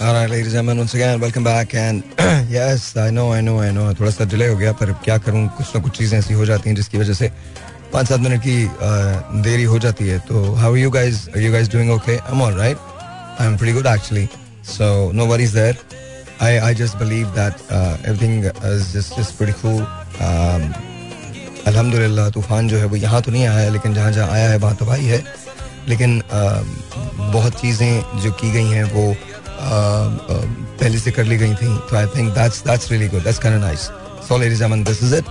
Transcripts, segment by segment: All right, ladies and gentlemen, once again, welcome back. And yes, I know, थोड़ा सा delay हो गया, पर क्या करूँ, कुछ ना कुछ चीज़ें ऐसी हो जाती हैं जिसकी वजह से 5-7 मिनट की देरी हो जाती है. तो how are you guys doing okay? I am alright, I am pretty good actually, so no worries there. I just believe that everything is just pretty cool. Alhamdulillah, तूफान जो है वो यहाँ तो नहीं आया है, लेकिन जहाँ जहाँ आया है वहाँ तो भाई है. लेकिन बहुत चीज़ें जो की गई हैं वो पहले से कर ली गई थी. तो I think that's really good. That's kind of nice. So ladies and gentlemen, this is it.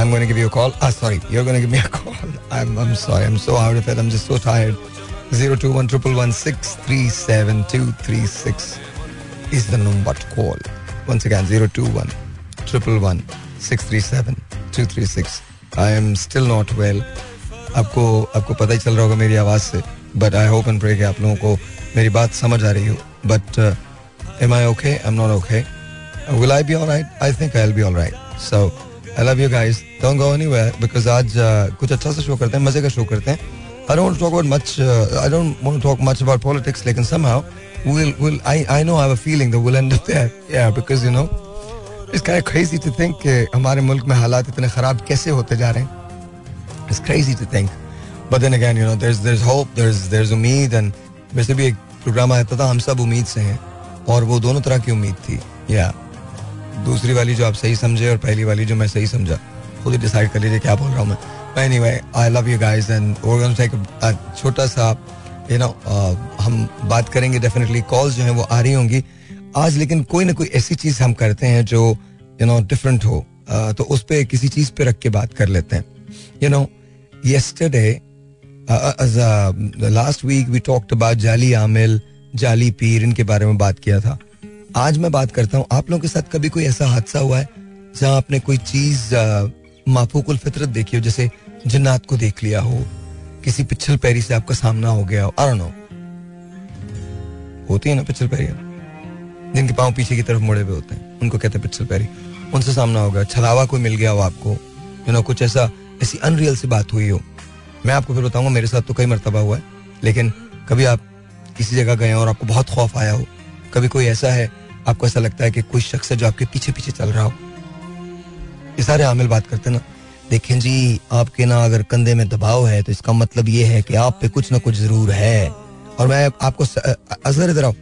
I'm going to give you a call. Sorry, you're going to give me a call. I'm sorry. I'm so out of it. I'm just so tired. 021-111-637-236. is the number to call. Once again, 021-111-637-236. I am still not well. आपको पता ही चल रहा होगा मेरी आवाज़ से, but I hope and pray कि आप लोगों को मेरी बात समझ आ रही हो. But am I okay? I'm not okay. Will I be alright? I think I'll be alright. So I love you guys. Don't go anywhere because आज कुछ अच्छा सा शो करते हैं, मज़े का शो करते हैं. I don't want to talk much about politics, लेकिन somehow I know I have a feeling that we'll end up there. Yeah, because you know, it's kind of crazy to think कि हमारे मुल्क में हालात इतने खराब कैसे होते जा रहे हैं. It's crazy to think. But then again, you know, there's hope, there's उम्मीद. And वैसे भी एक प्रोग्राम आया था, हम सब उम्मीद से हैं, और वो दोनों तरह की उम्मीद थी. Yeah, दूसरी वाली जो आप सही समझे और पहली वाली जो मैं सही समझा, खुद ही डिसाइड कर लीजिए क्या बोल रहा हूँ मैं. Anyway, I love you guys and we're going to take a छोटा सा, you know, हम बात करेंगे definitely. Calls जो हैं वो आ रही होंगी आज, लेकिन कोई ना कोई ऐसी चीज़ हम करते हैं जो you know different हो, तो उस पर किसी चीज़ पे रख के बात कर लेते हैं. You know, yesterday, last week we talked about जाली आमिल, जाली पीर, इनके बारे में बात किया था. आज मैं बात करता हूँ आप लोगों के साथ, कभी कोई ऐसा हादसा हुआ है जहाँ आपने कोई चीज़ माफूकुल फितरत देखी हो, जैसे जन्नात को देख लिया हो, किसी पिछल पैरी से आपका सामना हो गया हो. I don't know, होती है ना पिछल पैरी, जिनके पाँव पीछे की तरफ मुड़े हुए होते हैं उनको कहते हैं पिछल पैरी. उनसे सामना हो गया, छलावा कोई मिल गया हो आपको, यू नो, कुछ ऐसा, ऐसी अनरियल सी बात हुई हो. मैं आपको फिर बताऊंगा, मेरे साथ तो कई मरतबा हुआ है. लेकिन कभी आप किसी जगह गए और आपको बहुत खौफ आया हो, कभी कोई ऐसा है आपको ऐसा लगता है कि कोई शख्स है जो आपके पीछे पीछे चल रहा हो. ये सारे आमिल बात करते ना, देखें जी आपके ना अगर कंधे में दबाव है तो इसका मतलब ये है कि आप पे कुछ ना कुछ जरूर है. और मैं आपको असगर, इधर आओ,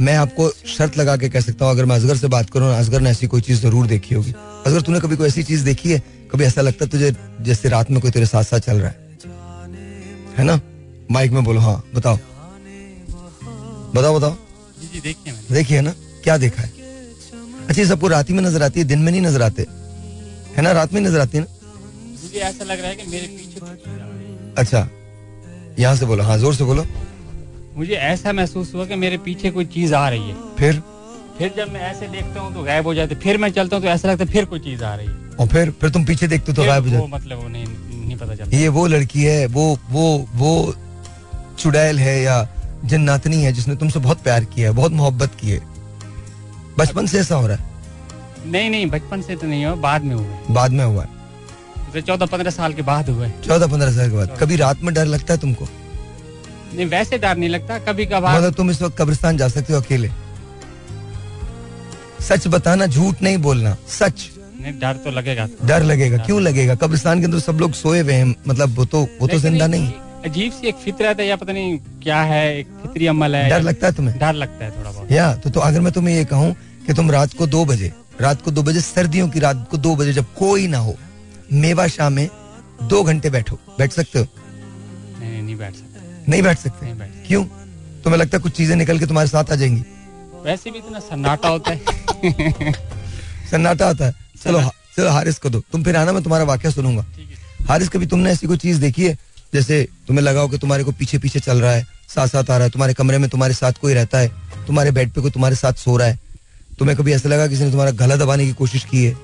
मैं आपको शर्त लगा के कह सकता हूँ, अगर मैं असगर से बात करूँ, असगर ने ऐसी कोई चीज़ जरूर देखी होगी. असगर, तूने कभी कोई ऐसी चीज़ देखी है, कभी ऐसा लगता है तुझे जैसे रात में कोई तेरे साथ साथ चल रहा है ना? माइक में बोलो. हाँ, बताओ. देखिए ना, क्या देखा है? अच्छा, सबको रात में नजर आती है, दिन में नहीं नजर आते है ना, रात में नजर आती है ना. मुझे ऐसा लग रहा है कि मेरे पीछे, अच्छा यहाँ से बोलो, हाँ जोर से बोलो. मुझे ऐसा महसूस हुआ कि मेरे पीछे कोई चीज आ रही है, फिर जब मैं ऐसे देखता हूँ तो गायब हो जाती है, फिर मैं चलता हूँ तो ऐसा लगता है फिर कोई चीज आ रही है, और फिर तुम पीछे देखते हो तो गायब हो जाती है. मतलब वो नहीं पता चलता, ये वो लड़की है, वो चुड़ैल है या जन्नातनी है जिसने तुमसे बहुत प्यार किया है, बहुत मोहब्बत की है. बचपन से ऐसा हो रहा है? नहीं, बचपन से तो नहीं हुआ, बाद में हुआ. 14-15 साल के बाद हुआ है. 14-15 साल के बाद. कभी रात में डर लगता है तुमको? नहीं, वैसे डर नहीं लगता, कभी कभार. मतलब तुम इस वक्त कब्रिस्तान जा सकते हो अकेले? सच बताना, झूठ नहीं बोलना, सच. नहीं, डर तो लगेगा. डर लगेगा? क्यों लगेगा? कब्रिस्तान के अंदर सब लोग सोए हुए हैं, मतलब वो तो जिंदा नहीं. अजीब सी एक फितरत है या पता नहीं क्या है, एक फितरी अमल है. डर लगता है तुम्हें? डर लगता है थोड़ा बहुत. या तो अगर मैं तुम्हें ये कहूँ कि तुम रात को 2 बजे, सर्दियों की रात को 2 बजे, जब कोई ना हो, मेवा शाह में 2 घंटे बैठ सकते हो? नहीं बैठ सकते. क्यों? तुम्हें लगता है कुछ चीजें निकल के तुम्हारे साथ आ जाएंगी? वैसे भी इतना सन्नाटा होता है. सन्नाटा होता है. चलो हारिस को दो, तुम फिर आना, मैं तुम्हारा वाकया सुनूंगा. हारिस, कभी तुमने ऐसी कोई चीज देखी है जैसे तुम्हें लगा हो कि तुम्हारे को पीछे पीछे चल रहा है, साथ आ रहा है, तुम्हारे कमरे में तुम्हारे साथ कोई रहता है, तुम्हारे बेड पे कोई तुम्हारे साथ सो रहा है, तुम्हें कभी ऐसा लगा किसी ने तुम्हारा गला दबाने की कोशिश की है,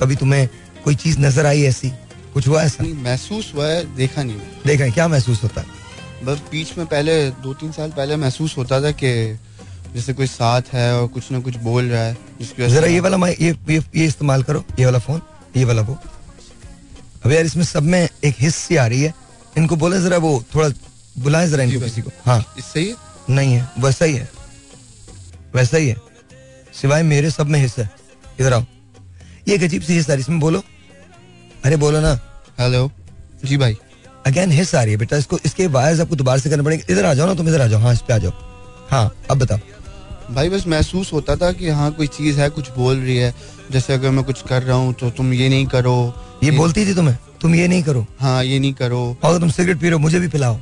कभी तुम्हें कोई चीज नजर आई, ऐसी कुछ हुआ? ऐसा महसूस हुआ है, देखा नहीं. देखा है? क्या महसूस होता है? बस बीच में पहले 2-3 साल पहले महसूस होता था कि जैसे कोई साथ है और कुछ ना कुछ बोल रहा है, जिसकी वजह से. जरा ये वाला माइक, ये इस्तेमाल करो, ये वाला फोन, ये वाला वो. अब यार इसमें सब में एक हिस्सी आ रही है, इनको बोले जरा, वो थोड़ा बुलाए जरा इनको, किसी को. हाँ, सही नहीं है, वैसा ही है. वैसा ही है, सिवाय मेरे सब में हिस्सा है. इधर आओ, ये एक अजीब सी हिस्सा इसमें. बोलो, अरे बोलो ना. हेलो जी भाई, अगेन हिस्स आ रही है बेटा. इसको इसके वायर्स आपको दोबारा से करने पड़ेंगे. इधर आ जाओ ना, तुम इधर आ जाओ. हाँ, इस पे आ जाओ. हाँ, अब बताओ भाई. बस महसूस होता था कि हाँ कोई चीज़ है, कुछ बोल रही है. जैसे अगर मैं कुछ कर रहा हूँ तो तुम ये नहीं करो, ये बोलती थी तुम्हें, तुम ये नहीं करो. हाँ, ये नहीं करो. और तुम सिगरेट पी रहे हो, मुझे भी पिलाओ.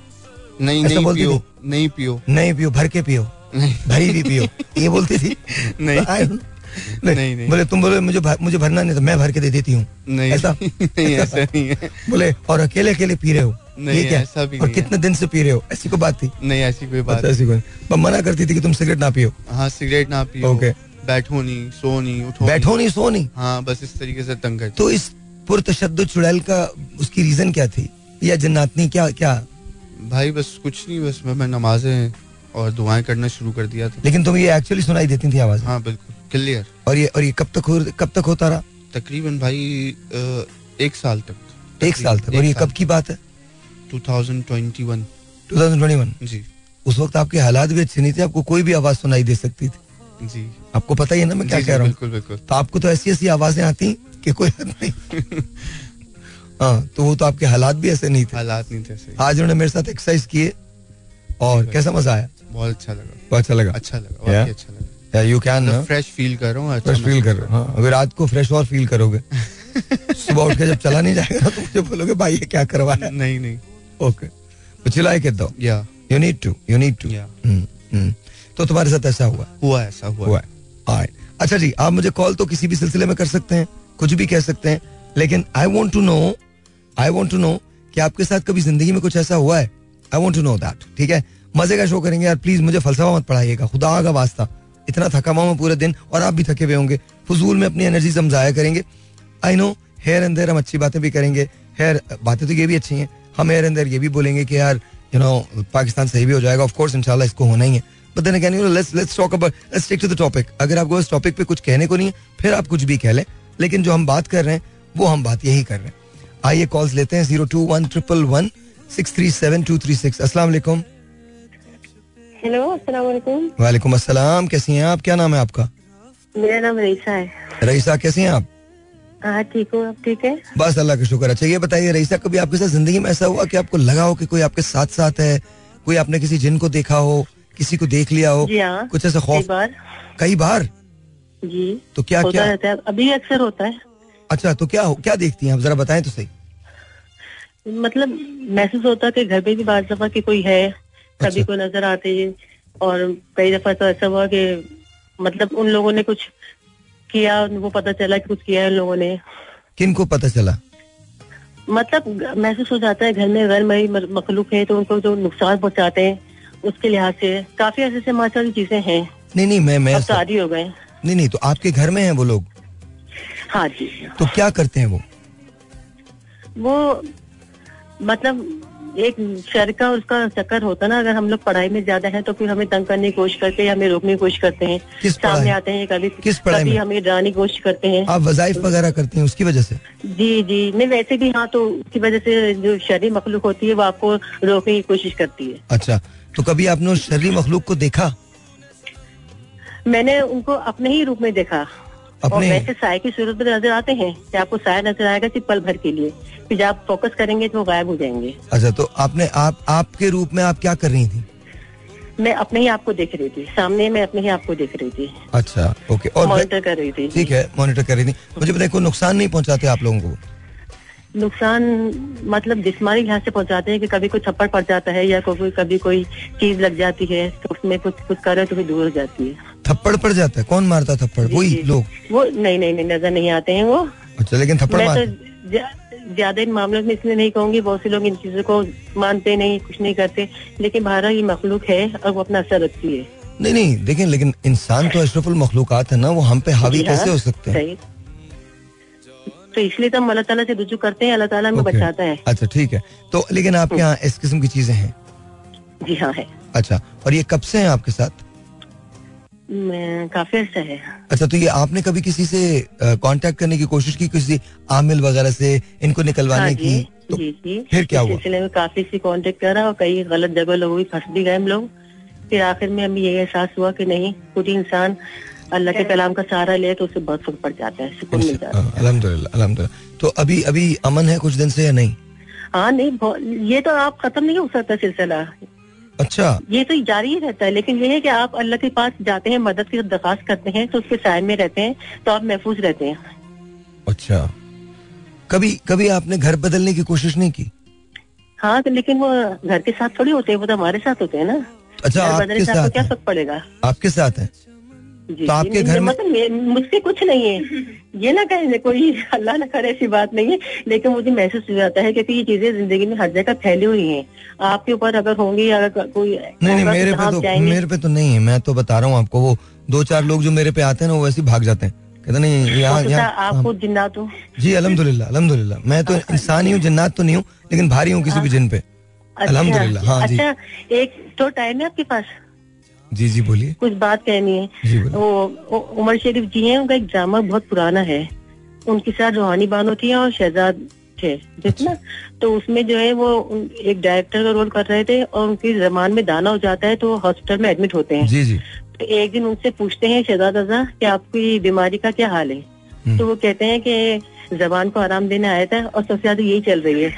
नहीं नहीं पियो, नहीं पियो, नहीं पियो, भर के पियो, भरी भी पियो. ये बोलती थी. नहीं नहीं, नहीं बोले. तुम बोले मुझे भरना नहीं था, मैं भर के दे देती हूँ. ऐसा नहीं, ऐसा नहीं है. बोले और अकेले अकेले पी रहे हो, नहीं क्या? और कितने दिन से पी रहे हो? ऐसी कोई बात थी नहीं, ऐसी कोई बात. ऐसी कोई मना करती थी कि तुम सिगरेट ना पियो. हाँ, सिगरेट ना पियो. ओके, बैठो नहीं, सो नहीं, उठो, बैठो नहीं, सो नहीं. हाँ, बस इस तरीके से तंग करती. तो इस पुरतशद्दुद चुड़ैल का उसकी रीजन क्या थी, या जन्नातनी क्या क्या? भाई बस कुछ नहीं, बस मैं नमाजें और दुआएं करना शुरू कर दिया था. लेकिन तुम ये एक्चुअली सुनाई देती थी आवाज? हाँ बिल्कुल क्लियर. और ये कब तक होता रहा? तकरीबन भाई 1 साल तक. 1 साल तक. और ये कब की बात है? 2021. 2021 जी. उस वक्त आपके हालात भी अच्छे नहीं थे, आपको कोई भी आवाज सुनाई दे सकती थी जी. आपको पता ही है ना मैं क्या कह रहा हूँ. बिल्कुल बिल्कुल. तो आपको तो ऐसी ऐसी आवाजें आती कि कोई हद नहीं. हाँ, तो वो तो आपके हालात भी ऐसे नहीं थे. हालात नहीं थे. आज उन्होंने मेरे साथ एक्सरसाइज किए और कैसा मजा आया. बहुत अच्छा लगा, बहुत अच्छा लगा, अच्छा लगा, अच्छा लगा. You can, फ्रेश फील कर रहा हूँ. फ्रेश फील कर रहा हूँ. अगर रात को फ्रेश और फील करोगे, सुबह उठ के जब चला नहीं जाएगा तो मुझे बोलोगे भाई ये क्या करवाया. नहीं नहीं, okay. But you like it though, या you need to, you need to. तो तुम्हारे साथ ऐसा हुआ? हुआ, ऐसा हुआ. अच्छा जी, आप मुझे कॉल तो किसी भी सिलसिले में कर सकते हैं, कुछ भी कह सकते हैं, लेकिन आई वॉन्ट टू नो कि आपके साथ कभी जिंदगी में कुछ ऐसा हुआ है. I want to know that. ठीक है, मजे का शो करेंगे यार. प्लीज मुझे फलसफा मत पढ़ाइएगा, खुदा का वास्ता. इतना थका हुआ मैं पूरे दिन, और आप भी थके हुए होंगे. फजूल में अपनी एनर्जी समझाया करेंगे. I know, here and there हम अच्छी बातें भी करेंगे. हेयर बातें तो ये भी अच्छी हैं. हम हेयर एंड देयर ये भी बोलेंगे कि यार यू नो पाकिस्तान सही भी हो जाएगा. ऑफ कोर्स इंशाल्लाह इसको होना ही है. But then again you know let's talk about, let's stick to the topic. अगर आपको इस टॉपिक पे कुछ कहने को नहीं है फिर आप कुछ भी कह लें, लेकिन जो हम बात कर रहे हैं वो हम बात यही कर रहे हैं. आइए कॉल्स लेते हैं. 02111 637 236. अस्सलाम वालेकुम. हेलो, अस्सलाम वालेकुम. वालेकुम अस्सलाम. कैसी हैं आप? क्या नाम है आपका? मेरा नाम रईसा है. रईसा, कैसी हैं आप? हाँ ठीक हूँ. आप ठीक हैं? बस अल्लाह का शुक्र. अच्छा ये बताइए रईसा, कभी आपके साथ जिंदगी में ऐसा हुआ कि आपको लगा हो कि कोई आपके साथ साथ है, कोई आपने किसी जिन को देखा हो, किसी को देख लिया हो? जी हाँ, कुछ ऐसा खौफ? कई बार जी. तो क्या क्या रहता है? अभी अक्सर होता है. अच्छा, तो क्या देखती है आप, जरा बताए तो सही. मतलब महसूस होता है घर पे भी बार दफा की कोई है, सभी को नजर आते हैं. और कई दफा तो ऐसा हुआ कि मतलब उन लोगों ने कुछ किया, उनको पता चला कि कुछ किया है उन लोगों ने. किनको पता चला? मतलब महसूस हो जाता है घर में गैर मई मखलूक है तो उनको जो नुकसान पहुंचाते हैं उसके लिहाज से काफी ऐसे माशाल्लाह चीजें हैं. नहीं नहीं, मैं शादी हो गए. नहीं नहीं, तो आपके घर में है वो लोग? हाँ जी. तो क्या करते हैं वो मतलब एक शर का उसका चक्कर होता ना, अगर हम लोग पढ़ाई में ज्यादा है तो फिर हमें तंग करने की कोशिश करते हैं, हमें रोकने की कोशिश करते हैं. सामने आते हैं कभी, किस पढ़ाई में हमें डराने की कोशिश करते हैं. आप वज़ाइफ वगैरह करते हैं उसकी वजह से? जी जी, नहीं वैसे भी हाँ, तो उसकी वजह से जो शरी मखलूक होती है वो आपको रोकने की कोशिश करती है. अच्छा, तो कभी आपने उस शरी मखलूक को देखा? मैंने उनको अपने ही रूप में देखा. अपने वैसे साय की सूरत में नजर आते हैं कि आपको साया नजर आएगा सिर्फ पल भर के लिए, फिर आप फोकस करेंगे तो वो गायब हो जाएंगे. अच्छा, तो आपने आपके रूप में आप क्या कर रही थी? मैं अपने ही आपको देख रही थी, सामने मैं अपने ही आपको देख रही थी. अच्छा ओके, और मॉनिटर कर रही थी. ठीक है, मॉनिटर कर रही थी. मुझे बताइए कोई नुकसान नहीं पहुँचाते आप लोगों को? नुकसान मतलब जिस्मानी लिहाज से पहुँचाते हैं कि कभी कोई थप्पड़ पड़ जाता है या कभी कोई चीज लग जाती है तो उसमें कुछ कर रहे हो तो फिर दूर हो जाती है. थप्पड़ पड़ जाता है? कौन मारता थप्पड़? वही लोग? वो नहीं नहीं, नजर नहीं आते हैं वो. अच्छा, लेकिन थप्पड़ मारते ज्यादा इन मामलों में इसलिए नहीं कहूँगी. बहुत से लोग इन चीजों को मानते नहीं, कुछ नहीं करते, लेकिन बाहर ये मखलूक है और वो अपना असर रखती है. नहीं नहीं, देखिए लेकिन इंसान तो अशरफुल मखलूकात है ना, वो हम पे हावी कैसे हो सकते हैं? तो इसलिए तो हम अल्लाह ताला से रुजू करते हैं, अल्लाह ताला हमें बचाता है. अच्छा ठीक है, तो लेकिन आपके यहाँ इस किस्म की चीजें हैं? जी हाँ है. अच्छा, और ये कब से है आपके साथ? काफी अच्छा है. अच्छा, तो ये आपने कभी किसी से कांटेक्ट करने की कोशिश की, किसी आमिल वगैरह से इनको निकलवाने की? तो जी, फिर क्या हुआ? सिलसिले में काफी सी कांटेक्ट करा और कई गलत जगह लोग भी फंस भी गए हम लोग. फिर आखिर में हमें यही एहसास हुआ कि नहीं, खुद ही इंसान अल्लाह के कलाम का सहारा ले तो उससे बहुत फर्क पड़ जाता है, सुकून मिल जाता है। अल्हम्दुलिल्लाह, अल्हम्दुलिल्लाह। तो अभी अभी अमन है कुछ दिन से या नहीं? हाँ नहीं, ये तो आप खत्म नहीं हो सकता सिलसिला। अच्छा, ये तो जारी ही रहता है, लेकिन ये है कि आप अल्लाह के पास जाते हैं, मदद की दरख्वास्त करते हैं तो उसके साय में रहते हैं, तो आप महफूज रहते हैं। अच्छा, कभी कभी आपने घर बदलने की कोशिश नहीं की? हाँ, लेकिन वो घर के साथ थोड़ी होते हैं, वो तो हमारे साथ होते हैं ना। अच्छा, आपके साथ क्या फर्क पड़ेगा? आपके साथ है तो आपके घर में मतलब मुझसे कुछ नहीं है, ये ना कहे कोई, अल्लाह ना करे ऐसी बात नहीं है, लेकिन मुझे महसूस हो जाता है क्योंकि ये चीजें जिंदगी में हर जगह फैली हुई हैं। आपके ऊपर अगर होंगी, अगर कोई नहीं, मेरे पे तो नहीं है, मैं तो बता रहा हूँ आपको। वो दो चार लोग जो मेरे पे आते हैं ना, वो ऐसे भाग जाते हैं, कहते नहीं यहाँ आपको जिन्नात हूँ। जी अल्हम्दुलिल्लाह, अल्हम्दुलिल्लाह, मैं तो इंसान ही हूँ, जिन्नात तो नहीं हूँ, लेकिन भारी हूँ किसी भी जिन पे, अल्हम्दुलिल्लाह। हाँ जी, एक तो टाइम है आपके पास? जी जी बोलिए, कुछ बात कहनी है। वो उमर शरीफ जी हैं, उनका एक ड्रामा बहुत पुराना है, उनके साथ रूहानी बानो थी और शहजाद थे। अच्छा। तो उसमें जो है वो एक डायरेक्टर का रोल कर रहे थे और उनकी जबान में दाना हो जाता है तो हॉस्पिटल में एडमिट होते हैं। जी जी। तो एक दिन उनसे पूछते हैं शहजाद रजा कि आपकी बीमारी का क्या हाल है, तो वो कहते हैं कि जबान को आराम देने आया था और सबसे ज्यादा यही चल रही है।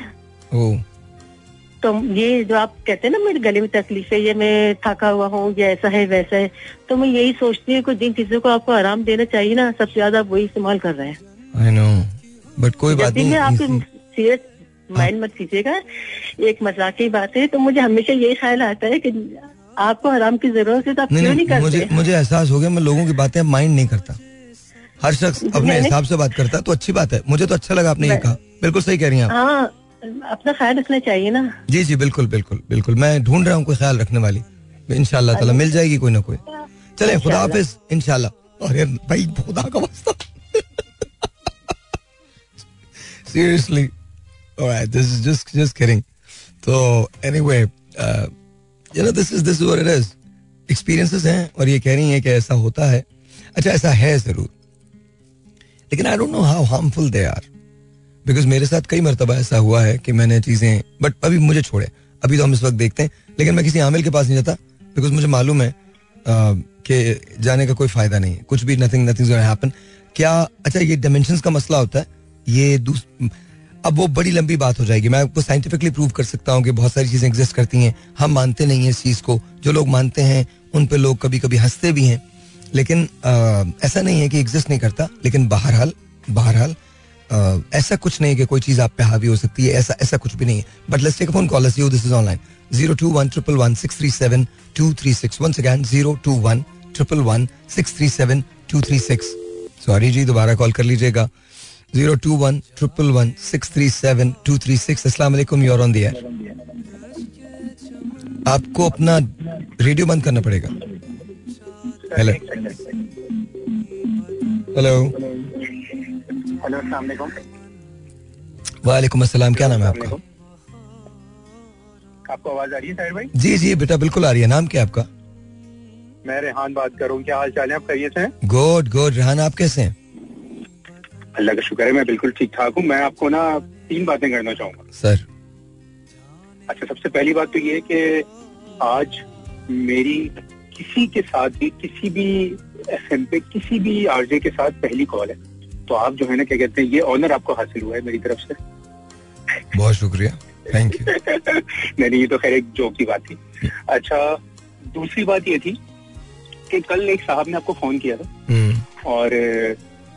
तो ये जो आप कहते हैं ना मेरे गले में तकलीफ है, ये मैं थका हुआ हूँ, ये ऐसा है वैसा है, तो मैं यही सोचती हूँ कि जिन चीजों को आपको आराम देना चाहिए ना, सबसे ज्यादा आप वही इस्तेमाल कर रहे हैं। आई नो, बट कोई बात नहीं, आपके सीरियस माइंड मत कीजिएगा, एक मजाक की बात है। तो मुझे हमेशा यही ख्याल आता है कि आपको आराम की जरूरत है तो आप क्यों नहीं करते। मुझे एहसास हो गया, मैं लोगों की बातें माइंड नहीं करता, हर शख्स अपने हिसाब से बात करता, तो अच्छी बात है, मुझे तो अच्छा लगा आपने ये कहा। बिल्कुल सही कह रही हैं आप, अपना ख्याल रखना चाहिए ना। जी जी बिल्कुल बिल्कुल बिल्कुल, मैं ढूंढ रहा हूँ कोई ख्याल रखने वाली, इंशाल्लाह ताला मिल जाएगी कोई ना कोई। चले खुदा हाफिज, इंशाल्लाह। अरे भाई खुदा का वास्ता, seriously, alright, this is just kidding. तो anyway, you know this is what it is, experiences हैं और ये कह रही है कि ऐसा होता है। अच्छा, ऐसा है जरूर, लेकिन I don't know how harmful they are, because मेरे साथ कई मरतबा ऐसा हुआ है कि मैंने चीज़ें, बट अभी मुझे छोड़े, अभी तो हम इस वक्त देखते हैं, लेकिन मैं किसी आमिल के पास नहीं जाता बिकॉज मुझे मालूम है कि जाने का कोई फ़ायदा नहीं है, कुछ भी, नथिंग नथिंग हैपन। क्या अच्छा, ये डायमेंशंस का मसला होता है, ये अब वो बड़ी लंबी बात हो जाएगी, मैं आपको साइंटिफिकली प्रूव कर सकता हूँ कि बहुत सारी चीज़ें एग्जिस्ट करती हैं, हम मानते नहीं हैं इस चीज़ को, जो लोग मानते हैं उन पर लोग कभी कभी हंसते भी हैं, लेकिन ऐसा नहीं है कि एग्जिस्ट नहीं करता, लेकिन बहरहाल ऐसा कुछ नहीं है कि कोई चीज़ आप पे हावी हो सकती है, ऐसा कुछ भी नहीं है। But let's take a phone call, let's you, this is online 02111637236, once again 02111637236, sorry जी दोबारा कॉल कर लीजिएगा, 02111637236। अस्सलाम वालेकुम, you are on the air, आपको अपना रेडियो बंद करना पड़ेगा। हेलो हेलो, वालेकुम अस्सलाम, क्या नाम है आपका? आपको आवाज आ रही है साहिर भाई? जी जी बेटा बिल्कुल आ रही है। नाम क्या आपका? मैं रेहान बात कर रहा हूँ, क्या हाल चाल है, आप खैरियत से हैं? गुड गुड, रेहान आप कैसे हैं? अल्लाह का शुक्र है, मैं बिल्कुल ठीक ठाक हूँ। मैं आपको ना तीन बातें करना चाहूँगा सर। अच्छा, सबसे पहली बात तो ये कि आज मेरी किसी के साथ भी, किसी भी एफएम पे, किसी भी आरजे के साथ पहली कॉल है, तो आप जो है ना क्या कहते हैं, ये ऑनर आपको हासिल हुआ है मेरी तरफ से, बहुत शुक्रिया, थैंक यू। नहीं, ये तो खैर एक जोक की बात थी। अच्छा, दूसरी बात ये थी कि कल एक साहब ने आपको फोन किया था और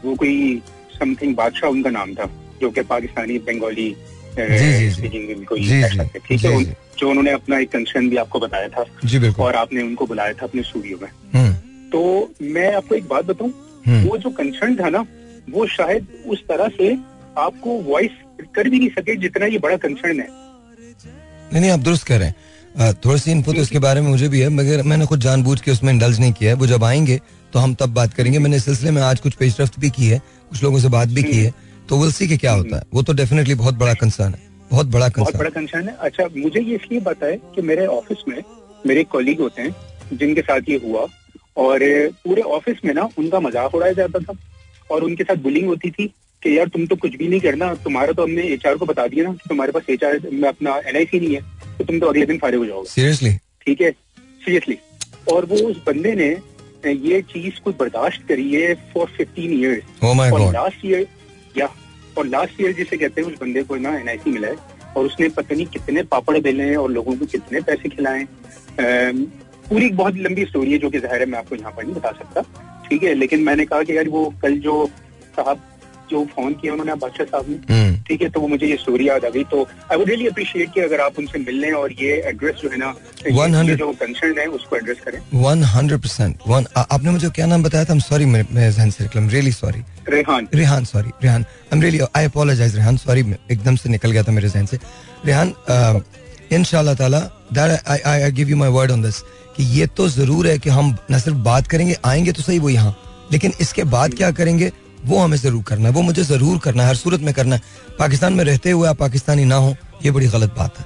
वो कोई समथिंग बादशाह उनका नाम था, जो कि पाकिस्तानी बंगाली स्पीकिंग कोई ऐसा थे, ठीक है, जो उन्होंने अपना एक कंसर्न भी आपको बताया था और आपने उनको बुलाया था अपने स्टूडियो में। तो मैं आपको एक बात बताऊं, वो जो कंसर्न था ना, वो शायद उस तरह से आपको वॉइस कर भी नहीं सके जितना ये बड़ा कंसर्न है। नहीं, आप दुरुस्त कह रहे हैं, थोड़ी सी इनपुट इसके बारे में मुझे भी है, मगर मैंने खुद जानबूझ के उसमें इंडल्ज नहीं किया है, वो जब आएंगे तो हम तब बात करेंगे। मैंने इस सिलसिले में आज कुछ पेशरफ्त भी की है, कुछ लोगों से बात भी की है, तो विल सी के क्या होता है। वो तो डेफिनेटली बहुत बड़ा कंसर्न है, बहुत बड़ा कंसर्न है। अच्छा, मुझे ये इसलिए पता है कि मेरे ऑफिस में मेरे कॉलीग होते हैं जिनके साथ ये हुआ, और पूरे ऑफिस में ना उनका मजाक उड़ाया जाता था और उनके साथ बुलिंग होती थी कि यार तुम तो कुछ भी नहीं करना, तुम्हारा तो हमने एचआर को बता दिया ना कि तुम्हारे पास एचआर में अपना एनआईसी नहीं है, तो तुम तो अगले दिन फारिग हो जाओगे। सीरियसली? ठीक है, सीरियसली। और वो उस बंदे ने ये चीज को बर्दाश्त करी है फॉर 15 years. और लास्ट ईयर जिसे कहते हैं उस बंदे को ना NIC मिला है और उसने पता नहीं कितने पापड़ बेले और लोगों को कितने पैसे खिलाए. पूरी एक बहुत लंबी स्टोरी है जो कि जाहिर है मैं आपको यहाँ पर नहीं बता सकता, ठीक है. लेकिन मैंने कहा कि यार वो कल जो साहब जो फोन किया उन्होंने बादशाह साहब ने, ठीक है, तो वो मुझे ये स्टोरी याद आ गई. तो आई वुड रियली अप्रिशिएट कि अगर आप उनसे मिल लें और ये एड्रेस जो है ना 100 जो कंसर्न है उसको एड्रेस करें. 100%. आपने मुझे क्या नाम बताया था? रेहान, सॉरी, एकदम से निकल गया था मेरे जहन से. रेहान, इंशाल्लाह ताला I give you my word on this कि ये तो जरूर है कि हम न सिर्फ बात करेंगे, आएंगे तो सही वो यहाँ, लेकिन इसके बाद क्या करेंगे वो हमें जरूर करना है, वो मुझे जरूर करना है, हर सूरत में करना है. पाकिस्तान में रहते हुए आप पाकिस्तानी ना हो, ये बड़ी गलत बात है,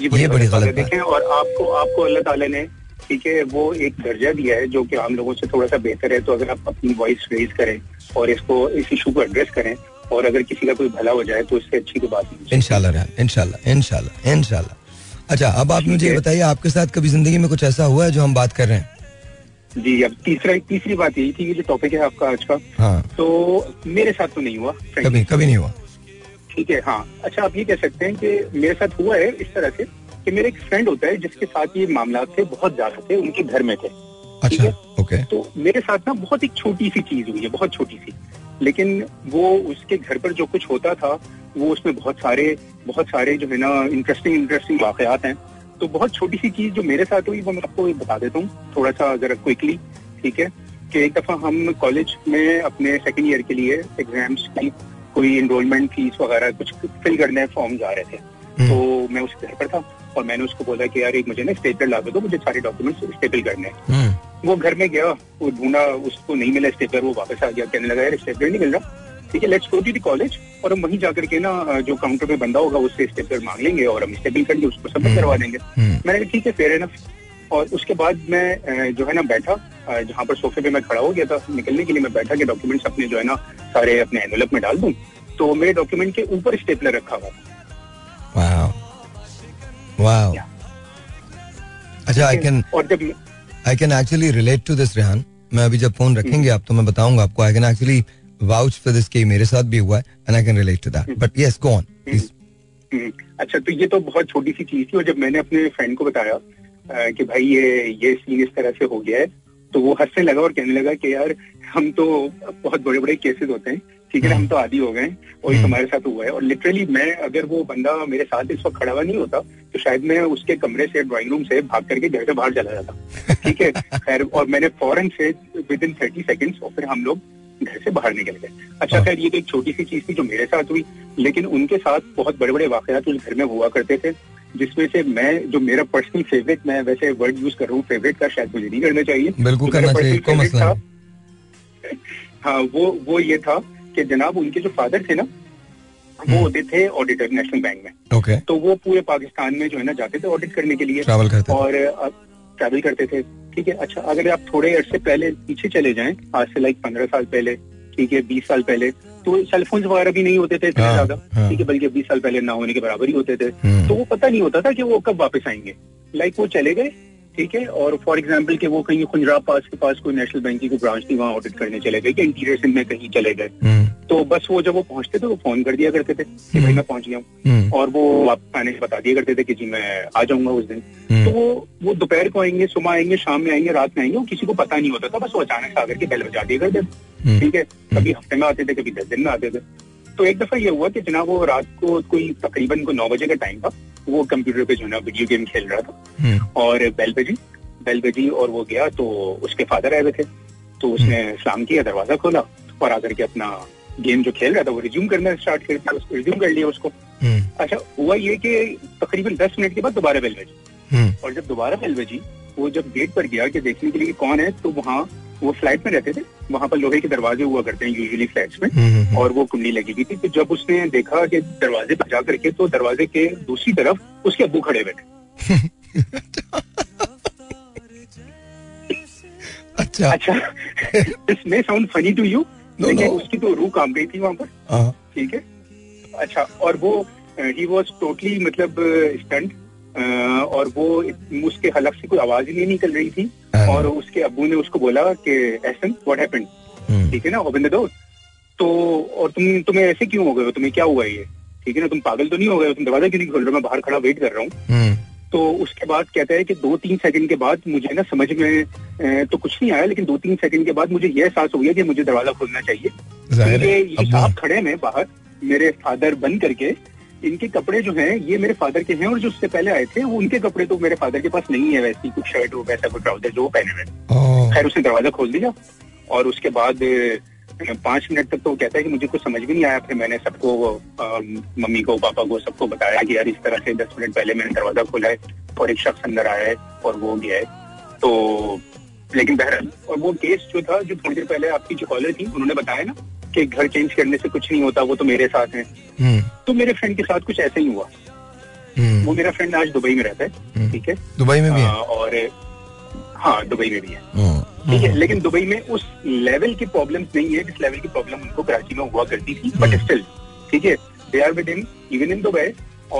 ये बड़ी गलत बात है. और आपको अल्लाह ताला ने, ठीक है, वो एक दर्जा दिया है जो कि आम लोगों से थोड़ा सा बेहतर है. तो अगर आप अपनी वॉइस रेज करें और इसको इस इशू को एड्रेस करें और अगर किसी का कोई भला हो जाए तो इससे अच्छी कोई बात नहीं. इंशाल्लाह. अच्छा, अब आप मुझे बताइए, आपके साथ कभी जिंदगी में कुछ ऐसा हुआ है जो हम बात कर रहे हैं? जी, अब तीसरी बात यही थी जो टॉपिक है आपका आज का. हाँ. तो मेरे साथ तो नहीं हुआ, कभी नहीं हुआ, ठीक है. हाँ, अच्छा, आप ये कह सकते हैं कि मेरे साथ हुआ है इस तरह से कि मेरे एक फ्रेंड होता है जिसके साथ ये मामला थे, बहुत ज्यादा थे, उनके घर में थे. अच्छा, ओके. तो मेरे साथ ना बहुत एक छोटी सी चीज हुई है, बहुत छोटी सी, लेकिन वो उसके घर पर जो कुछ होता था वो उसमें बहुत सारे जो है ना इंटरेस्टिंग वाकयात हैं. तो बहुत छोटी सी चीज जो मेरे साथ हुई वो मैं आपको बता देता हूँ थोड़ा सा जरा क्विकली, ठीक है. कि एक दफा हम कॉलेज में अपने सेकेंड ईयर के लिए एग्जाम्स की कोई इनरोलमेंट फीस वगैरह कुछ फिल करने फॉर्म जा रहे थे. तो मैं उसके घर पर था और मैंने उसको बोला कि यार एक मुझे ना स्टेपलर ला दो, मुझे सारे डॉक्यूमेंट्स स्टेपल करने हैं. वो घर में गया, वो ढूंढा, उसको नहीं मिला स्टेपलर, वो वापस आ गया, कहने लगा यार स्टेपलर नहीं मिल रहा, ठीक है, let's go to the college और हम वहीं जाकर के ना जो काउंटर पे बंदा होगा उससे स्टेपलर मांग लेंगे और हम स्टेपल करके उसको सबमिट करवा देंगे. मैंने कहा ठीक है, फेयर है ना. और उसके बाद मैं जो है ना बैठा, जहाँ पर सोफे पे मैं खड़ा हो गया था निकलने के लिए, मैं बैठा कि डॉक्यूमेंट्स अपने जो है ना सारे अपने एनवलप में डाल दूं. तो मेरे डॉक्यूमेंट के ऊपर स्टेपलर रखा हुआ. अच्छा, I can actually relate to this Rehan. मैं अभी जब फोन रखेंगे आप तो मैं बताऊंगा आपको. I can actually vouch for this कि मेरे साथ भी हुआ है and I can relate to that, but yes, go on please. अच्छा, तो ये तो बहुत छोटी सी चीज थी और जब मैंने अपने फ्रेंड को बताया कि भाई ये सीन इस तरह से हो गया है तो वो हंसने लगा और कहने लगा कि यार हम तो बहुत बड़े बड़े केसेस होते हैं, ठीक है, हम तो आदी हो गए हैं और हमारे साथ हुआ है. और लिटरली मैं, अगर वो बंदा मेरे साथ इस वक्त खड़ा हुआ नहीं होता तो शायद मैं उसके कमरे से, ड्राइंग रूम से भाग करके घर से बाहर चला जाता, ठीक है. खैर, और मैंने फौरन से विदिन 30 सेकेंड्स और फिर हम लोग घर से बाहर निकल गए. अच्छा, खैर, ये तो एक छोटी सी चीज थी जो मेरे साथ हुई, लेकिन उनके साथ बहुत बड़े बड़े वाकयात उस घर में हुआ करते थे, जिसमें से मैं, जो मेरा पर्सनल फेवरेट, मैं वैसे वर्ड यूज कर रहा हूँ फेवरेट का, शायद मुझे नहीं करना चाहिए, बिल्कुल करना चाहिए, कोई मसला नहीं. हाँ, वो ये था कि जनाब उनके जो फादर थे ना वो होते थे ऑडिटर नेशनल बैंक में. ओके. तो वो पूरे पाकिस्तान में जो है ना जाते थे ऑडिट करने के लिए, और ट्रैवल करते थे, ठीक है. अच्छा, अगर आप थोड़े अरसे पहले पीछे चले जाएं, आज से 15 साल पहले, ठीक है, 20 साल पहले, तो सेलफोन्स वगैरह भी नहीं होते थे इतने ज्यादा, ठीक है, बल्कि 20 साल पहले ना होने के बराबर ही होते थे. तो वो पता नहीं होता था कि वो कब वापस आएंगे. वो चले गए, ठीक है, और फॉर एग्जाम्पल कि वो कहीं खुंजरा पास के पास कोई नेशनल बैंक की कोई ब्रांच थी, वहाँ ऑडिट करने चले गए, कि इंटीरियर सिंध में कहीं चले गए. तो बस वो जब वो पहुंचते थे वो फोन कर दिया करते थे कि भाई मैं पहुंच गया हूँ, और वो वापस आने से बता दिया करते थे कि जी मैं आ जाऊंगा उस दिन. तो वो दोपहर को आएंगे, सुबह आएंगे, शाम में आएंगे, रात में आएंगे, किसी को पता नहीं होता था. बस वो अचानक से आकर के बेल बजा दिया करते थे, ठीक है. कभी हफ्ते में आते थे, कभी 10 दिन में आते थे. तो एक दफा ये हुआ कि जनाब वो रात को कोई तकरीबन 9 बजे का टाइम था, वो कंप्यूटर पे जो है ना वीडियो गेम खेल रहा था और बेल बजी और वो गया तो उसके फादर आए हुए थे. तो उसने सलाम किया, दरवाजा खोला और आकर के अपना गेम जो खेल रहा था वो रिज्यूम करना स्टार्ट करता, उसको रिज्यूम कर लिया उसको. अच्छा, हुआ ये कि तकरीबन 10 मिनट के बाद दोबारा बेल बजी, और जब दोबारा बेल बजी वो जब गेट पर गया कि देखने के लिए कौन है, तो वहाँ वो फ्लैट में रहते थे, वहाँ पर लोहे के दरवाजे हुआ करते हैं यूजुअली फ्लैट्स में, और वो कुंडली लगी हुई थी. तो जब उसने देखा कि दरवाजे पर जा करके, तो दरवाजे के दूसरी तरफ उसके अब्बू खड़े बैठे. अच्छा, this may sound funny to you, लेकिन उसकी तो रूह काम गई थी वहाँ पर, ठीक है. अच्छा, और वो ही वॉज टोटली मतलब स्टंट और वो उसके हलक से कोई आवाज ही नहीं निकल रही थी और उसके अबू ने उसको बोला कि एहसन व्हाट हैपेंड, ठीक है ना, ओपन द डोर, तो और तुम्हें ऐसे क्यों हो गए हो, तुम्हें क्या हुआ ये, ठीक है ना, तुम पागल तो नहीं हो गए हो, तुम दरवाजा क्यों नहीं खोल रहे हो, मैं बाहर खड़ा वेट कर रहा हूँ। तो उसके बाद कहता है कि 2-3 सेकंड के बाद मुझे ना समझ में तो कुछ नहीं आया, लेकिन 2-3 सेकंड के बाद मुझे यह एहसास हो गया कि मुझे दरवाजा खोलना चाहिए, क्योंकि ये साहब खड़े हैं बाहर मेरे फादर बंद करके, इनके कपड़े जो हैं ये मेरे फादर के हैं और जो उससे पहले आए थे वो उनके कपड़े तो मेरे फादर के पास नहीं है, वैसी कुछ शर्ट हो वैसा कुछ ट्राउजर जो वो पहने हुए। खैर उसने दरवाजा खोल दिया और उसके बाद 5 मिनट तक तो कहता है कि मुझे कुछ समझ भी नहीं आया, फिर मैंने सबको मम्मी को पापा को सबको बताया कि यार इस तरह से 10 मिनट पहले मैंने दरवाजा खोला है और एक शख्स अंदर आया है और वो गया है। तो लेकिन बहरहाल, और वो केस जो था जो थोड़ी देर पहले आपकी जो कॉलर थी उन्होंने बताया ना कि घर चेंज करने से कुछ नहीं होता, वो तो मेरे साथ है, तो मेरे फ्रेंड के साथ कुछ ऐसा ही हुआ। वो मेरा फ्रेंड आज दुबई में रहता है, ठीक है, दुबई में भी और हाँ दुबई में भी है, ठीक है, लेकिन दुबई में उस लेवल की प्रॉब्लम्स नहीं है जिस लेवल की प्रॉब्लम उनको कराची में हुआ करती थी, बट स्टिल ठीक है they are with in even in Dubai.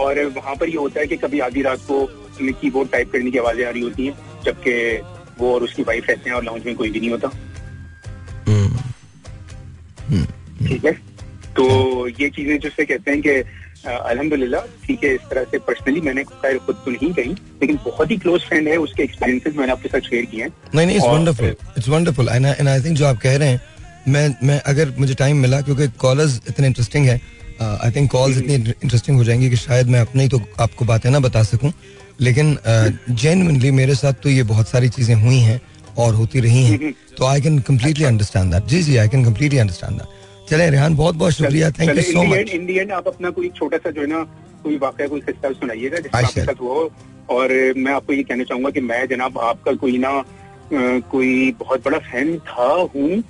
और वहाँ पर ये होता है कि कभी आधी रात को कीबोर्ड टाइप करने की आवाजें आ रही होती हैं, जबकि वो और उसकी वाइफ रहते हैं और लाउंज में कोई भी नहीं होता, ठीक है। तो ये चीजें जिससे कहते हैं कि अल्हम्दुलिल्लाह ठीक है, इस तरह से पर्सनली मैंने खुद तो नहीं कही, लेकिन बहुत ही क्लोज फ्रेंड है, उसके एक्सपीरियंसेस मैंने आपके साथ शेयर किए हैं। नहीं नहीं, it's wonderful, it's wonderful and I think जो आप कह रहे हैं, मैं अगर मुझे टाइम मिला, क्योंकि कॉलर्स इतने इंटरेस्टिंग है, आई थिंक कॉल्स इतनी इंटरेस्टिंग हो जाएंगी कि शायद मैं अपने ही तो आपको बातें ना बता सकूं, लेकिन जेन्युइनली मेरे साथ तो ये बहुत सारी चीजें हुई हैं और होती रही हैं, तो I can completely understand that. जी जी, I can completely understand that. चले रेहान, बहुत बहुत शुक्रिया, thank you so much. In the end आप अपना कोई छोटा सा जो है ना कोई वाकया कोई किस्सा सुनाइएगा जिसमें आपके साथ हुआ हो। और मैं आपको ये कहना चाहूंगा कि मैं जनाब आपका कोई ना कोई बहुत बड़ा फैन था, हूँ,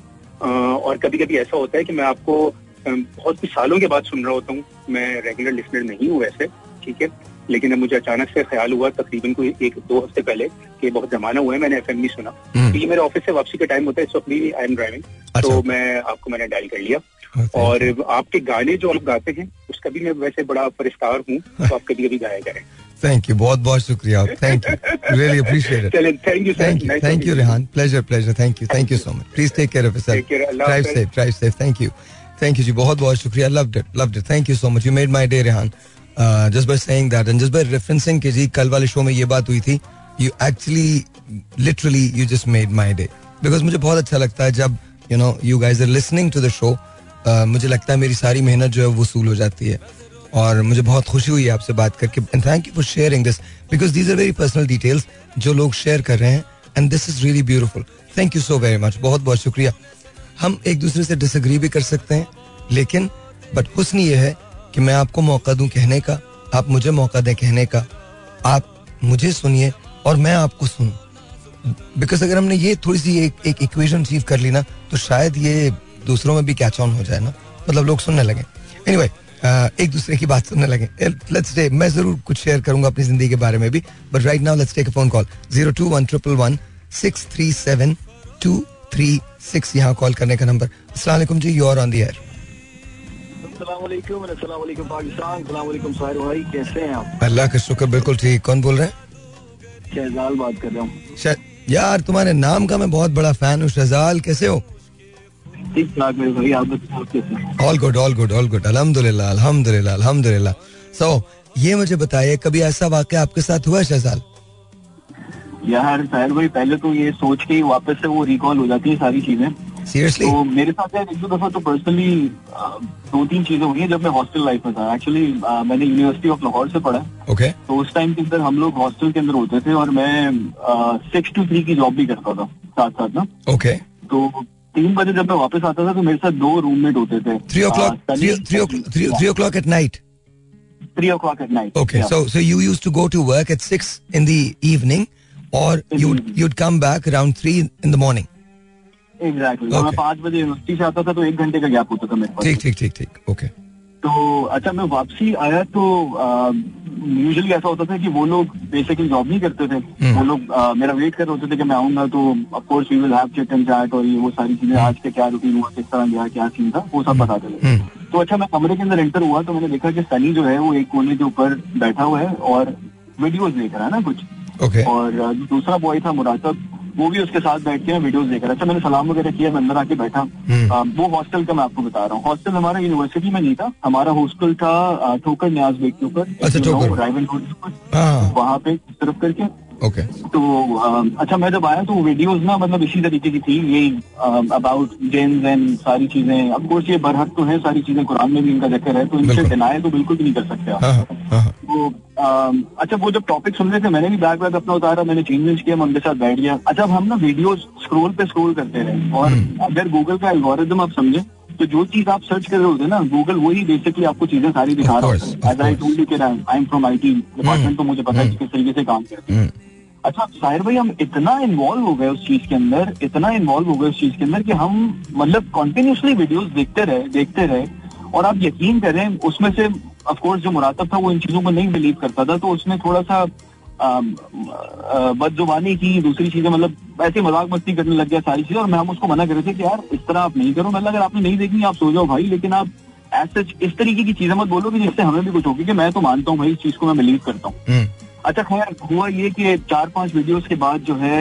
और कभी कभी ऐसा होता है कि मैं आपको बहुत कुछ सालों के बाद सुन रहा होता हूँ, मैं रेगुलर लिसनर नहीं हूँ वैसे, ठीक है, लेकिन अब मुझे अचानक से ख्याल हुआ तकरीबन कोई 1-2 हफ्ते पहले कि बहुत जमाना हुआ है मैंने एफएम नहीं सुना, क्योंकि मेरे ऑफिस से वापसी का टाइम होता है इस वक्त, आई एम ड्राइविंग, तो मैं आपको मैंने डायल कर लिया। और आपके गाने जो आप गाते हैं उसका भी मैं वैसे बड़ा फरिश्तार हूँ, तो आप कभी कभी गाया करें। थैंक यू, बहुत बहुत शुक्रिया, thank you, really appreciate it. चलिए, thank you Rehan, pleasure pleasure, thank you so much, please take care of yourself, drive safe, drive safe, thank you जी, बहुत बहुत शुक्रिया, loved it, loved it, thank you so much, you made my day Rehan, just by saying that and just by referencing कि जी कल वाले show में ये बात हुई थी, you actually literally you just made my day, because मुझे बहुत अच्छा लगता है जब you know you guys are listening to the show, मुझे लगता है मेरी सारी मेहनत जो है वसूल हो जाती है, और मुझे बहुत खुशी हुई आपसे बात करके, and thank you for sharing this, because these are very personal details जो लोग शेयर कर रहे हैं, and this is really beautiful, thank you so very much, बहुत बहुत शुक्रिया। हम एक दूसरे से डिसएग्री भी कर सकते हैं, लेकिन बट हुस्न ये है कि मैं आपको मौका दूं कहने का, आप मुझे मौका दें कहने का, आप मुझे सुनिए और मैं आपको सुनूं, बिकॉज अगर हमने ये थोड़ी सी एक इक्वेशन अचीव कर ली ना, तो शायद ये दूसरों में भी कैच ऑन हो जाए ना, मतलब लोग सुनने लगे, एनीवे एक दूसरे की बात सुनने लगे। लेट्स टेक, मैं जरूर कुछ शेयर करूंगा अपनी जिंदगी के बारे में भी, but right now let's take a phone call, 02111637236 यहाँ कॉल करने का नंबर। अस्सलाम वालेकुम जी, you are on the air. अस्सलाम वालेकुम, अस्सलाम वालेकुम पाकिस्तान, अस्सलाम वालेकुम साहिर भाई, कैसे हैं आप? अल्लाह का शुक्र, बिल्कुल ठीक। कौन बोल रहे हैं? शहजाल बात कर रहा हूँ। यार तुम्हारे नाम का मैं बहुत बड़ा फैन हूँ, शहजाल कैसे हो? ठीक ठाक मेरे भाई, आप बताओ कैसे हैं? All good all good all good, अल्हम्दुलिल्लाह अल्हम्दुलिल्लाह अल्हम्दुलिल्लाह। सो ये मुझे बताइए, कभी ऐसा वाकया आपके साथ हुआ है शहजाल? यार साहिर भाई, पहले तो ये सोच के वापस से वो रिकॉल हो जाती है सारी चीजें। Seriously? तो मेरे साथ यार एक दो दफा तो पर्सनली 2-3 चीजें हुई हैं जब मैं हॉस्टल लाइफ में था। एक्चुअली मैंने यूनिवर्सिटी ऑफ लाहौर से पढ़ा, okay. तो उस टाइम के अंदर हम लोग हॉस्टल के अंदर होते थे और मैं 6 to 3 की जॉब भी करता था साथ साथ ना, okay. तो 3 बजे जब मैं वापस आता था तो मेरे साथ 2 रूममेट होते थे, 3 o'clock at night. 3 o'clock at night. Okay, yeah. So you used to go to work at 6 in the evening or you'd come back around 3 in the morning. Exactly. मैं 5 बजे यूनिवर्सिटी से आता था तो 1 घंटे का गैप होता था मेरे पास। ठीक, ओके। तो अच्छा, मैं वापसी आया तो यूजुअली ऐसा होता था कि वो लोग बेसिकली जॉब नहीं करते थे, वो लोग मेरा वेट कर रहे थे कि मैं आऊंगा, तो of course we will have chit and chat और ये वो सारी चीजें, आज के क्या रूटीन हुआ, किस तरह गया, क्या सीन था, वो सब बताते थे। तो अच्छा, मैं कमरे के अंदर एंटर हुआ तो मैंने देखा कि सनी जो है वो एक कोने के ऊपर बैठा हुआ है और वीडियोस देख रहा है ना कुछ okay. और दूसरा बॉय था मुराद, वो भी उसके साथ बैठ के वीडियोस देख रहा था। मैंने सलाम वगैरह किया, मैं अंदर आके बैठा। वो हॉस्टल का मैं आपको बता रहा हूँ, हॉस्टल हमारा यूनिवर्सिटी में नहीं था, हमारा हॉस्टल था ठोकर न्याज बेग के ऊपर, राइवल रोड के ऊपर, वहाँ पे तरफ करके Okay. तो अच्छा मैं जब आया तो वीडियोस ना मतलब इसी तरीके की थी, ये अबाउट जेन्स एंड सारी चीजें। अब कोर्स ये बरहक तो है, सारी चीजें कुरान में भी इनका जिक्र है, तो इनसे डिनाई तो बिल्कुल भी नहीं कर सकते आप। तो अच्छा वो जब टॉपिक सुन रहे थे, मैंने भी बैग वैग अपना उतारा, मैंने चेंज किया, मैं उनके साथ बैठ गया। अच्छा हम ना वीडियोज स्क्रोल पे स्क्रोल करते रहे, और अगर गूगल का एल्गोरिथम आप समझे तो जो चीज आप सर्च कर रहे होते हैं ना, गूगल वही बेसिकली आपको चीजें सारी दिखा रहा होता है। एज आई टोल्ड यू कि I am from IT department, तो मुझे पता है किस तरीके से काम करते हैं। अच्छा साहिर भाई, हम इतना इन्वॉल्व हो गए उस चीज के अंदर, कि हम मतलब कॉन्टिन्यूसली वीडियोस देखते रहे। और आप यकीन करें, उसमें से ऑफकोर्स जो मुरातब था वो इन चीजों को नहीं बिलीव करता था, तो उसने थोड़ा सा बदजुबानी की, दूसरी चीजें मतलब ऐसे मजाक मस्ती करने लग गया सारी चीजें। और मैं हम उसको मना कर रहे थे कि यार इस तरह आप नहीं करो, मतलब अगर आपने नहीं देखनी आप सो जाओ भाई, लेकिन आप ऐसे इस तरीके की चीजें मत बोलो कि जिससे हमें भी कुछ हो। क्योंकि मैं तो मानता हूँ भाई इस चीज को, मैं बिलीव करता हूँ। अच्छा खैर हुआ ये कि 4-5 वीडियोस के बाद जो है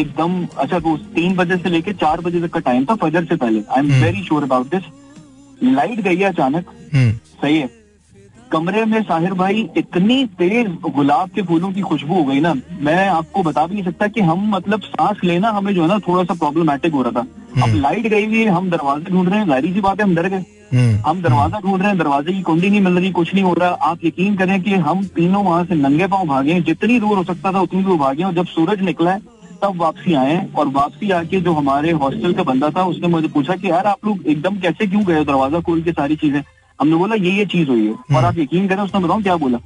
एकदम, अच्छा वो 3 बजे से लेके 4 बजे तक का टाइम था, फजर से पहले, I am very sure about this. Light गई अचानक, सही है, कमरे में साहिर भाई इतनी तेज गुलाब के फूलों की खुशबू हो गई ना, मैं आपको बता भी नहीं सकता कि हम मतलब सांस लेना हमें जो है ना थोड़ा सा प्रॉब्लमेटिक हो रहा था। अब लाइट गई हुई, हम दरवाजे ढूंढ रहे हैं, जाहिर सी बात है हम डर गए, हम दरवाजा ढूंढ रहे हैं, दरवाजे की कुंडी नहीं मिल रही, कुछ नहीं हो रहा। आप यकीन करें कि हम तीनों वहां से नंगे पांव भागे, जितनी दूर हो सकता था उतनी दूर भागे, और जब सूरज निकला तब वापसी आए। और वापसी आके जो हमारे हॉस्टल का बंदा था उसने मुझे पूछा कि यार आप लोग एकदम कैसे क्यों गए, दरवाजा खोल के सारी चीजें। हमने बोला ये चीज हुई है। और आप यकीन करें उसने बताऊं क्या बोला,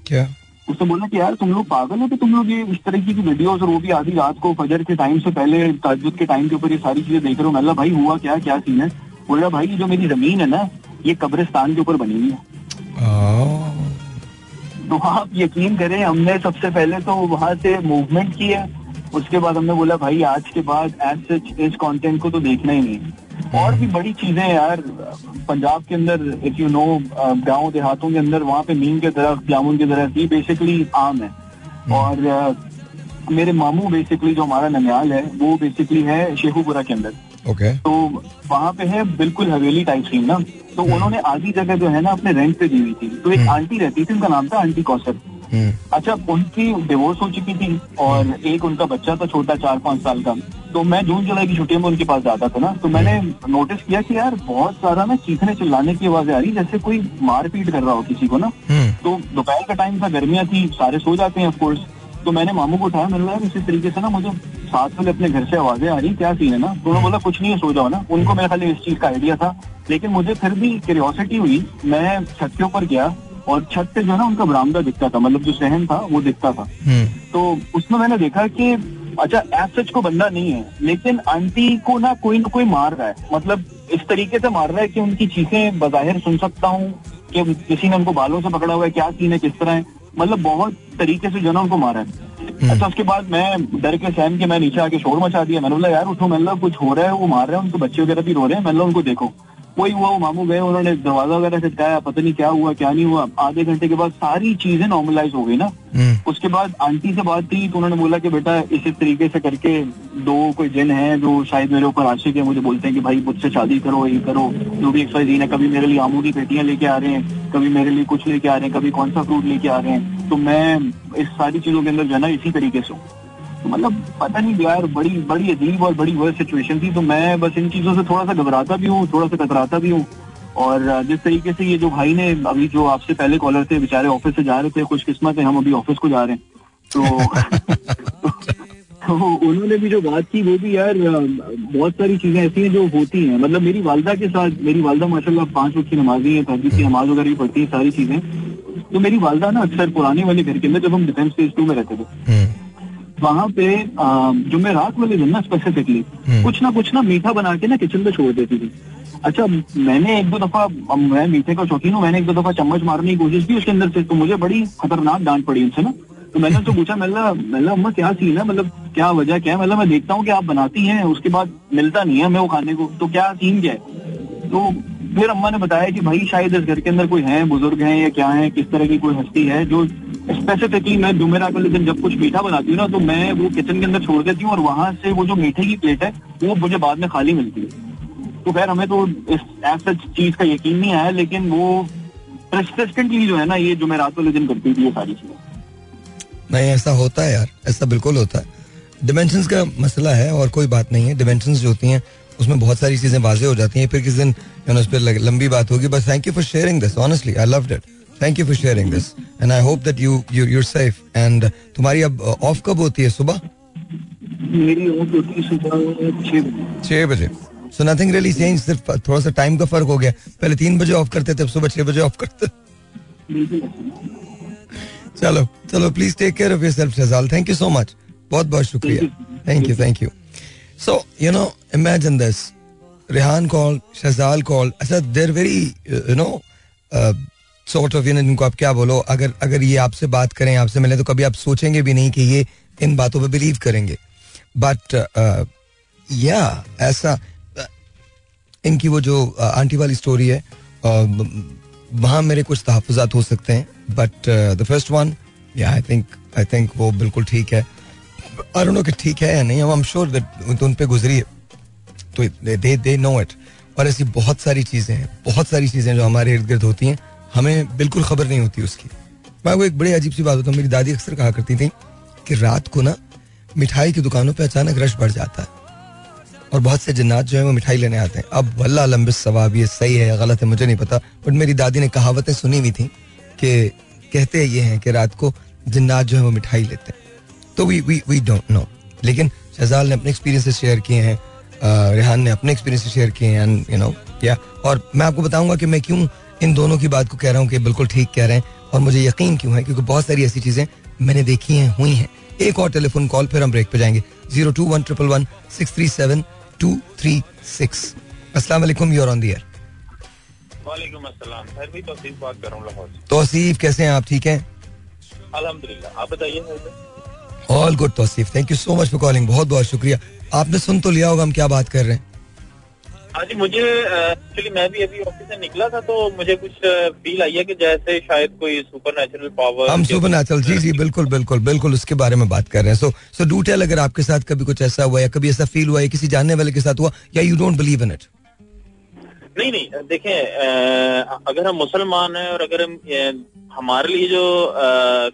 उसने बोला कि यार तुम लोग पागल हो कि तुम लोग ये इस तरीके की वीडियोस, और वो भी आधी रात को फजर के टाइम से पहले तहज्जुद के टाइम के ऊपर ये सारी चीजें देख रहे हो। मतलब भाई हुआ क्या, क्या सीन है? बोला भाई जो मेरी जमीन है ना ये कब्रिस्तान के ऊपर बनी हुई है। तो आप यकीन करें हमने सबसे पहले तो वहां से मूवमेंट किया, उसके बाद हमने बोला भाई आज के बाद एज सच इस कंटेंट को तो देखना ही नहीं। और भी बड़ी चीजें यार पंजाब के अंदर, इफ यू नो, गाँव देहातों के अंदर, वहाँ पे नीम के दरख्त, जामुन के दरख्त, ये बेसिकली आम है। और मेरे मामू बेसिकली जो हमारा ननियाल है वो बेसिकली है शेखुपुरा के अंदर, तो वहाँ पे है बिल्कुल हवेली टाइप सीन ना, तो उन्होंने आधी जगह जो है ना अपने रेंट पे दी हुई थी। तो एक आंटी रहती थी, उनका नाम था आंटी कौसर। अच्छा उनकी डिवोर्स हो चुकी थी और एक उनका बच्चा था छोटा 4-5 साल का। तो मैं जून जुलाई की छुट्टियों में उनके पास जाता था ना, तो मैंने नोटिस किया कि यार बहुत सारा ना चीखने चिल्लाने की आवाजें आ रही, जैसे कोई मारपीट कर रहा हो किसी को ना। तो दोपहर का टाइम था, गर्मियां थी, सारे सो जाते हैं ऑफकोर्स। तो मैंने मामू को उठाया, मैंने बोला इसी तरीके से ना मुझे साथ में अपने घर से आवाजें आ रही, क्या सीन है ना? तो उन्होंने बोला कुछ नहीं है, सो जाओ ना। उनको मेरे खाली इस चीज का आइडिया था, लेकिन मुझे फिर भी क्यूरियोसिटी हुई। मैं छत के ऊपर गया और छत पे जो है ना उनका बरामदा दिखता था, मतलब जो सहन था वो दिखता था। तो उसमें मैंने देखा कि अच्छा एज सच को बंदा नहीं है, लेकिन आंटी को ना कोई मार रहा है, मतलब इस तरीके से मार रहा है कि उनकी चीखें बज़ाहिर सुन सकता हूँ कि किसी ने उनको बालों से पकड़ा हुआ है, क्या सीन है, किस तरह है, मतलब बहुत तरीके से जो ना उनको मारा है। अच्छा उसके बाद मैं डर के सहम के मैं नीचे आके शोर मचा दिया। मैंने बोला यार उठो, मतलब कुछ हो रहा है, वो मार रहे हैं, उनके बच्चे वगैरह भी रो रहे हैं, मतलब उनको देखो। वही हुआ, वो मामू गए, उन्होंने दरवाजा वगैरह खटकाया, पता नहीं क्या हुआ क्या नहीं हुआ। आधे घंटे के बाद सारी चीजें नॉर्मलाइज हो गई ना। उसके बाद आंटी से बात थी तो उन्होंने बोला कि बेटा इसी तरीके से करके दो कोई जिन है जो शायद मेरे ऊपर आशिक है, मुझे बोलते हैं कि भाई मुझसे शादी करो, ये करो, जो भी XYZ है, कभी मेरे लिए आमू की पेटियां लेके आ रहे हैं, कभी मेरे लिए कुछ लेके आ रहे हैं, कभी कौन सा फ्रूट लेके आ रहे हैं। तो मैं इस सारी चीजों के अंदर जो है ना इसी तरीके से, मतलब पता नहीं यार बड़ी बड़ी अजीब और बड़ी वर्स्ट सिचुएशन थी। तो मैं बस इन चीजों से थोड़ा सा घबराता भी हूँ, थोड़ा सा कतराता भी हूँ। और जिस तरीके से ये जो भाई ने अभी जो आपसे पहले कॉलर थे बेचारे ऑफिस से जा रहे थे, खुशकिस्मत है हम अभी ऑफिस को जा रहे हैं, तो उन्होंने भी जो बात की वो भी यार बहुत सारी चीजें ऐसी हैं जो होती हैं। मतलब मेरी वालदा के साथ, मेरी वालदा माशाल्लाह 5 वक्त की नमाजी है, तहज्जुद की नमाज वगैरह भी पढ़ती है, सारी चीजें। तो मेरी वालदा ना अक्सर पुराने वाले घर के अंदर, जब हम डिफेंस स्टेज 2 में रहते थे, वहाँ पे जुमेरात वाले दिन ना स्पेसिफिकली कुछ ना मीठा बना के ना किचन पे छोड़ देती थी। अच्छा मैंने एक दो दफा, मैं मीठे का शौकीन हूँ, मैंने एक दो दफा चम्मच मारने की कोशिश की उसके अंदर से, तो मुझे बड़ी खतरनाक डांट पड़ी उनसे ना। तो मैंने उनसे पूछा, मतलब अम्मा क्या सीन है, मतलब क्या वजह क्या है, मतलब मैं देखता हूँ कि आप बनाती हैं उसके बाद मिलता नहीं है मैं वो खाने को, तो क्या सीन क्या है? तो फिर अम्मा ने बताया कि भाई शायद इस घर के अंदर कोई है, बुजुर्ग है या क्या है, किस तरह की कोई हस्ती है जो स्पेसिफिकली मैं जुमेरात वाले दिन जब कुछ मीठा बनाती हूँ ना तो मैं वो किचन के अंदर छोड़ देती हूँ और वहां से वो जो मीठे की प्लेट है वो मुझे बाद में खाली मिलती है। तो खैर हमें तो इस सच चीज का यकीन नहीं आया, लेकिन वो परसिस्टेंटली जो है ना ये जुमेरात वाले दिन करती थी ये सारी चीजें। नहीं, ऐसा होता है यार, ऐसा बिल्कुल होता है। डिमेंशंस का मसला है और कोई बात नहीं है। डिमेंशंस जो होती हैं उसमें बहुत सारी चीजें वाज़े हो जाती हैं, फिर किसी दिन उस पर लंबी बात होगी। But thank you for sharing this, honestly I loved it. Thank you for sharing this and I hope that you are safe. And तुम्हारी अब ऑफ कब होती है? सुबह मेरी ऑफ होती है सुबह 6 बजे। सो नथिंग रियली चेंज, सिर्फ थोड़ा सा टाइम का फर्क हो गया। पहले 3 बजे ऑफ करते थे, अब सुबह 6 बजे ऑफ करते। चलो चलो, please take care of yourself Shahzad. Thank you so much, बहुत बहुत शुक्रिया। Thank you, thank you. So you know, imagine this, Rehan call, Shahzad call, अच्छा there very you know sort of, इनको आप क्या बोलो, अगर ये आपसे बात करें, आपसे मिलें तो कभी आप सोचेंगे भी नहीं कि ये इन बातों पे बिलीव करेंगे। बट या ऐसा इनकी वो जो आंटी वाली स्टोरी है वहाँ मेरे कुछ तहफ़्फ़ुज़ात हो सकते हैं। बट द फर्स्ट वन या आई थिंक वो बिल्कुल ठीक है। I don't know कि ठीक है या नहीं, आई एम श्योर दैट उन पे गुजरी है तो they know it। और ऐसी बहुत सारी चीज़ें जो हमारे इर्द गिर्द होती हैं हमें बिल्कुल खबर नहीं होती उसकी। मैं को एक बड़ी अजीब सी बात होता है, मेरी दादी अक्सर कहा करती थी कि रात को ना मिठाई की दुकानों पे अचानक रश बढ़ जाता है और बहुत से जन्नात जो है वो मिठाई लेने आते हैं। अब वल्ला लम्बिस सवाब, ये सही है या गलत है मुझे नहीं पता, बट मेरी दादी ने कहावतें सुनी हुई थी कि कहते ये हैं कि रात को जन्नात जो है वो मिठाई लेते हैं। तो वी डोंट नो, लेकिन शहजाद ने अपने एक्सपीरियंसेस शेयर किए हैं, रेहान ने अपने एक्सपीरियंसेस शेयर किए हैं एंड यू नो या। और मैं आपको बताऊंगा कि मैं क्यों इन दोनों की बात को कह रहा हूँ कि बिल्कुल ठीक कह रहे हैं और मुझे यकीन क्यों है, क्योंकि बहुत सारी ऐसी चीज़ें मैंने देखी हैं, हुई हैं। एक और टेलीफोन कॉल, फिर हम ब्रेक पे जाएंगे। 02111 637 236। अस्सलाम वालेकुम, you are on the air. वालेकुम अस्सलाम, सर मैं तौसीफ बात कर रहा हूँ लाहौर से। तौसीफ कैसे हैं आप? ठीक हैं अल्हम्दुलिल्लाह, आप बताइए। All good, Tausif. Thank you so much for calling. बहुत बहुत शुक्रिया। आपने सुन तो लिया होगा हम क्या बात कर रहे हैं। हाँ जी, मुझे एक्चुअली मैं भी अभी ऑफिस से निकला था तो मुझे कुछ फील आई है कि जैसे शायद कोई सुपरनैचुरल पावर, हम सुपरनैचुरल, जी जी बिल्कुल बिल्कुल बिल्कुल उसके बारे में बात कर रहे हैं। सो डू टेल, अगर आपके साथ कभी कुछ ऐसा हुआ या कभी ऐसा फील हुआ या किसी जानने वाले के साथ हुआ या you don't believe in it? नहीं, देखें अगर हम मुसलमान हैं और अगर हम हमारे लिए जो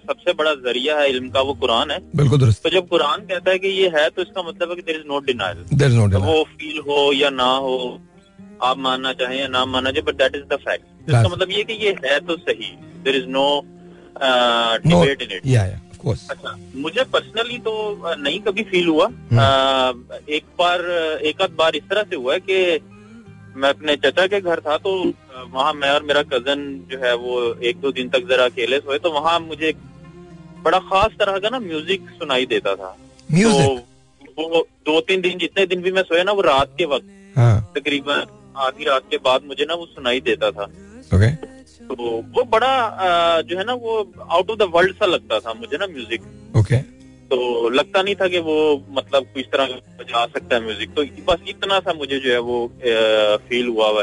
सबसे बड़ा जरिया है इल्म का वो कुरान है। बिल्कुल दुरुस्त। तो जब कुरान कहता है कि ये है तो इसका मतलब है कि देयर इज नो डिनायल, वो फील हो या ना हो, आप मानना चाहें या ना मानना चाहे, but that is the fact. इसका मतलब ये कि ये है तो सही, there is no debate in it. अच्छा, मुझे पर्सनली तो नहीं कभी फील हुआ। एक आध बार इस तरह से हुआ कि मैं अपने चाचा के घर था तो वहाँ मैं और मेरा कजन जो है वो 1-2 दिन तक जरा अकेले सोए, तो वहाँ मुझे बड़ा खास तरह का ना म्यूजिक सुनाई देता था। तो वो 2-3 दिन जितने दिन भी मैं सोया ना वो रात के वक्त तकरीबन आधी रात के बाद मुझे ना वो सुनाई देता था। तो वो बड़ा जो है ना वो आउट ऑफ द वर्ल्ड सा लगता था मुझे ना म्यूजिक। तो लगता नहीं था कि वो मतलब किस तरह बजा सकता है म्यूजिक। तो बस इतना सा मुझे जो है वो फील हुआ है।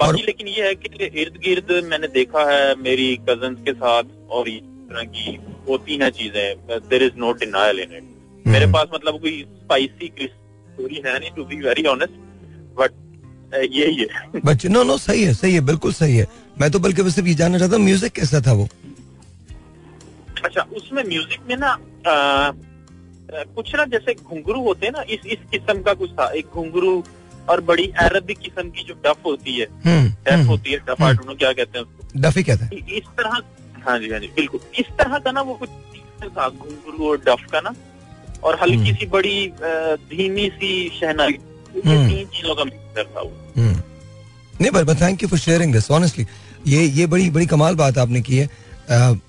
बाकी लेकिन ये है कि इर्द गिर्द मैंने देखा है मेरी कजन के साथ और इस तरह की होती है चीजें, there is no denial in it. मेरे पास मतलब कोई स्पाइसी स्टोरी है नहीं, to be very honest, but यही है। बट नो सही है बिल्कुल सही है। मैं तो बल्कि सिर्फ ये जानना चाहता हूँ म्यूजिक कैसा था वो। अच्छा, उसमें म्यूजिक में ना कुछ ना जैसे घुंघरू होते हैं ना इस किस्म का कुछ था, एक घुंघरू और बड़ी अरबिक किस्म की जो डफ होती है, डफ आर्ट उन्होंने क्या कहते हैं, डफी कहते हैं इस तरह। हाँ जी बिल्कुल इस तरह का ना वो कुछ था घुंघरू और डफ का ना, और हल्की सी बड़ी धीमी सी शहनाई, 3 चीजों का मिक्सर था वो। नहीं पर thank you for sharing this, honestly ये बड़ी बड़ी कमाल बात आपने की है।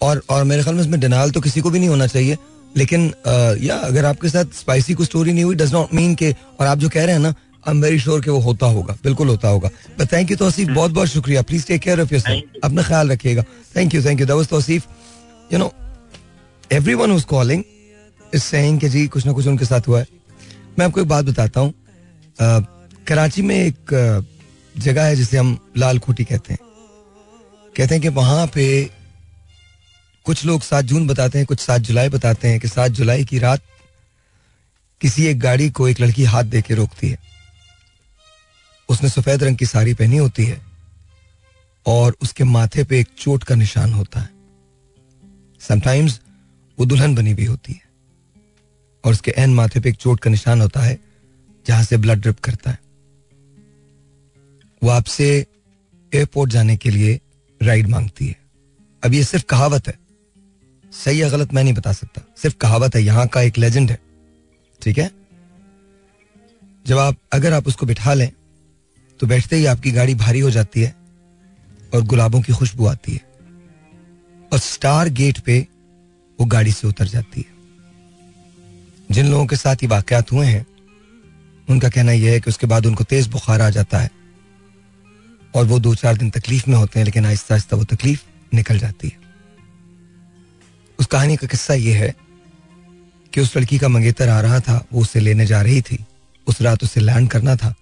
और मेरे ख्याल में इसमें डिनायल तो किसी को भी नहीं होना चाहिए, लेकिन या अगर आपके साथ स्पाइसी कोई स्टोरी नहीं हुई डज नॉट मीन के, और आप जो कह रहे हैं ना आई एम वेरी श्योर कि वो होता होगा, बिल्कुल होता होगा। बट थैंक यू तौसीफ, बहुत बहुत शुक्रिया। Please take care of yourself, अपना ख्याल रखिएगा। Thank you that was Tauseef. You know everyone who is calling is saying कि जी कुछ ना कुछ उनके साथ हुआ है। मैं आपको एक बात बताता हूँ, कराची में एक जगह है जिसे हम लाल खूटी कहते हैं कि वहाँ पे कुछ लोग 7 जून बताते हैं, कुछ 7 जुलाई बताते हैं कि 7 जुलाई की रात किसी एक गाड़ी को एक लड़की हाथ देके रोकती है. उसने सफेद रंग की साड़ी पहनी होती है और उसके माथे पे एक चोट का निशान होता है. समटाइम्स वो दुल्हन बनी भी होती है और उसके एन माथे पे एक चोट का निशान होता है जहां से ब्लड ड्रिप करता है. वो आपसे एयरपोर्ट जाने के लिए राइड मांगती है. अब ये सिर्फ कहावत है, सही या गलत मैं नहीं बता सकता, सिर्फ कहावत है, यहां का एक लेजेंड है. ठीक है, जब आप अगर आप उसको बिठा लें तो बैठते ही आपकी गाड़ी भारी हो जाती है और गुलाबों की खुशबू आती है और स्टार गेट पे वो गाड़ी से उतर जाती है. जिन लोगों के साथ ये वाकयात हुए हैं उनका कहना यह है कि उसके बाद उनको तेज बुखार आ जाता है और वो 2-4 दिन तकलीफ में होते हैं, लेकिन आहिस्ता आहिस्ता वो तकलीफ निकल जाती है. उस कहानी का किस्सा ये है कि उस लड़की का मंगेतर आ रहा था, वो उसे लेने जा रही थी. उस रात उसे लैंड करना था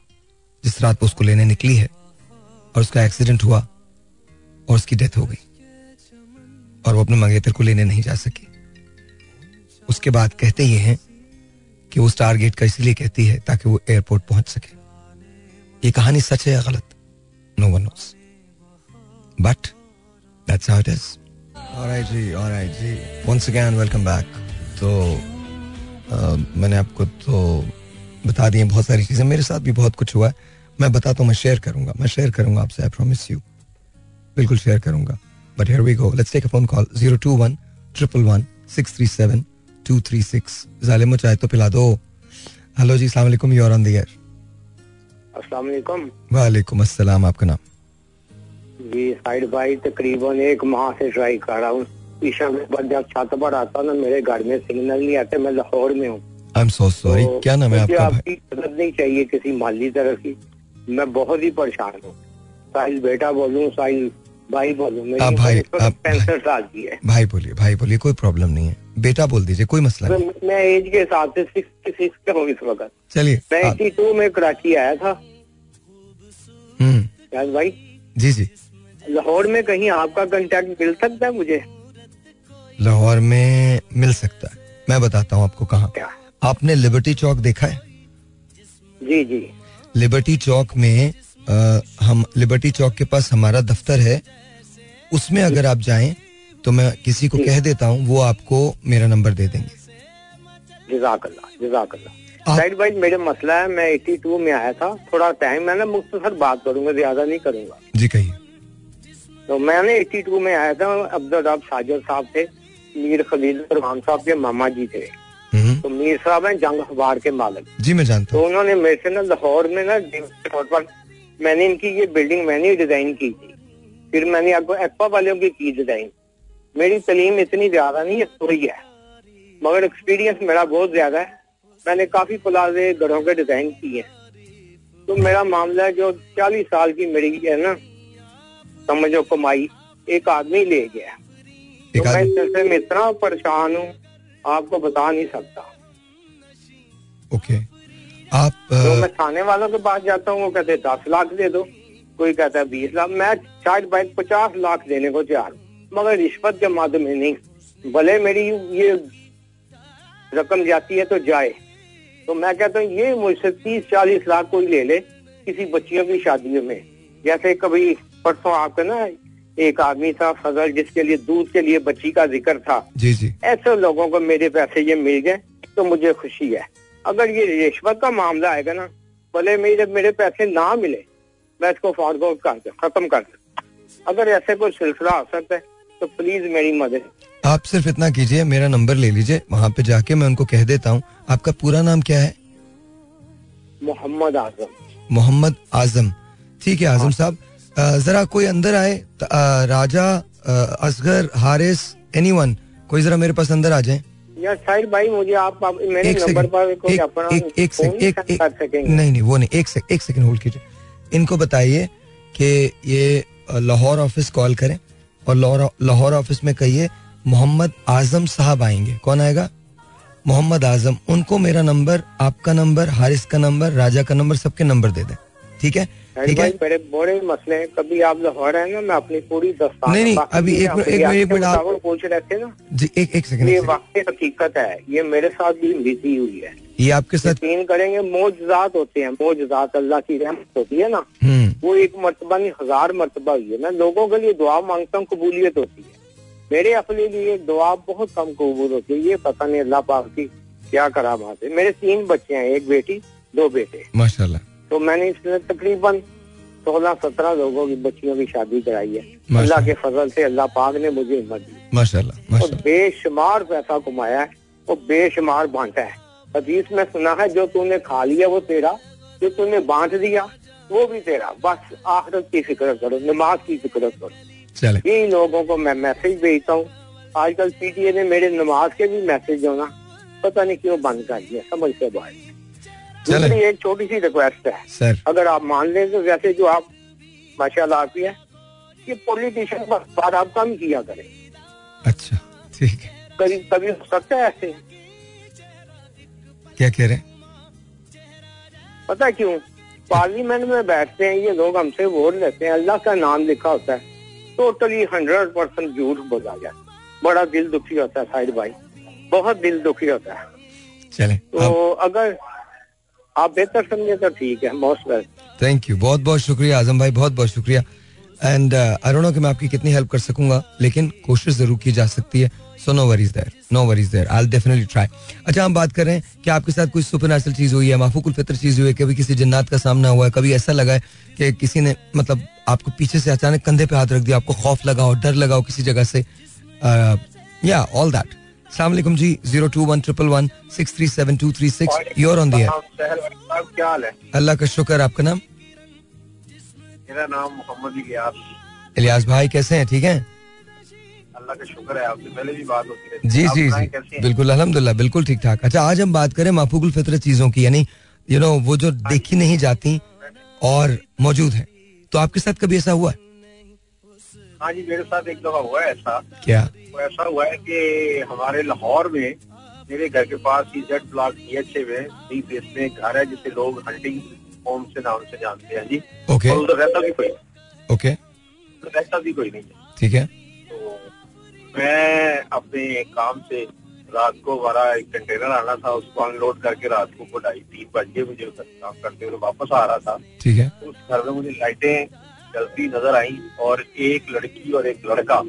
जिस रात वो उसको लेने निकली है, और उसका एक्सीडेंट हुआ और उसकी डेथ हो गई और वो अपने मंगेतर को लेने नहीं जा सकी. उसके बाद कहते ये हैं कि वो स्टार गेट का इसलिए कहती है ताकि वो एयरपोर्ट पहुंच सके. ये कहानी सच है या गलत, no one knows, but that's how it is. Alright जी, ऑलराइट जी, वंस अगेन वेलकम बैक. तो मैंने आपको तो बता दी हैं बहुत सारी चीज़ें, मेरे साथ भी बहुत कुछ हुआ है. मैं बताता हूँ, मैं शेयर करूँगा, आपसे, आई प्रॉमिस यू, बिल्कुल शेयर करूँगा. But here we go, let's take a phone call. 021-111-637-236. जालिमो चाहे तो पिला दो. हेलो जी, अस्सलाम वालेकुम, you are on the air. अस्सलाम वालेकुम. वालेकुम अस्सलाम. आपका नाम? जी साहिद भाई, तकरीबन 1 माह से ट्राई कर रहा हूँ. जब छत पर आता ना मेरे घर में सिग्नल नहीं आते, मैं लाहौर में हूँ. I'm so sorry. तो क्या नाम है आपका? आपकी मदद नहीं चाहिए किसी माली तरफ की, मैं बहुत ही परेशान हूँ. साहिल बेटा बोलूँ, साहिल भाई बोलूँ, आप भाई, आप भाई बोलिए, कोई प्रॉब्लम नहीं है, बेटा बोल दीजिए, कोई मसला नहीं. मैं एज के हिसाब से 66 का हूँ इस वक्त. चलिए, 92 में कराची आया था भाई. जी जी, लाहौर में कहीं आपका कॉन्टेक्ट मिल सकता है मुझे? लाहौर में मिल सकता है, मैं बताता हूँ आपको कहाँ. आपने लिबर्टी चौक देखा है? जी जी. लिबर्टी चौक में हम, लिबर्टी चौक के पास हमारा दफ्तर है, उसमें अगर आप जाएं तो मैं किसी को कह देता हूँ, वो आपको मेरा नंबर दे देंगे. जज़ाकल्लाह, जज़ाकल्लाह. साहिद भाई मेरा मसला है, मैं 82 में आया था. थोड़ा टाइम है ना, मुख्तसर बात करूँगा, ज्यादा नहीं करूँगा. जी कहिए. तो मैंने 82 में आया था. अब्दुल रब साजिद साहब थे, मीर खलील फरमान साहब के मामा जी थे. तो मीर साहब हैं जंग अखबार के मालिक. जी मैं जानता हूँ. तो उन्होंने मेरे से ना लाहौर में ना पर मैंने इनकी ये बिल्डिंग मैंने डिजाइन की थी, फिर मैंने एक्वा वालों की डिजाइन. मेरी तलीम इतनी ज्यादा नहीं है, थोड़ी है, मगर एक्सपीरियंस मेरा बहुत ज्यादा है. मैंने काफी प्लाजे घरों के डिजाइन किए हैं. तो मेरा मामला है जो 40 साल की मेरी है ना, समझो कमाई, एक आदमी ले गया. तो मैं सिलसिले में इतना परेशान हूँ, आपको बता नहीं सकता. ओके. आप तो मैं थाने वालों के पास जाता हूँ, वो कहते हैं 10 लाख दे दो, कोई कहता है 20 लाख. मैं 50 लाख देने को तैयार, मगर रिश्वत के माध्यम में नहीं. भले मेरी ये रकम जाती है तो जाए. तो मैं कहता हूँ ये मुझसे 30-40 लाख कोई ले ले किसी बच्चियों की शादियों में. जैसे कभी परसों आपका ना एक आदमी था फजल, जिसके लिए दूध के लिए बच्ची का जिक्र था. जी जी. ऐसे लोगों को मेरे पैसे ये मिल गए तो मुझे खुशी है. अगर ये रिश्वत का मामला आएगा ना, भले मेरे पैसे ना मिले, मैं इसको फॉरवर्ड आउट कर खत्म कर दे. अगर ऐसे कोई सिलसिला आ सकता है तो प्लीज मेरी मदद. आप सिर्फ इतना कीजिए, मेरा नंबर ले लीजिए, वहाँ पे जाके मैं उनको कह देता हूँ. आपका पूरा नाम क्या है? मोहम्मद आजम. मोहम्मद आजम, ठीक है. आजम साहब जरा कोई अंदर आए, राजा, असगर, हारिस, एनीवन, कोई जरा मेरे पास अंदर आ जाए. यार साहिब भाई मुझे आप मेरे नंबर पर कोई अपना नहीं, वो नहीं, एक सेकंड होल्ड कीजिए. इनको बताइए कि ये लाहौर ऑफिस कॉल करें और लाहौर ऑफिस में कहिए मोहम्मद आजम साहब आएंगे. कौन आएगा? मोहम्मद आजम. उनको मेरा नंबर, आपका नंबर, हारिस का नंबर, राजा का नंबर, सबके नंबर दे दें. ठीक है, ठीक है, बड़े बड़े मसले हैं। कभी आप लाहौर है ना, मैं अपनी पूरी दस्तान नहीं अभी एक मिनट पूछ रहे थे ना जी, एक सेकंड। ये वाकई हकीकत है, ये मेरे साथ भी बीती हुई है। ये आपके साथ यकीन करेंगे, मोजज़ात होते हैं, मोजज़ात अल्लाह की रहमत होती है ना, वो एक मरतबा नहीं हजार मरतबा हुई है। मैं लोगों के लिए दुआ मांगता हूँ, कबूलियत होती है, मेरे अपने लिए दुआ बहुत कम कबूल होती है। ये पता नहीं अल्लाह पाक की क्या करामात है। मेरे 3 बच्चे हैं, एक बेटी 2 बेटे माशाल्लाह। तो मैंने इसमें तकरीबन 16-17 लोगों की बच्चियों की शादी कराई है। अल्लाह के फजल से अल्लाह पाक ने मुझे हिम्मत दी माशाल्लाह, और बेशुमार पैसा कमाया है और बेशुमार बांटा है। हदीस में सुना है, जो तूने खा लिया वो तेरा, जो तूने बांट दिया वो भी तेरा, बस आखिरत की फिक्र करो, नमाज की फिक्र करो। यही लोगों को मैं मैसेज भेजता हूँ। आजकल पीटीए ने मेरे नमाज के भी मैसेज होना पता नहीं क्यों बंद कर दिया, समझ से बाहर। दूसरी एक छोटी सी रिक्वेस्ट है सर, अगर आप मान लें तो, वैसे जो आप माशाल्लाह आप ही है, ये पॉलिटिशियन पर बात आप कम किया करें। अच्छा ठीक है, कभी कभी हो सकता है ऐसे। क्या कह रहे पता क्यों, पार्लियामेंट में बैठते हैं ये लोग, हमसे वोट लेते हैं, अल्लाह का नाम लिखा होता है, टोटली 100% झूठ बोला जाए। बड़ा दिल दुखी होता है साहिद भाई, बहुत दिल दुखी होता है। चले तो अगर आप बेहतर समझे तो ठीक है। मोस्ट वेलकम, थैंक यू, बहुत बहुत शुक्रिया आजम भाई, बहुत बहुत शुक्रिया। एंड आई डोंट नो कि मैं आपकी कितनी हेल्प कर सकूंगा, लेकिन कोशिश जरूर की जा सकती है। So no worries there, no worries there, I will definitely try. अच्छा, हम बात कर रहे हैं कि आपके साथ कोई सुपरनैचुरल चीज हुई है, माफूकुल फितर चीज हुई है, कभी किसी जन्नात का सामना हुआ है, कभी ऐसा लगा है कि किसी ने मतलब आपको पीछे से अचानक कंधे पे हाथ रख दिया, आपको खौफ लगा हो, डर लगा हो किसी जगह से, या ऑल दैट। अस्सलाम वालेकुम जी, 02111163723 6 यूर ऑन द एयर। अल्लाह का शुक्र। आपका नाम? मेरा नाम मोहम्मद इलियास। इलियास भाई कैसे हैं? ठीक हैं, अल्लाह का शुक्र है। आपसे पहले भी बात होती रहती है। जी जी जी, बिल्कुल अल्हम्दुलिल्लाह, बिल्कुल ठीक ठाक। अच्छा, आज हम बात करें माफूकुल फितरत चीजों की, यानी यू नो वो जो देखी नहीं जाती और मौजूद है। तो आपके साथ कभी ऐसा हुआ है? हाँ जी, मेरे साथ एक दफा हुआ है ऐसा। क्या? तो ऐसा हुआ है कि हमारे लाहौर में मेरे घर के पास Z ब्लॉक DHA में बी बेस में एक घर है जिसे लोग हंटिंग होम से नाम से जानते हैं जी। ओके। और उधर रहता भी कोई नहीं। ओके। तो रहता भी कोई नहीं है। ठीक है। तो मैं अपने काम से रात को हमारा एक कंटेनर आना था, उसको अनलोड करके रात को 2:30-3 बजे मुझे काम करते हुए वापस आ रहा था। ठीक है। उस घर में मुझे लाइटें जलती नजर आई और एक लड़की और एक लड़का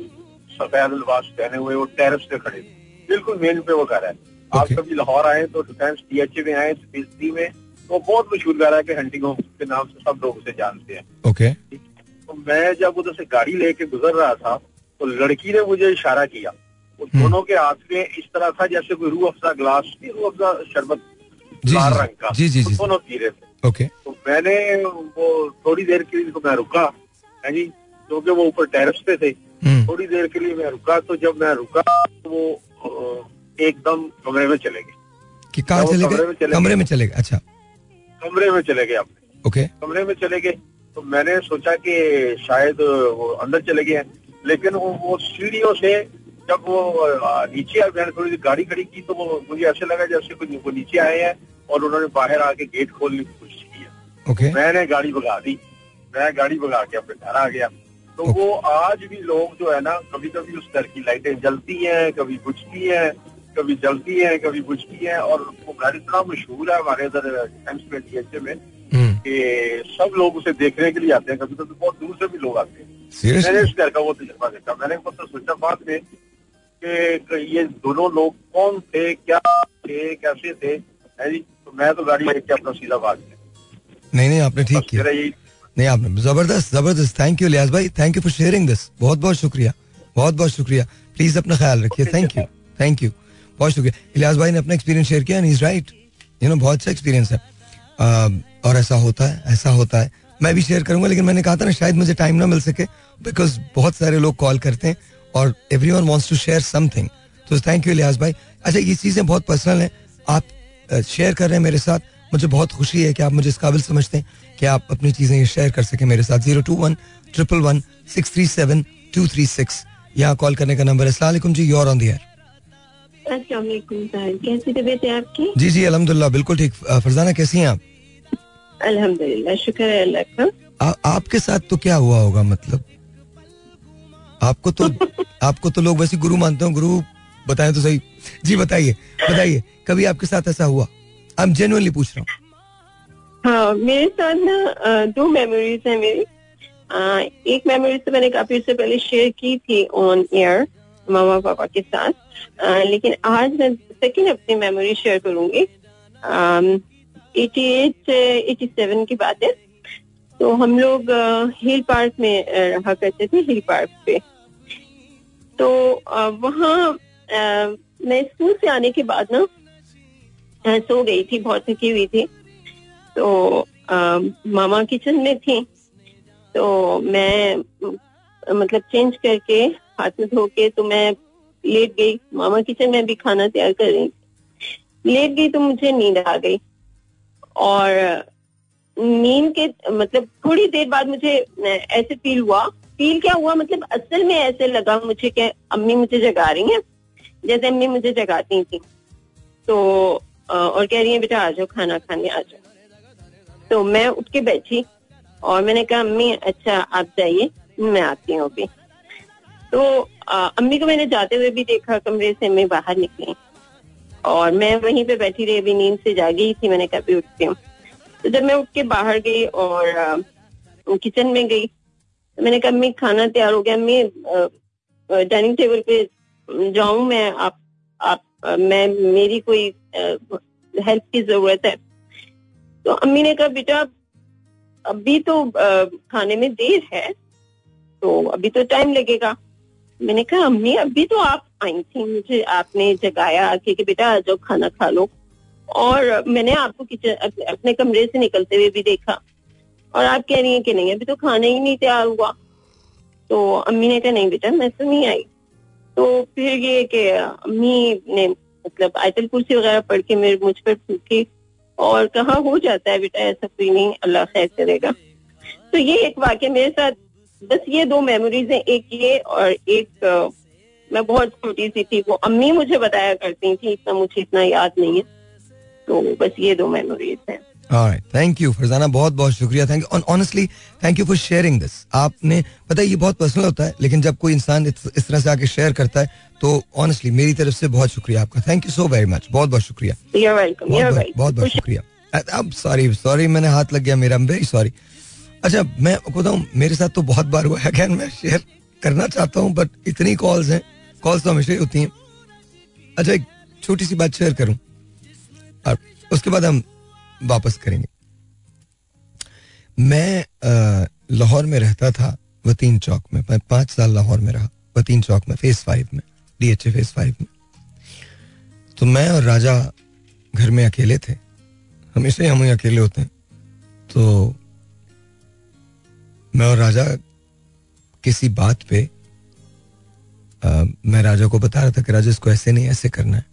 सफेद लिबास पहने हुए वो टेरेस पे खड़े थे, बिल्कुल मेन पे वो घर है। आप कभी लाहौर आए तो डिफेंस DHA में आए, स्पेसडी में, वो बहुत मशहूर घर है कि हंटिंग होम के नाम से सब लोग उसे जानते हैं। ओके। तो मैं जब उधर से गाड़ी लेके गुजर रहा था तो लड़की ने मुझे इशारा किया, उस दोनों के हाथ में इस तरह था जैसे कोई रूह अफ़ज़ा ग्लास, रूह अफ़ज़ा शरबत लाल रंग का, दोनों पी रहे थे। ओके। तो मैंने वो थोड़ी देर के लिए मैं रुका है जी, क्योंकि वो ऊपर टेरेस पे थे, थोड़ी देर के लिए मैं रुका। तो जब मैं रुका तो वो एकदम कमरे में चले गए। कहाँ कमरे में चले गए? अच्छा, कमरे में चले गए आप? ओके। कमरे में चले गए तो मैंने सोचा कि शायद वो अंदर चले गए, लेकिन वो सीढ़ियों से जब वो नीचे आए, मैंने थोड़ी सी गाड़ी खड़ी की तो वो मुझे ऐसे लगा जैसे कुछ वो नीचे आए हैं और उन्होंने बाहर आके गेट खोलने की कोशिश की है। ओके। मैंने गाड़ी भगा दी, मैं गाड़ी भगा के अपने घर आ गया। तो वो आज भी लोग जो है ना, कभी कभी उस घर की लाइटें जलती हैं, कभी बुझती हैं, कभी जलती हैं, कभी बुझती हैं, और वो घर इतना मशहूर है हमारे इधर DHA में कि सब लोग उसे देखने के लिए आते हैं, कभी कभी बहुत दूर से भी लोग आते हैं। मैंने इस घर का वो तजुर्बा देखा, मैंने तो सोचा बाद में कि ये दोनों लोग कौन थे, क्या थे, कैसे थे। तो मैं तो गाड़ी लेके अपना सीधा भाग गया। नहीं, आपने ठीक किया, नहीं आपने जबरदस्त जबरदस्त। थैंक यू लियाज भाई, thank you for sharing this, बहुत बहुत शुक्रिया, बहुत बहुत शुक्रिया। प्लीज अपना ख्याल रखिए। थैंक यू, थैंक यू, बहुत शुक्रिया। इलियास भाई ने अपना एक्सपीरियंस शेयर किया, and he is right, you know बहुत अच्छा एक्सपीरियंस है और ऐसा होता है, ऐसा होता है। मैं भी शेयर करूंगा, लेकिन मैंने कहा था ना शायद मुझे टाइम ना मिल सके, बिकॉज बहुत सारे लोग कॉल करते हैं और everyone wants to share something. तो थैंक यू इलियास भाई। अच्छा, ये चीज़ें बहुत पर्सनल हैं, आप शेयर कर रहे हैं मेरे साथ, मुझे बहुत खुशी है कि आप मुझे इस काबिल समझते हैं कि आप अपनी चीज़ें शेयर कर सकें मेरे साथ। 02111163723 6 यहाँ कॉल करने का नंबर है। अस्सलाम वालेकुम जी, you are on the air. अस्सलाम वालेकुम सर, कैसी तबीयत है आपकी? जी जी अल्हम्दुलिल्लाह, बिल्कुल ठीक। फरजाना कैसी हैं आप? अल्हम्दुलिल्लाह, शुक्र है अल्लाह का। आपके साथ तो क्या हुआ होगा, मतलब आपको तो आपको तो लोग वैसे गुरु मानते हो, गुरु बताएं तो सही जी, बताइए बताइए कभी आपके साथ ऐसा हुआ? I'm genuinely पूछ रहा हूँ। हाँ, मेरे साथ ना दो मेमोरीज हैं मेरी। एक मेमोरी तो मैंने काफी उससे पहले शेयर की थी ऑन एयर मामा पापा के साथ, लेकिन आज मैं सेकेंड अपनी मेमोरी शेयर करूंगी। 88-87 की बात है। तो हम लोग हिल पार्क में रहा करते थे, हिल पार्क पे। तो वहाँ मैं स्कूल से आने के बाद ना सो गई थी, बहुत थकी हुई थी। तो मामा किचन में थी, तो मैं मतलब चेंज करके हाथ धो के तो मैं लेट गई। मामा किचन में भी खाना तैयार कर रही, लेट गई। तो मुझे नींद आ गई और नींद के मतलब थोड़ी देर बाद मुझे ऐसे फील क्या हुआ मतलब असल में ऐसे लगा मुझे कि अम्मी मुझे जगा रही हैं, जैसे अम्मी मुझे जगाती थी। तो और कह रही है बेटा आ जाओ खाना खाने आ जाओ। तो मैं उठ के बैठी और मैंने कहा अम्मी अच्छा आप जाइए मैं आती हूँ अभी। तो अम्मी को मैंने जाते हुए भी देखा, कमरे से अम्मी बाहर निकली और मैं वहीं पे बैठी रही, अभी नींद से जागी थी। मैंने कहा अभी उठती हूँ। तो जब मैं उठ के बाहर गई और किचन में गई तो मैंने कहा अम्मी खाना तैयार हो गया, अम्मी डाइनिंग टेबल पे जाऊँ मैं, आप मैं मेरी कोई हेल्प की जरूरत है। तो अम्मी ने कहा बेटा अभी तो खाने में देर है, तो अभी तो टाइम लगेगा। मैंने कहा अम्मी अभी तो आप आई थी, मुझे आपने जगाया आके कि बेटा आ जाओ खाना खा लो, और मैंने आपको किचन अपने कमरे से निकलते हुए भी देखा और आप कह रही हैं कि नहीं अभी तो खाना ही नहीं तैयार हुआ। तो अम्मी ने कहा नहीं बेटा मैं तो नहीं आई। तो फिर ये कि अम्मी ने मतलब आयतुल कुर्सी वगैरह पढ़ के मेरे मुझ पर फूकी और कहा हो जाता है बेटा, ऐसा कोई नहीं, अल्लाह खैर करेगा। तो ये एक वाकया मेरे साथ, बस ये दो मेमोरीज हैं, एक ये और एक मैं बहुत छोटी सी थी, वो अम्मी मुझे बताया करती थी, इतना मुझे इतना याद नहीं है। तो बस ये दो मेमोरीज हैं। ऑलराइट, थैंक यू फरजाना, बहुत बहुत शुक्रिया। Thank you, honestly thank you for sharing this. आपने पता है ये बहुत पर्सनल होता है, लेकिन जब कोई इंसान इस तरह से आके शेयर करता है तो ऑनेस्टली मेरी तरफ से बहुत शुक्रिया आपका। Thank you so very much, बहुत बहुत शुक्रिया। You're welcome, बहुत शुक्रिया। अब सॉरी मैंने हाथ लग गया मेरा, आई एम वेरी सॉरी। अच्छा मैं बताऊँ, मेरे साथ तो बहुत बार हुआ है, अगेन मैं शेयर करना चाहता हूँ बट इतनी कॉल्स हैं, कॉल्स तो हमेशा ही होती हैं। अच्छा एक छोटी सी बात शेयर करूँ और उसके बाद हम वापस करेंगे। मैं लाहौर में रहता था, वतीन चौक में। मैं 5 साल लाहौर में रहा, वतीन चौक में, फेज 5 में, DHA फेज 5 में। तो मैं और राजा घर में अकेले थे, हमेशा हम ही अकेले होते हैं। तो मैं और राजा किसी बात पे मैं राजा को बता रहा था कि राजा इसको ऐसे नहीं ऐसे करना है,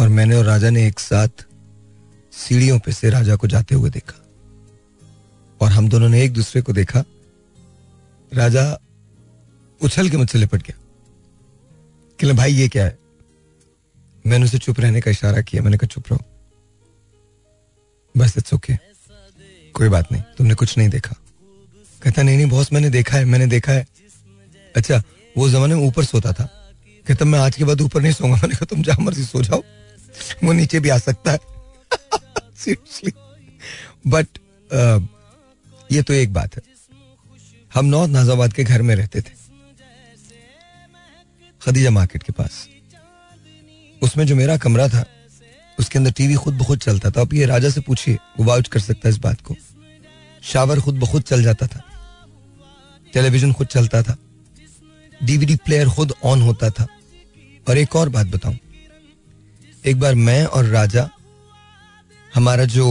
और मैंने और राजा ने एक साथ सीढ़ियों पे से राजा को जाते हुए देखा और हम दोनों ने एक दूसरे को देखा। राजा उछल के मुझसे लिपट गया कि भाई ये क्या है। मैंने उसे चुप रहने का इशारा किया, मैंने कहा चुप रहो बस, इट्स ओके, कोई बात नहीं, तुमने कुछ नहीं देखा। कहता नहीं बॉस मैंने देखा है। अच्छा वो जमाने में ऊपर सोता था, कहता मैं आज के बाद ऊपर नहीं सोऊंगा। मैंने कहा तुम जहां मर्जी सो जाओ, वो नीचे भी आ सकता है। बट ये तो एक बात है। हम नॉर्थ नाजाबाद के घर में रहते थे, खदीजा मार्केट के पास। उसमें जो मेरा कमरा था उसके अंदर टीवी खुद ब खुद चलता था। अब ये राजा से पूछिए, वो वाउच कर सकता है इस बात को। शावर खुद ब खुद चल जाता था, टेलीविजन खुद चलता था, DVD प्लेयर खुद ऑन होता था। और एक और बात बताऊं, एक बार मैं और राजा, हमारा जो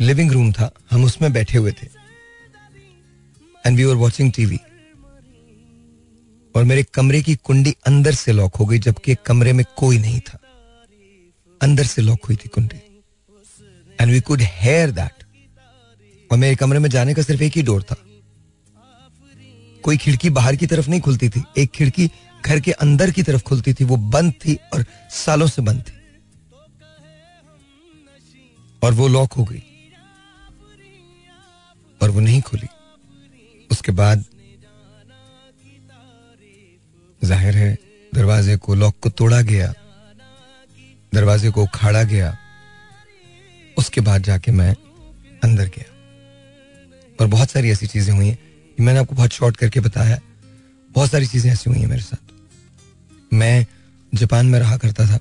लिविंग रूम था हम उसमें बैठे हुए थे and we were watching TV, और मेरे कमरे की कुंडी अंदर से लॉक हो गई, जबकि कमरे में कोई नहीं था, अंदर से लॉक हुई थी कुंडी and we could hear that. और मेरे कमरे में जाने का सिर्फ एक ही डोर था, कोई खिड़की बाहर की तरफ नहीं खुलती थी, एक खिड़की घर के अंदर की तरफ खुलती थी, वो बंद थी और सालों से बंद थी, और वो लॉक हो गई। वो नहीं खुली. उसके बाद जाहिर है दरवाजे को, लॉक को तोड़ा गया, दरवाजे को उखाड़ा गया. उसके बाद जाके मैं अंदर गया और बहुत सारी ऐसी चीजें हुई हैं. मैंने आपको बहुत शॉर्ट करके बताया, बहुत सारी चीजें ऐसी हुई हैं मेरे साथ. मैं जापान में रहा करता था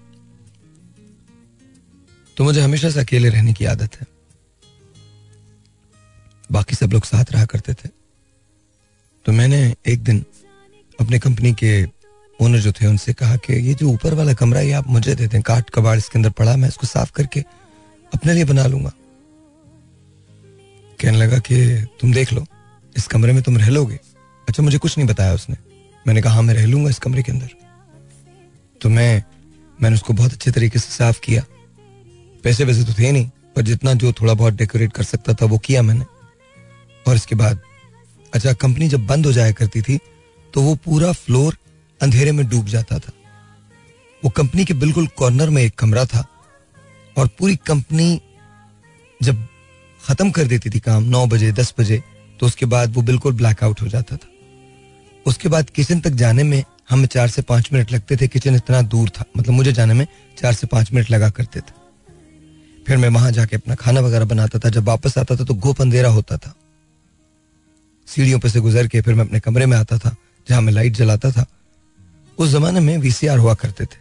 तो मुझे हमेशा से अकेले रहने की आदत है. बाकी सब लोग साथ रहा करते थे. तो मैंने एक दिन अपने कंपनी के ओनर जो थे उनसे कहा कि ये जो ऊपर वाला कमरा है आप मुझे दे दें, काट कबाड़ इसके अंदर पड़ा, मैं इसको साफ करके अपने लिए बना लूंगा. कहने लगा कि तुम देख लो, इस कमरे में तुम रह लोगे. अच्छा, मुझे कुछ नहीं बताया उसने. मैंने कहा हाँ मैं रह लूंगा इस कमरे के अंदर. तो मैंने उसको बहुत अच्छे तरीके से साफ किया. पैसे वैसे तो थे नहीं, पर जितना जो थोड़ा बहुत डेकोरेट कर सकता था वो किया मैंने. और इसके बाद अच्छा, कंपनी जब बंद हो जाया करती थी तो वो पूरा फ्लोर अंधेरे में डूब जाता था. वो कंपनी के बिल्कुल कॉर्नर में एक कमरा था और पूरी कंपनी जब खत्म कर देती थी काम 9 बजे 10 बजे तो उसके बाद वो बिल्कुल ब्लैकआउट हो जाता था. उसके बाद किचन तक जाने में हमें 4 से 5 मिनट लगते थे. किचन इतना दूर था, मतलब मुझे जाने में 4 से 5 मिनट लगा करते थे. फिर मैं वहां जाके अपना खाना वगैरह बनाता था. जब वापस आता था तो घोप अंधेरा होता था. सीढ़ियों पर से गुजर के फिर मैं अपने कमरे में आता था जहां मैं लाइट जलाता था. उस जमाने में वीसीआर हुआ करते थे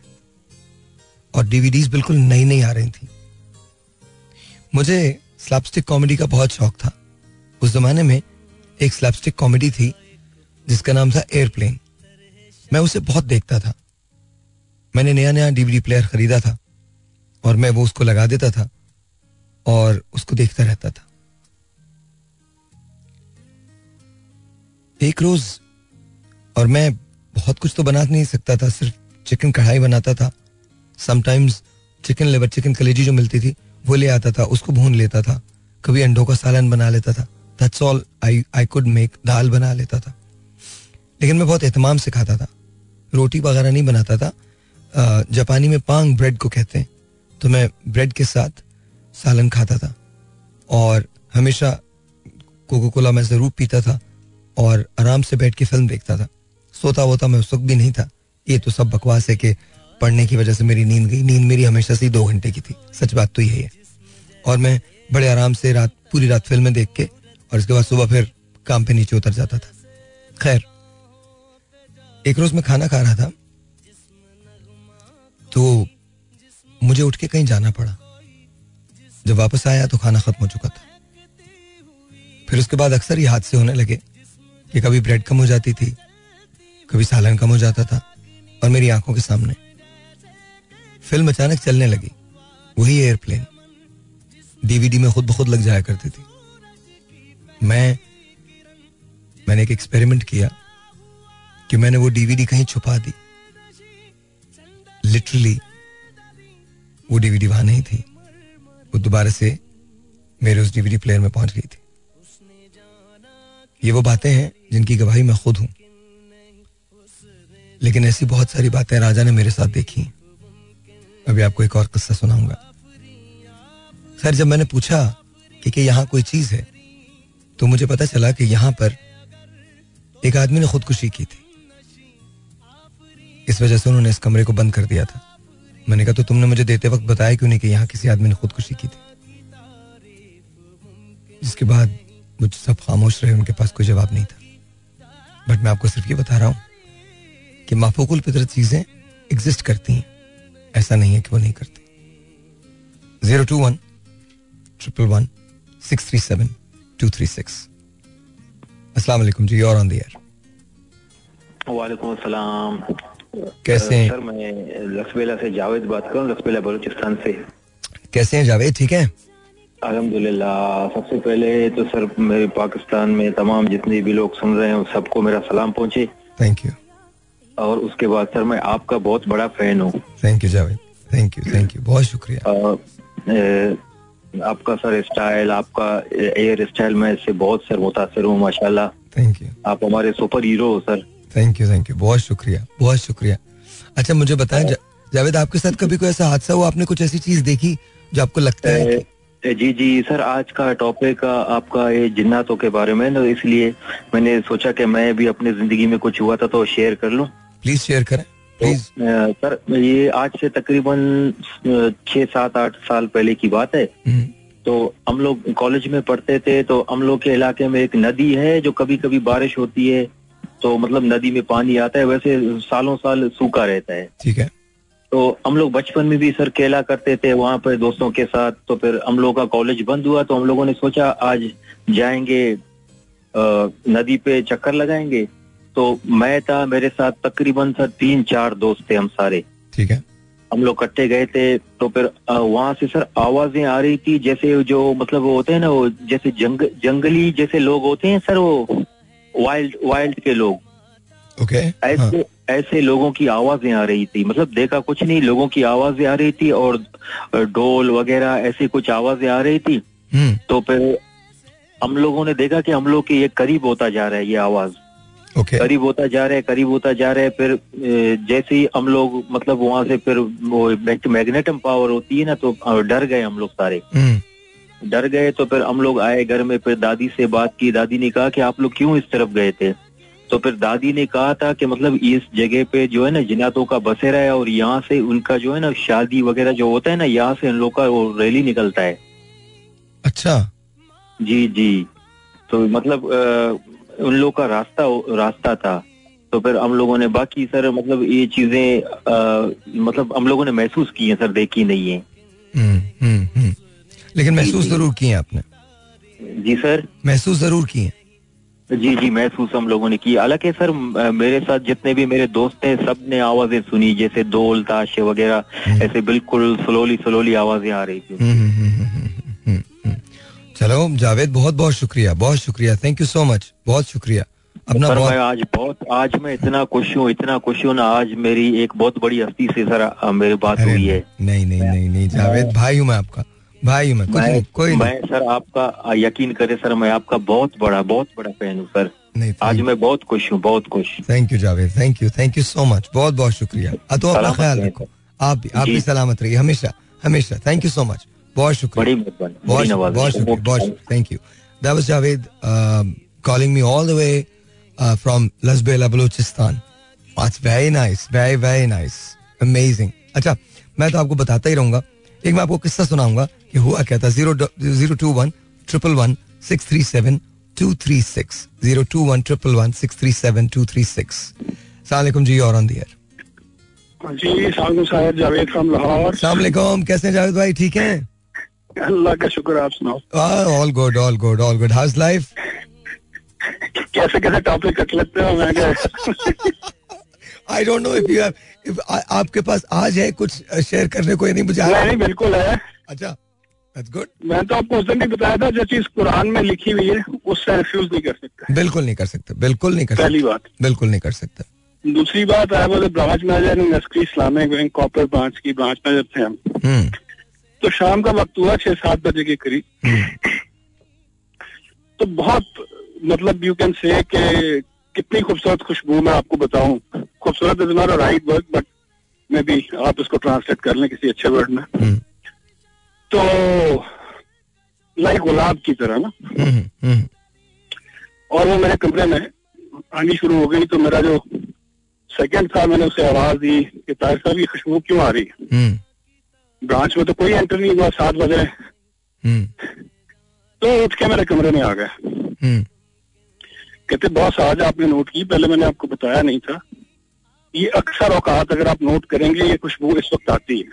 और डीवीडीज बिल्कुल नई नई आ रही थी. मुझे स्लैपस्टिक कॉमेडी का बहुत शौक था. उस जमाने में एक स्लैपस्टिक कॉमेडी थी जिसका नाम था एयरप्लेन. मैं उसे बहुत देखता था. मैंने नया नया डीवीडी प्लेयर खरीदा था और मैं वो उसको लगा देता था और उसको देखता रहता था. एक रोज, और मैं बहुत कुछ तो बना नहीं सकता था, सिर्फ चिकन कढ़ाई बनाता था. समटाइम्स चिकन लिवर, चिकन कलेजी जो मिलती थी वो ले आता था, उसको भून लेता था. कभी अंडों का सालन बना लेता था. That's all I could make. दाल बना लेता था, लेकिन मैं बहुत एहतमाम से खाता था. रोटी वगैरह नहीं बनाता था. जापानी में पांग ब्रेड को कहते हैं, तो मैं ब्रेड के साथ सालन खाता था और हमेशा कोका कोला मैं ज़रूर पीता था और आराम से बैठ के फिल्म देखता था. सोता वोता मैं उस वक्त भी नहीं था. ये तो सब बकवास है कि पढ़ने की वजह से मेरी नींद गई. नींद मेरी हमेशा से 2 घंटे की थी, सच बात तो यही है. और मैं बड़े आराम से पूरी रात फिल्में देख के और इसके बाद सुबह फिर काम पे नीचे उतर जाता था. खैर, एक रोज मैं खाना खा रहा था तो मुझे उठ के कहीं जाना पड़ा. जब वापस आया तो खाना खत्म हो चुका था. फिर उसके बाद अक्सर ये हादसे होने लगे कि कभी ब्रेड कम हो जाती थी, कभी सालन कम हो जाता था और मेरी आंखों के सामने फिल्म अचानक चलने लगी. वही एयरप्लेन डीवीडी में खुद ब खुद लग जाया करती थी. मैंने एक एक्सपेरिमेंट किया कि मैंने वो डीवीडी कहीं छुपा दी. लिटरली वो डीवीडी वहां नहीं थी. वो दोबारा से मेरे उस डीवीडी प्लेयर में पहुंच गई थी. ये वो बातें हैं जिनकी गवाही मैं खुद हूं, लेकिन ऐसी बहुत सारी बातें राजा ने मेरे साथ देखी. अभी आपको एक और किस्सा सुनाऊंगा. खैर, जब मैंने पूछा कि यहां कोई चीज है तो मुझे पता चला कि यहां पर एक आदमी ने खुदकुशी की थी. इस वजह से उन्होंने इस कमरे को बंद कर दिया था. मैंने कहा तो तुमने मुझे देते वक्त बताया क्यों नहीं कि यहाँ किसी आदमी ने खुदकुशी की थी. जिसके बाद मुझे सब खामोश रहे, उनके पास कोई जवाब नहीं था. बट मैं आपको सिर्फ ये बता रहा हूं कि माफूकुल फितरत चीजें एग्जिस्ट करती हैं. ऐसा नहीं है कि वो नहीं करती. 021-111-637-236. अस्सलाम वालेकुम जी, और ऑन द एयर. वालेकुम अस्सलाम. कैसे हैं सर? मैं लक्सबेला से जावेद बात कर रहा हूँ, लक्सबेला बलूचिस्तान से. कैसे हैं जावेद? ठीक है, अल्हम्दुलिल्लाह. सबसे पहले तो सर मेरे पाकिस्तान में तमाम जितने भी लोग सुन रहे हैं सबको मेरा सलाम पहुँचे. Thank you. और उसके बाद सर मैं आपका बहुत बड़ा फैन हूँ. Thank you Javed, thank you, thank you, बहुत शुक्रिया. आपका सर स्टाइल, आपका एयर स्टाइल में इससे बहुत सर मुतासर हूँ माशाल्लाह. Thank you. आप हमारे सुपर हीरो हो sir. Thank you, thank you, बहुत शुक्रिया, बहुत शुक्रिया. अच्छा मुझे बताएं जावेद, आपके साथ कभी कोई ऐसा हादसा हुआ, आपने कुछ ऐसी चीज देखी जो आपको लगता है जी जी सर, आज का टॉपिक आपका ये जिन्नातों के बारे में, तो इसलिए मैंने सोचा कि मैं भी अपनी जिंदगी में कुछ हुआ था तो शेयर कर लूं। प्लीज शेयर करें प्लीज। सर ये आज से तकरीबन 6-8 साल पहले की बात है। तो हम लोग कॉलेज में पढ़ते थे, तो हम लोग के इलाके में एक नदी है जो कभी कभी बारिश होती है तो मतलब नदी में पानी आता है, वैसे सालों साल सूखा रहता है। ठीक है। तो हम लोग बचपन में भी सर खेला करते थे वहां पर दोस्तों के साथ। तो फिर हम लोग का कॉलेज बंद हुआ तो हम लोगों ने सोचा आज जाएंगे नदी पे चक्कर लगाएंगे। तो मैं था, मेरे साथ तकरीबन सर 3-4 दोस्त थे हम सारे। ठीक है। हम लोग इकट्ठे गए थे तो फिर वहां से सर आवाजें आ रही थी जैसे जो मतलब वो होते हैं ना, वो जैसे जंगली जैसे लोग होते हैं सर, वो वाइल्ड के लोग। ओके। ऐसे लोगों की आवाजें आ रही थी, मतलब देखा कुछ नहीं, लोगों की आवाजें आ रही थी और ढोल वगैरह ऐसी कुछ आवाजें आ रही थी। तो फिर हम लोगों ने देखा कि हम लोग के ये करीब होता जा रहा है, ये आवाज करीब होता जा रहा है। फिर जैसे ही हम लोग मतलब वहां से फिर वो मैग्नेटम पावर होती है ना, तो डर गए हम लोग सारे। डर गए तो फिर हम लोग आए घर में, फिर दादी से बात की। दादी ने कहा कि आप लोग क्यों इस तरफ गए थे? तो फिर दादी ने कहा था कि मतलब इस जगह पे जो है ना जिन्नातों का बसेरा है और यहाँ से उनका जो है ना शादी वगैरह जो होता है ना, यहाँ से उन लोग का वो रैली निकलता है। अच्छा। जी जी। तो मतलब उन लोग का रास्ता था। तो फिर हम लोगों ने बाकी सर मतलब ये चीजें मतलब हम लोगों ने महसूस की है सर, देखी नहीं है। लेकिन महसूस जरूर की है आपने? जी सर महसूस जरूर की है। जी जी महसूस हम लोगों ने की। हालांकि सर मेरे साथ जितने भी मेरे दोस्त हैं सब ने आवाजें सुनी, जैसे ढोल ताशे वगैरह ऐसे बिल्कुल स्लोली आवाजें आ रही थी। चलो जावेद, बहुत बहुत शुक्रिया, बहुत शुक्रिया, थैंक यू सो मच, बहुत शुक्रिया अपना। सर मैं आज मैं इतना खुश हूँ ना, आज मेरी एक बहुत बड़ी हस्ती से सर मेरी बात हुई है। नहीं जावेद भाई हूँ मैं आपका, भाई मैं कुछ नहीं, कोई नहीं। मैं सर आपका यकीन करे सर, मैं आपका बहुत बड़ा फैन हूँ सर। नहीं, आज मैं बहुत खुश हूँ। Thank you Javed, thank you so much, बहुत बहुत शुक्रिया। तो अपना ख्याल रखो, आप भी सलामत रहिए हमेशा। थैंक यू सो मच, बहुत शुक्रिया, बहुत thank you. That was Javed calling me all the way from Lasbela Balochistan. It's very nice, very very nice, amazing. अच्छा मैं तो आपको बताता ही रहूंगा, एक मैं आपको किस्सा सुनाऊंगा कि हुआ क्या था। 021-111-637-236 021-111-637-236। सलामुअलैकुम जी, और ऑन द एयर जी। सलामुअलैकुम साहिब, जावेद फ्रॉम लाहौर। सलामुअलैकुम, कैसे हैं जावेद भाई? ठीक हैं, अल्लाह का शुक्र, आप सुनाओ? All good. How's life? कैसे टॉपिक कट लेते हो? मैं I don't know if you have, आपके पास आज है कुछ शेयर करने को या नहीं? मुझे नहीं, बिल्कुल है। अच्छा, that's good। मैं तो आपको उस दिन भी बताया था, जो चीज कुरान में लिखी हुई है उससे रिफ्यूज नहीं कर सकते, बिल्कुल नहीं कर सकते। पहली बात, बिल्कुल नहीं कर सकते। दूसरी बात, I was a branch manager in Askari Islamic bank, copper branch की ब्रांच मैनेजर थे हम। तो शाम का वक्त हुआ, 6-7 बजे के करीब। तो बहुत मतलब यू कैन से कितनी खूबसूरत खुशबू, मैं आपको बताऊं, खूबसूरत is not a right word but may be आप इसको ट्रांसलेट कर लें किसी अच्छे वर्ड में। तो लाइक गुलाब की तरह ना। और वो मेरे कमरे में आनी शुरू हो गई। तो मेरा जो सेकंड था, मैंने उसे आवाज दी कि ताहिर साहब ये खुशबू क्यों आ रही है? ब्रांच में तो कोई एंटर नहीं हुआ, 7 बजे। तो उठ के मेरे कमरे में आ गया, कहते बॉस आज आपने नोट की, पहले मैंने आपको बताया नहीं था, ये अक्सर औकात अगर आप नोट करेंगे ये खुशबू इस वक्त आती है।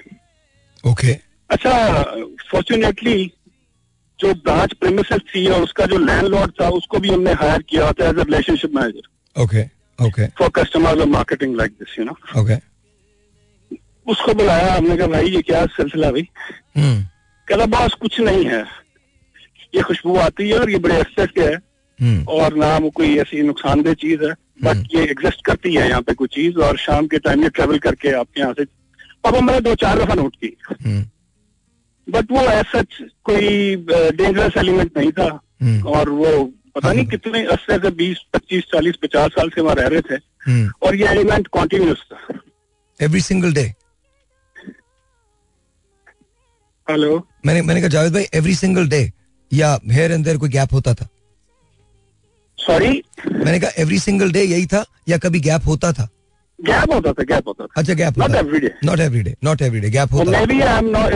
ओके। अच्छा, फॉर्चुनेटली जो ब्रांच प्रीमिसेस थी और उसका जो लैंडलॉर्ड था उसको भी हमने हायर किया था as a relationship manager. Okay. For customers और marketing like this, you know. Okay. उसको बुलाया, हमने कहा भाई ये क्या सिलसिला भाई? कहता बॉस कुछ नहीं है, ये खुशबू आती है और ये बड़े एक्सेस के है और ना वो कोई ऐसी नुकसानदेह चीज है, बट ये एग्जिस्ट करती है यहाँ पे कोई चीज, और शाम के टाइम में ट्रेवल करके आपके यहाँ से। अब हमने 2-4 दफा नोट की, बट वो ऐसा कोई डेंजरस एलिमेंट नहीं था। और वो पता नहीं कितने अरसे से 20, 25, 40, 50 साल से वहाँ रह रहे थे और ये एलिमेंट कॉन्टिन्यूस था एवरी सिंगल डे। हेलो, मैंने कहा जावेद भाई एवरी सिंगल डे या हेयर एंड देयर कोई गैप होता था? सॉरी, मैंने कहा एवरी सिंगल डे यही था या कभी गैप होता था? गैप होता था. अच्छा, गैप होता था. Not every day. गैप होता था. Maybe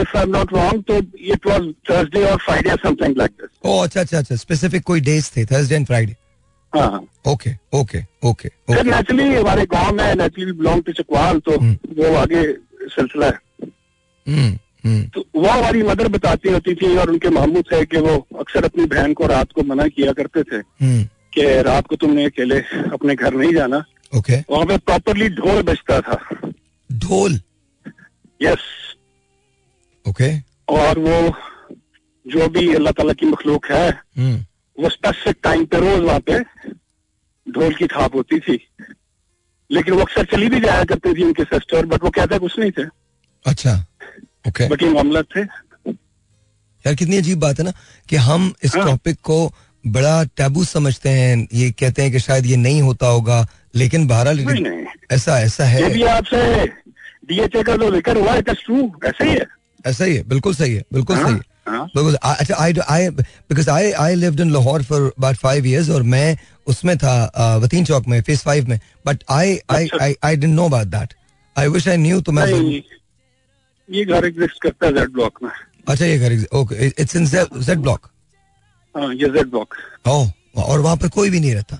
if I'm not wrong, तो it was Thursday or Friday or something like this. Oh, अच्छा. Specific कोई days थे, Thursday and Friday. हाँ. Okay. फिर naturally हमारे गांव में naturally belong to चकवाल, तो वो आगे सिलसिला है. तो वो हमारी मदर बताती होती थी और उनके मामू थे कि वो अक्सर अपनी बहन को रात को मना किया करते थे कि रात को तुमने अकेले अपने घर नहीं जाना. Okay. वहाँ पे प्रॉपरली ढोल बजता था. ढोल? यस. ओके. और वो जो भी अल्लाह ताला की मखलूक है वो स्पेसिफिक टाइम पे रोज वहाँ पे ढोल की थाप होती थी, लेकिन वो अक्सर चली भी जाया करती थी उनके सिस्टर, बट वो कहता कुछ नहीं थे. अच्छा, ओके. बट ये मामला थे. यार कितनी अजीब बात है ना कि हम इस टॉपिक को बड़ा टैबू समझते हैं, ये कहते हैं कि शायद ये नहीं होता होगा, लेकिन बहरहाल ऐसा है. ये भी आपसे डीएचए का जो जिक्र हुआ है, ऐसा ही है. बिल्कुल सही है. अच्छा, I lived in Lahore for about 5 years और मैं उसमें था वतीन चौक में फेज 5 में, but I didn't know about that. I wish I knew. तो मैं ये घर एग्जिस्ट करता है Z ब्लॉक में. अच्छा, ये घर okay, it's in Z block. हां, ये Z ब्लॉक. ओह, और वहां पर कोई भी नहीं रहता?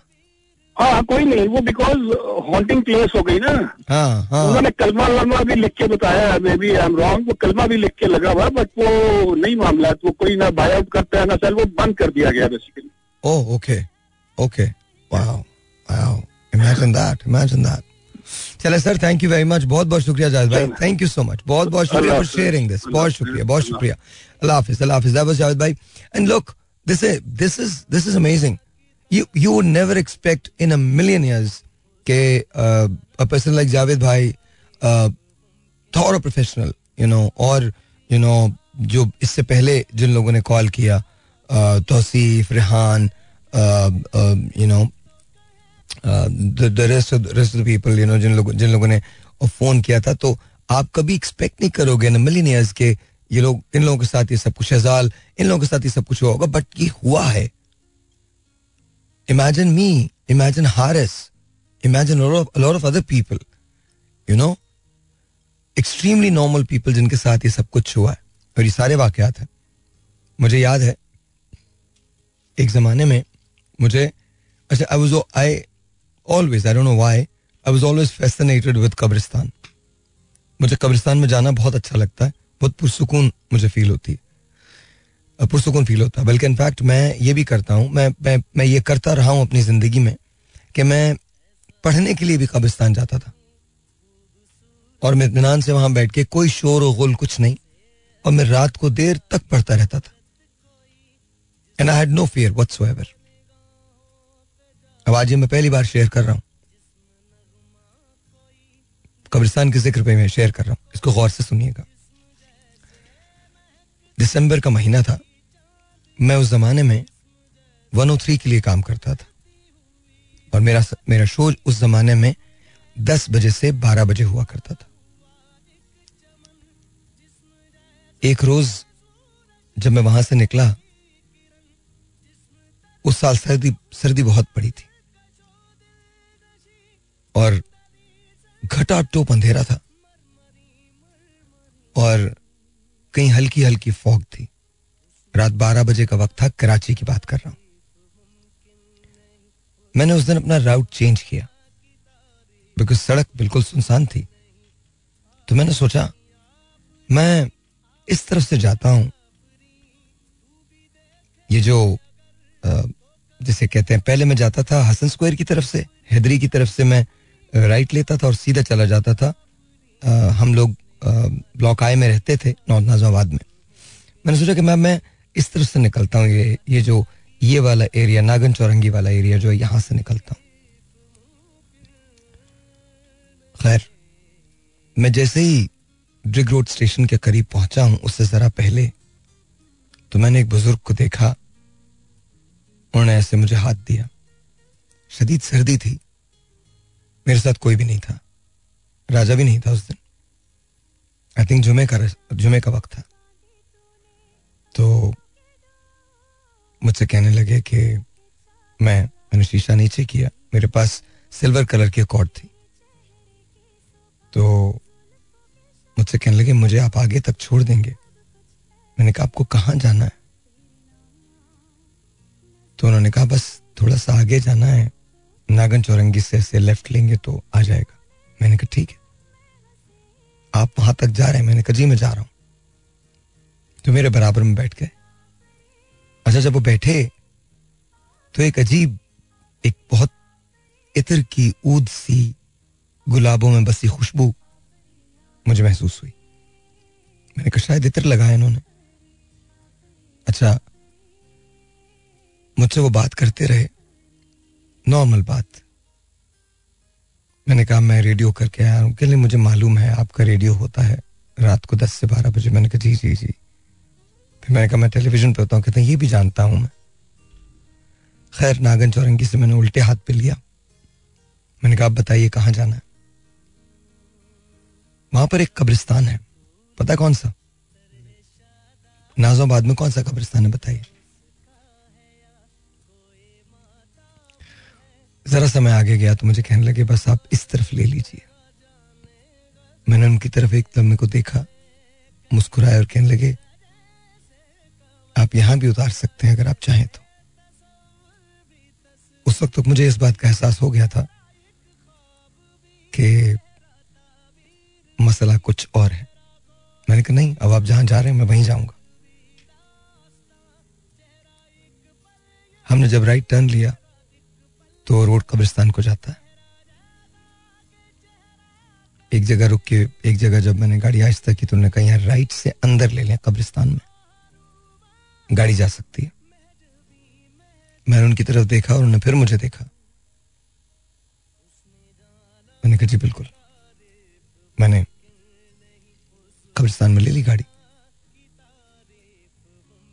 हाँ, कोई नहीं. वो बिकॉज हॉन्टिंग प्लेस हो गई ना. उन्होंने कलमा वलमा भी लिख के बताया, maybe I am wrong, वो कलमा भी लिख के लगा हुआ, बट वो नहीं मामला, वो कोई ना बाय आउट करता है ना सर, वो बंद कर दिया गया basically. Oh, okay. Wow, imagine that. चले sir, thank you very much. बहुत बहुत शुक्रिया जावेद भाई. Thank you so much. बहुत बहुत शुक्रिया फॉर शेयरिंग दिस. बहुत शुक्रिया. अल्लाह हाफिज. दैट वाज जावेद भाई. And look, this is amazing. You would never expect in a million years that a person like Javed Bhai, thorough professional, और जो इससे पहले जिन लोगों ने कॉल किया, Tausif, Rehan, the rest of the people, जिन लोगों ने फोन किया था, तो आप कभी एक्सपेक्ट नहीं करोगे in a million years के इन लोगों के साथ ये सब कुछ हुआ होगा, बट ये हुआ है. Imagine me, imagine Haris, imagine a lot of other people, extremely normal people जिनके साथ ये सब कुछ हुआ है. और ये सारे वाकयात हैं. मुझे याद है एक ज़माने में मुझे, अच्छा, I was always fascinated with कब्रिस्तान. मुझे कब्रिस्तान में जाना बहुत अच्छा लगता है, बहुत पुरसुकून मुझे फील होती है. पुरसुकून फील होता है. बल्कि इनफैक्ट मैं ये भी करता हूँ, मैं ये करता रहा हूँ अपनी ज़िंदगी में, कि मैं पढ़ने के लिए भी कब्रिस्तान जाता था और मैं इत्मीनान से वहाँ बैठ के, कोई शोर और गुल कुछ नहीं, और मैं रात को देर तक पढ़ता रहता था. And I had no fear whatsoever. अब आज ये मैं पहली बार शेयर कर रहा हूँ, कब्रिस्तान के जिक्र पे मैं शेयर कर रहा हूँ, इसको गौर से सुनिएगा. दिसंबर का महीना था, मैं उस ज़माने में 103 के लिए काम करता था और मेरा शो उस ज़माने में 10 बजे से 12 बजे हुआ करता था. एक रोज़ जब मैं वहाँ से निकला, उस साल सर्दी बहुत पड़ी थी और घटाटोप अंधेरा था और कहीं हल्की हल्की फॉग थी. रात 12 बजे का वक्त था, कराची की बात कर रहा हूं. मैंने उस दिन अपना राउट चेंज किया बिकॉज सड़क बिल्कुल सुनसान थी. तो मैंने सोचा मैं इस तरफ से जाता हूं, ये जो जिसे कहते हैं, पहले मैं जाता था हसन स्क्वायर की तरफ से, हैदरी की तरफ से मैं राइट लेता था और सीधा चला जाता था. हम लोग ब्लॉक आई में रहते थे, नॉर्थ नाज़िमाबाद में. मैंने सोचा कि मैं इस तरफ से निकलता हूँ, ये जो ये वाला एरिया, नागन चौरंगी वाला एरिया जो है, यहाँ से निकलता हूँ. खैर, मैं जैसे ही ड्रिग रोड स्टेशन के करीब पहुँचा हूँ, उससे ज़रा पहले तो मैंने एक बुज़ुर्ग को देखा. उन्होंने ऐसे मुझे हाथ दिया. शदीद सर्दी थी, मेरे साथ कोई भी नहीं था, राजा भी नहीं था उस दिन. आई थिंक जुमे का वक्त था. तो मुझसे कहने लगे कि मैंने शीशा नीचे किया, मेरे पास सिल्वर कलर की कॉर्ड थी, तो मुझसे कहने लगे मुझे आप आगे तक छोड़ देंगे? मैंने कहा आपको कहाँ जाना है? तो उन्होंने कहा बस थोड़ा सा आगे जाना है, नागन चौरंगी से ऐसे लेफ्ट लेंगे तो आ जाएगा। मैंने कहा ठीक है, आप वहां तक जा रहे हैं? मैंने कहा जी मैं जा रहा हूं। तो मेरे बराबर में बैठ गए। अच्छा, जब वो बैठे तो एक अजीब, एक बहुत इत्र की ऊद सी, गुलाबों में बसी खुशबू मुझे महसूस हुई। मैंने कहा शायद इत्र लगाया इन्होंने। अच्छा, मुझसे वो बात करते रहे, नॉर्मल बात। मैंने कहा मैं रेडियो करके आया हूं, उनके लिए मुझे मालूम है आपका रेडियो होता है रात को 10 से 12 बजे। मैंने कहा जी जी जी। फिर मैंने कहा मैं टेलीविजन पे होता हूँ। कहते हैं ये भी जानता हूँ मैं। खैर, नागन चौरंगी से मैंने उल्टे हाथ पे लिया। मैंने कहा आप बताइए कहाँ जाना है? वहां पर एक कब्रिस्तान है, पता कौन सा? नाज़ाबाद में कौन सा कब्रिस्तान है बताइए? जरा समय आगे गया तो मुझे कहने लगे बस आप इस तरफ ले लीजिए। मैंने उनकी तरफ एक लम्हे को देखा, मुस्कुराया और कहने लगे आप यहां भी उतार सकते हैं अगर आप चाहें तो। उस वक्त तक मुझे इस बात का एहसास हो गया था कि मसला कुछ और है। मैंने कहा नहीं, अब आप जहां जा रहे हैं मैं वहीं जाऊंगा। हमने जब राइट टर्न लिया तो रोड कब्रिस्तान को जाता है। एक जगह रुक के, एक जगह जब मैंने गाड़ी आहिस्ता की तो उन्होंने कहा यहाँ राइट से अंदर ले लें, कब्रिस्तान में गाड़ी जा सकती है। मैंने उनकी तरफ देखा और उन्होंने फिर मुझे देखा। मैंने कहा जी बिल्कुल। मैंने कब्रिस्तान में ले ली गाड़ी।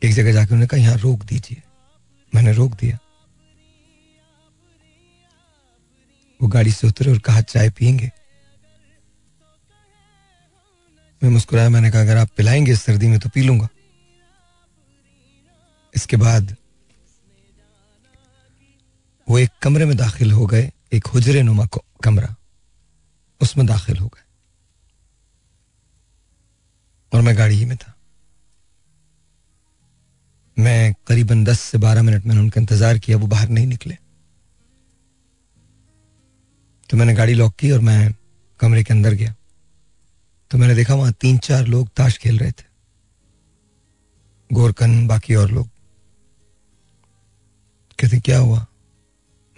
एक जगह जाकर उन्होंने कहा यहाँ रोक दीजिए। मैंने रोक दिया। वो गाड़ी से उतरे और कहा चाय पियेंगे? मैं मुस्कुराया। मैंने कहा अगर आप पिलाएंगे इस सर्दी में तो पी लूंगा। इसके बाद वो एक कमरे में दाखिल हो गए, एक हुजरे नुमा कमरा, उसमें दाखिल हो गए और मैं गाड़ी ही में था। मैं करीबन 10 से 12 मिनट मैंने उनका इंतजार किया, वो बाहर नहीं निकले। तो मैंने गाड़ी लॉक की और मैं कमरे के अंदर गया। तो मैंने देखा वहां 3-4 लोग ताश खेल रहे थे, गोरकन बाकी और लोग। कहते क्या हुआ?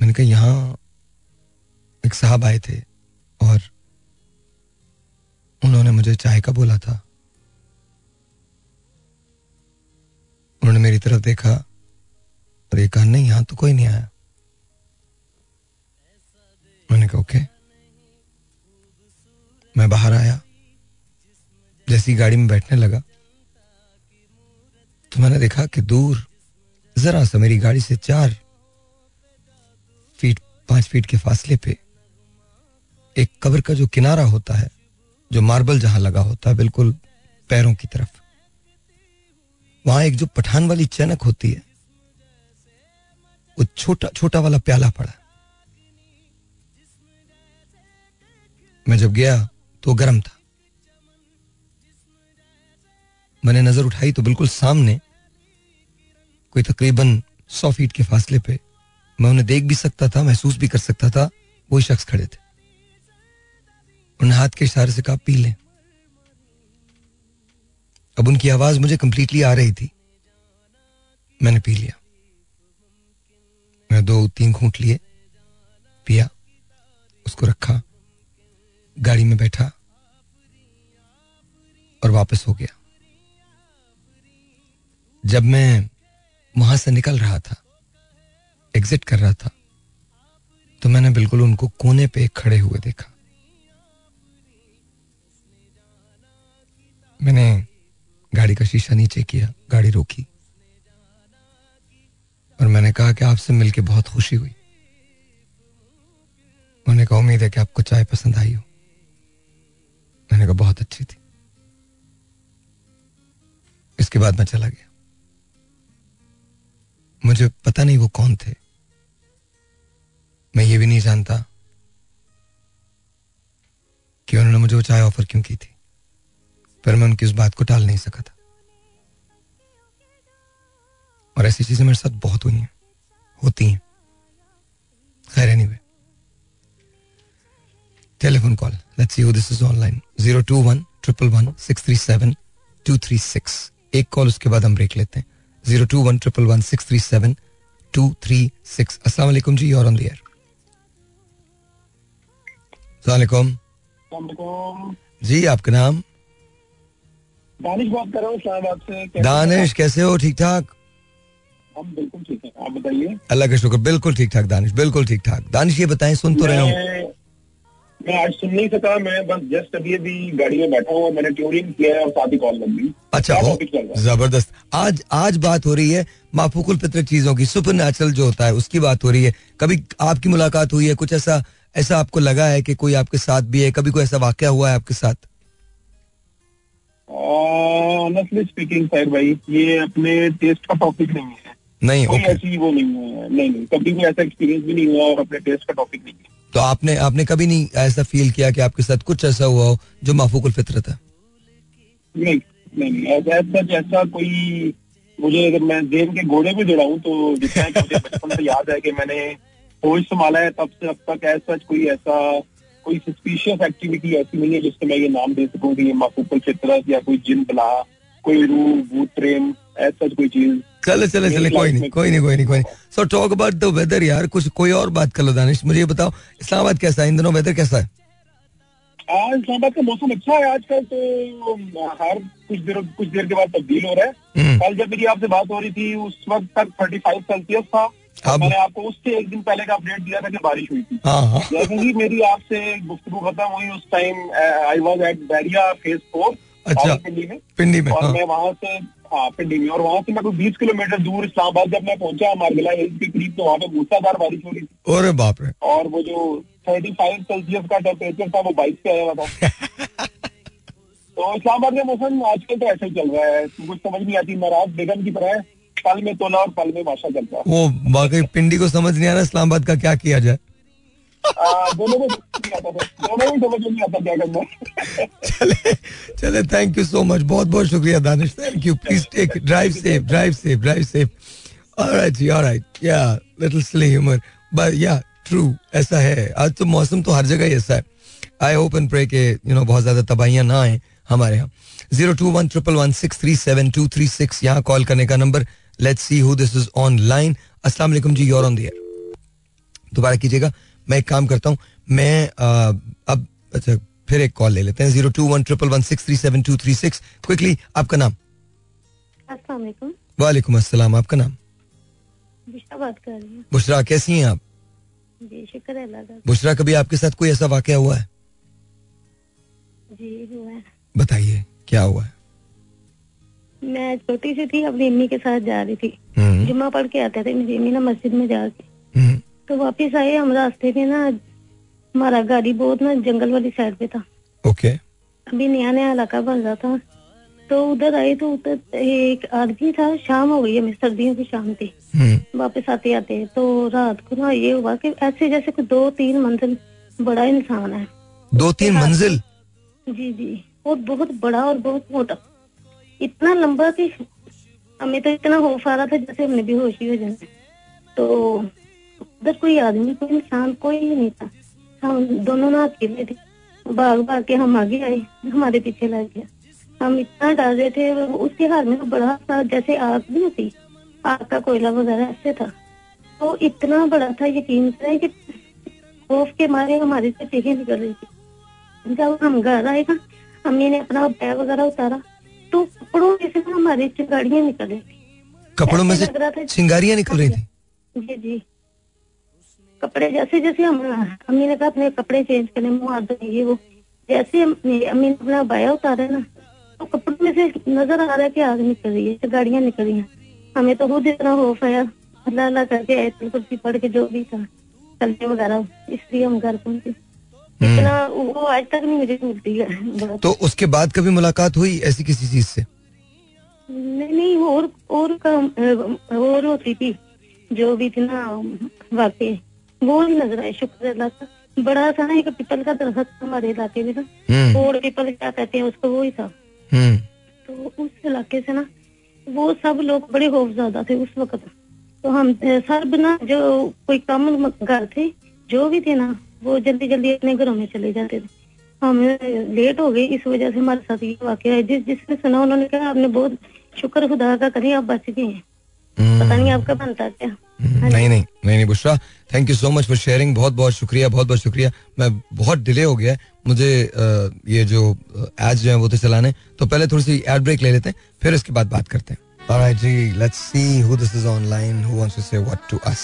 मैंने कहा यहाँ एक साहब आए थे और उन्होंने मुझे चाय का बोला था। उन्होंने मेरी तरफ देखा और ये कहा नहीं यहाँ तो कोई नहीं आया। मैंने कहा ओके। मैं बाहर आया, जैसी गाड़ी में बैठने लगा तो मैंने देखा कि दूर जरा सा मेरी गाड़ी से 4 फीट 5 फीट के फासले पे एक कब्र का जो किनारा होता है, जो मार्बल जहां लगा होता है बिल्कुल पैरों की तरफ, वहां एक जो पठान वाली चनक होती है, वो छोटा छोटा वाला प्याला पड़ा। मैं जब गया तो गर्म था। मैंने नजर उठाई तो बिल्कुल सामने, कोई तकरीबन 100 फीट के फासले पे, मैं उन्हें देख भी सकता था, महसूस भी कर सकता था, वही शख्स खड़े थे। उन्हें हाथ के इशारे से कहा पी लें। अब उनकी आवाज मुझे कंप्लीटली आ रही थी। मैंने पी लिया। मैं 2-3 घूंट लिए, पिया, उसको रखा, गाड़ी में बैठा और वापस हो गया। जब मैं वहां से निकल रहा था, एग्जिट कर रहा था, तो मैंने बिल्कुल उनको कोने पे खड़े हुए देखा। मैंने गाड़ी का शीशा नीचे किया, गाड़ी रोकी और मैंने कहा कि आपसे मिलके बहुत खुशी हुई। उन्होंने कहा उम्मीद है कि आपको चाय पसंद आई हो। मैंने कहा बहुत अच्छी थी। इसके बाद मैं चला गया। मुझे पता नहीं वो कौन थे, मैं ये भी नहीं जानता कि उन्होंने मुझे वो चाय ऑफर क्यों की थी, पर मैं उनकी उस बात को टाल नहीं सका था। और ऐसी चीजें मेरे साथ बहुत हुई हैं, होती हैं। खैर anyway, telephone call, let's see who this is online, 021-111-637-236। एक कॉल, उसके बाद हम ब्रेक लेते हैं। 021-111-637-236। अस्सलाम वालेकुम जी, और ऑन द एयर। वालेकुम जी, आपका नाम? दानिश बात कर रहा हूँ साहब आपसे। दानिश, कैसे हो? ठीक ठाक। हम बिल्कुल ठीक है, आप बताइए। अल्लाह का शुक्र, बिल्कुल ठीक ठाक दानिश, बिल्कुल ठीक ठाक। दानिश ये बताएं, सुन तो रहे हो? मैं आज सुन नहीं सका, मैं बस जस्ट अभी अभी गाड़ी में बैठा हूँ, मैंने ट्यूनिंग किया है और साथ ही कॉल लग गई। अच्छा, जबरदस्त। आज बात हो रही है माफूकुल फितरत चीजों की, सुपरनैचुरल जो होता है उसकी बात हो रही है। कभी आपकी मुलाकात हुई है, कुछ ऐसा आपको लगा है कि कोई आपके साथ भी है, कभी कोई ऐसा वाकया हुआ है आपके साथ? ऑनेस्टली स्पीकिंग साहिर भाई, ये अपने टेस्ट का टॉपिक नहीं है, नहीं कोई ऐसी वो नहीं है, नहीं कभी कोई ऐसा एक्सपीरियंस भी नहीं हुआ और अपने टेस्ट का टॉपिक नहीं है। तो आपने कभी नहीं ऐसा फील किया कि आपके साथ कुछ ऐसा हुआ हो जो माफूकुल फितरत है? नहीं, ऐसा जैसा कोई मुझे, अगर मैं जेल के घोड़े पे जुड़ा हूँ तो जितना मुझे बचपन से याद है कि मैंने होश संभाला है तब से अब तक ऐसा कोई सस्पिशियस एक्टिविटी ऐसी नहीं है जिससे मैं ये नाम दे सकूँ कि ये माफूकुल फितरत या कोई जिन बला, कोई रूह, भूत, प्रेम, ऐसा कोई चीज। चले कोई नहीं। So talk about the weather यार, कुछ कोई और बात कर लो। दानिश मुझे बताओ, इस्लामाबाद कैसा है इन दिनों, वेदर कैसा है? इस्लामाबाद का मौसम अच्छा है आजकल, तो हर कुछ देर के बाद तब्दील हो रहा है। कल जब मेरी आपसे बात हो रही थी उस वक्त तक 35 सेल्सियस था। मैंने आपको उससे एक दिन पहले का अपडेट दिया था कि बारिश हुई थी। जैसे ही मेरी आपसे गुफ्तगू खत्म हुई उस time I was at Bahria phase 4। अच्छा, पिंडी में। और मैं वहाँ से पिंडी में, और वहाँ से मैं 20 किलोमीटर दूर इस्लामाबाद जब मैं पहुंचा मारगला हिल्स के करीब, तो वहाँ पे मूसलाधार बारिश हो रही थी। अरे बाप रे! और वो जो 35 सेल्सियस का टेम्परेचर था वो 22 पे आया हुआ था। तो इस्लामाबाद में मौसम आजकल तो ऐसा ही चल रहा है, कुछ समझ नहीं आती। नाराज बेगम की तरह पल में तोला और पल में माशा चलता है। वो बाकी पिंडी को समझ नहीं आ रहा इस्लामाबाद का क्या किया जाए। चले, थैंक यू सो मच, बहुत बहुत शुक्रिया Danish, thank you. Please take, drive safe. Alright जी, alright, yeah little silly humour but yeah true, ऐसा है। आज तो मौसम तो हर जगह ही ऐसा है। आई होप एंड प्रे के बहुत ज्यादा तबाहियां ना आए हमारे यहाँ। 021-111-637-236 यहाँ कॉल करने का number. Let's see who this is online. अस्सलाम वालेकुम जी, योर ऑन द एयर। दोबारा कीजिएगा, मैं एक काम करता हूँ, मैं अब अच्छा फिर एक कॉल ले लेते हैं। 021-111-637-236। क्विकली, आपका नाम? अस्सलाम वालेकुम। वालेकुम अस्सलाम, आपका नाम? बुशरा बात कर रही हूँ। बुशरा, कैसी हैं आप? जी शुक्र है अल्लाह का। बुशरा, कभी आपके साथ कोई ऐसा वाकया हुआ है? जी हुआ है। बताइए क्या हुआ है? मैं छोटी सी थी, अपनी अम्मी के साथ जा रही थी, जुम्मा पढ़ के आते थे मेरी अम्मी ना मस्जिद में जाके, तो वापस आए हम रास्ते में ना, हमारा गाड़ी बहुत ना जंगल वाली साइड पे था। ओके। अभी नया इलाका बन रहा था, तो उधर आए तो उधर एक आदमी था। शाम हो गई है, सर्दियों की शाम थी, वापस आते आते तो रात को ना ये हुआ कि ऐसे जैसे कि 2-3 मंजिल बड़ा इंसान है। 2-3 मंजिल? जी जी, और बहुत बड़ा और बहुत मोटा, इतना लंबा कि हमें तो इतना होश आ रहा था जैसे हमने बेहोश ही हो जाए। तो उधर कोई आदमी, कोई इंसान, कोई नहीं था, हम दोनों ना अकेले थे। भाग के हम आगे आए, हमारे पीछे लग गया। हम इतना डर रहे थे, उसके हाथ में बड़ा सा जैसे आग भी होती, आग का कोयला वगैरह ऐसे था, तो इतना बड़ा था। यकीन करें कि खौफ के मारे हमारे से चीखें निकल रही थी। जब हम घर आए ना, अम्मी ने अपना बैग वगैरह उतारा तो कपड़ों में से हमारी चिंगारियां निकल रही थी। कपड़ों में से चिंगारियां निकल रही थी? जी जी, कपड़े जैसे जैसे हम, अम्मी ने कहा अपने कपड़े चेंज करने, मुँह ये वो, जैसे अम्मी ने अपना बाया उतारा ना, तो कपड़ों में से नजर आ रहा है कि आग निकल रही है, चिंगारियां निकल रही हैं। हमें तो खुद इतना खौफ आया, अल्लाह अल्लाह करके आयतुल कुर्सी पढ़ के जो भी था चलने वगैरह, इसलिए हम घर पहुंचे। इतना वो आज तक नहीं मुझे मिलती है। तो उसके बाद कभी मुलाकात हुई ऐसी किसी चीज से? नहीं, और होती थी जो भी थी ना वाकई वो ही लग रहा है। शुक्र अल्लाह का। बड़ा सा ना एक पीपल का दरख्त हमारे इलाके में था, कोड़ पीपल क्या कहते हैं उसको, वो ही था। तो उस इलाके से ना वो सब लोग बड़े खौफजदा थे उस वक्त। तो हम सब ना जो कोई काम घर थे जो भी थे ना वो जल्दी जल्दी अपने घरों में चले जाते थे। हम लेट हो गए, इस वजह से हमारे साथ ये वाकया है। जिसने सुना उन्होंने कहा आपने बहुत शुक्र खुदा का करी आप बच गए हैं, पता नहीं आपका बनता क्या। नहीं Bushra, thank you so much for sharing. बहुत बहुत शुक्रिया। मैं बहुत डिले हो गया है, मुझे ये जो एड्स जो है वो तो चलाने, तो पहले थोड़ी सी एड ब्रेक ले लेते हैं फिर इसके बाद बात करते हैं। ऑलराइट जी, let's see who this is online, who wants to say what to us.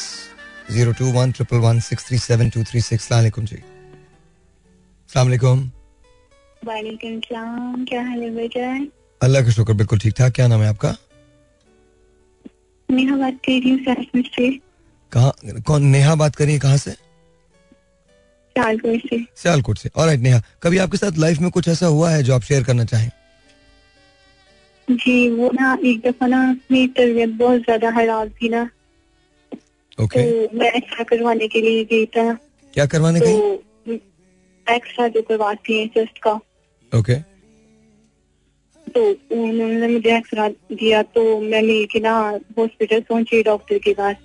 02111637236। अस्सलाम वालेकुम जी। अस्सलाम वालेकुम। वालेकुम सलाम, क्या हाल है बेटा? अल्लाह का शुक्र बिल्कुल ठीक ठाक। क्या नाम है आपका? नेहा बात कर रही हूँ सासपुर से। कहाँ? कौन नेहा बात कर रही है? कहाँ से? सियालकोट से। सियालकोट से। ऑलराइट नेहा, कभी आपके साथ लाइफ में कुछ ऐसा हुआ है जो आप शेयर करना चाहें? जी, वो ना एक दफा ना मेरी तबीयत बहुत ज्यादा खराब थी ना, तो मैं एक्सरा करवाने के लिए गई था। क्या करवाने गई? एक्सरा जो करवाती है चेस्ट का। ओके। तो उन्होंने मुझे एक्सरा दिया, तो मैं लेके ना हॉस्पिटल पहुंची डॉक्टर के पास,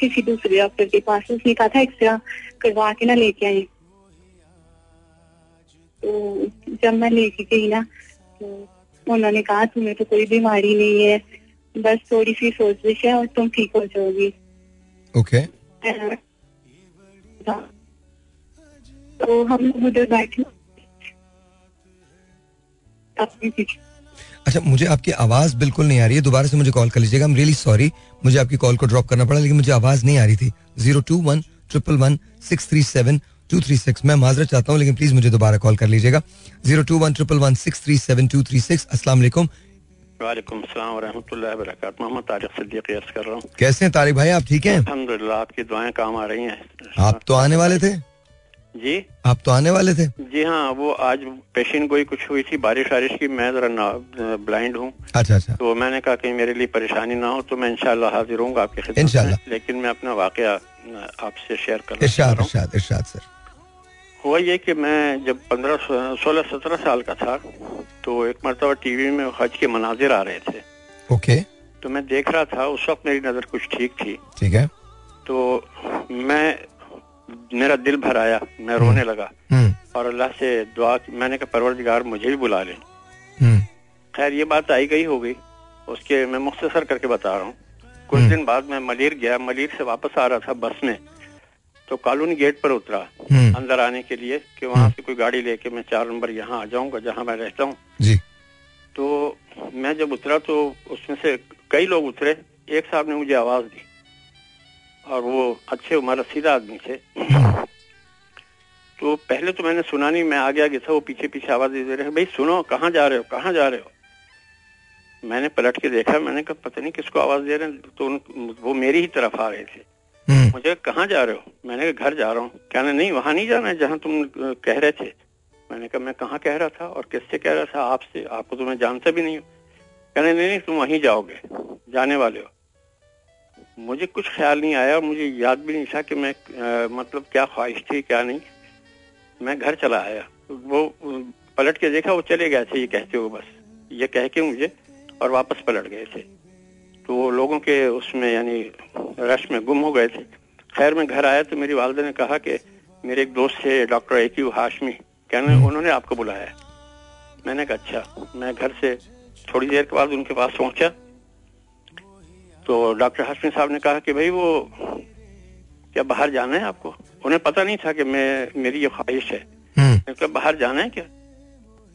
किसी दूसरे डॉक्टर के पास। उसने कहा था एक्सरा करवा के ना लेके आए। तो जब मैं लेके गई ना तो उन्होंने कहा तुम्हें तो कोई बीमारी नहीं है, बस थोड़ी सी सोजिश है और तुम ठीक हो जाओगी। ओके। तो हम लोग उधर बैठे। अच्छा, मुझे आपकी आवाज बिल्कुल नहीं आ रही है, दोबारा से मुझे कॉल कर लीजिएगा। I'm really sorry, मुझे आपकी कॉल को ड्रॉप करना पड़ा, लेकिन मुझे आवाज नहीं आ रही थी। 021111637 236। मैं माजरत चाहता हूँ, लेकिन प्लीज मुझे दोबारा कॉल कर लीजिएगा। 021111637 236। अस्सलाम वालेकुम। वालेकुम सलाम व रहमतुल्लाहि व बरकातहू। मोहम्मद तारिक सिद्दीकी अर्ज कर रहा हूँ। कैसे हैं तारिक भाई, आप ठीक हैं? अल्हम्दुलिल्लाह, आपकी दुआएं काम आ रही हैं। आप तो आने वाले थे जी। आप तो आने वाले थे जी। हाँ, वो आज पेशेंट गोई कुछ हुई थी बारिश वारिश की। मैं जरा ब्लाइंड हूँ। अच्छा। तो मैंने कहा कि मेरे लिए परेशानी ना हो, तो मैं इंशाल्लाह हाजिर हूँ आपकी खिदमत में। लेकिन मैं अपना वाकया आपसे शेयर कर रहा हूँ। हुआ ये कि मैं जब 16-17 साल का था तो एक मरतबा टीवी में हज के मनाजिर आ रहे थे। ओके। तो मैं देख रहा था, उस वक्त मेरी नज़र कुछ ठीक थी। ठीक है। तो मेरा दिल भर आया, मैं रोने लगा और अल्लाह से दुआ की, मैंने कहा परवरदिगार मुझे भी बुला ले। खैर ये बात आई गई हो गई, उसके मैं मुख्तसर करके बता रहा हूँ। कुछ दिन बाद मैं मलीर गया, मलीर से वापस आ रहा था बस में, तो कॉलोनी गेट पर उतरा अंदर आने के लिए कि वहाँ से कोई गाड़ी लेके मैं 4 नंबर यहाँ आ जाऊंगा जहाँ मैं रहता हूँ। तो मैं जब उतरा तो उसमें से कई लोग उतरे, एक साहब ने मुझे आवाज दी और वो अच्छे उम्र सीधा आदमी थे। तो पहले तो मैंने सुना नहीं, मैं आगे था, वो पीछे आवाज दे रहे हैं, भाई सुनो कहाँ जा रहे हो। मैंने पलट के देखा, मैंने कहा पता नहीं किसको आवाज दे रहे हैं। तो वो मेरी ही तरफ आ रहे थे। मुझे कहाँ जा रहे हो? मैंने कहा घर जा रहा हूँ। कहना नहीं वहाँ नहीं जाना है जहाँ तुम कह रहे थे। मैंने कहा मैं कहाँ कह रहा था और किससे कह रहा था? आपसे, आपको तो मैं जानता भी नहीं हूँ। कहने नहीं तुम वहीं जाओगे, जाने वाले हो। मुझे कुछ ख्याल नहीं आया, मुझे याद भी नहीं था कि मैं मतलब क्या ख्वाहिश थी क्या नहीं। मैं घर चला आया, वो पलट के देखा, वो चले गए थे ये कहते हुए, बस ये कह के मुझे, और वापस पलट गए थे। तो वो लोगों के उसमें यानी रश में गुम हो गए थे। खैर मैं घर आया तो मेरी वालदा ने कहा कि मेरे एक दोस्त थे डॉक्टर AQ हाशमी, कहने उन्होंने आपको बुलाया है। मैंने कहा अच्छा। मैं घर से थोड़ी देर के बाद उनके पास पहुंचा तो डॉक्टर हाशमी साहब ने कहा कि भाई वो क्या बाहर जाना है आपको? उन्हें पता नहीं था कि मेरी ये ख्वाहिश है। मतलब बाहर जाना है क्या?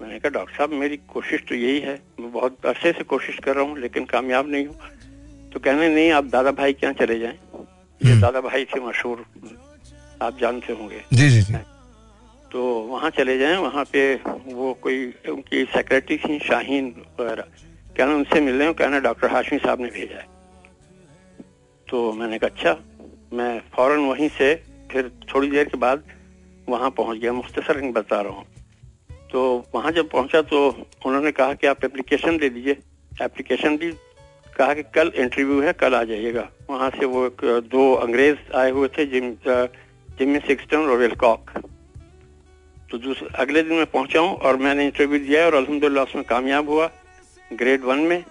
मैंने कहा डॉक्टर साहब मेरी कोशिश तो यही है, मैं बहुत अरसे से कोशिश कर रहा हूँ लेकिन कामयाब नहीं हूँ। तो कहने नहीं आप दादा भाई क्या चले जाएं, ये दादा भाई थे मशहूर, आप जानते होंगे। जी। तो वहाँ चले जाएं, वहाँ पे वो कोई उनकी सेक्रेटरी थी शाहीन वगैरह, कहना उनसे मिल रहे हो, कहना डॉक्टर हाशमी साहब ने भेजा है। तो मैंने कहा अच्छा। मैं फौरन वहीं से फिर थोड़ी देर के बाद वहाँ पहुँच गया, मुख्तसर बता रहा हूँ। तो वहाँ जब पहुँचा तो उन्होंने कहा कि आप एप्लीकेशन दे दीजिए। एप्लीकेशन दी, कहा कि कल इंटरव्यू है, कल आ जाइएगा। वहाँ से वो दो अंग्रेज आए हुए थे, जिमी सिक्सटन और विलकॉक। तो अगले दिन मैं पहुंचा हूँ और मैंने इंटरव्यू दिया और अल्हम्दुलिल्लाह उसमें कामयाब हुआ ग्रेड 1 में।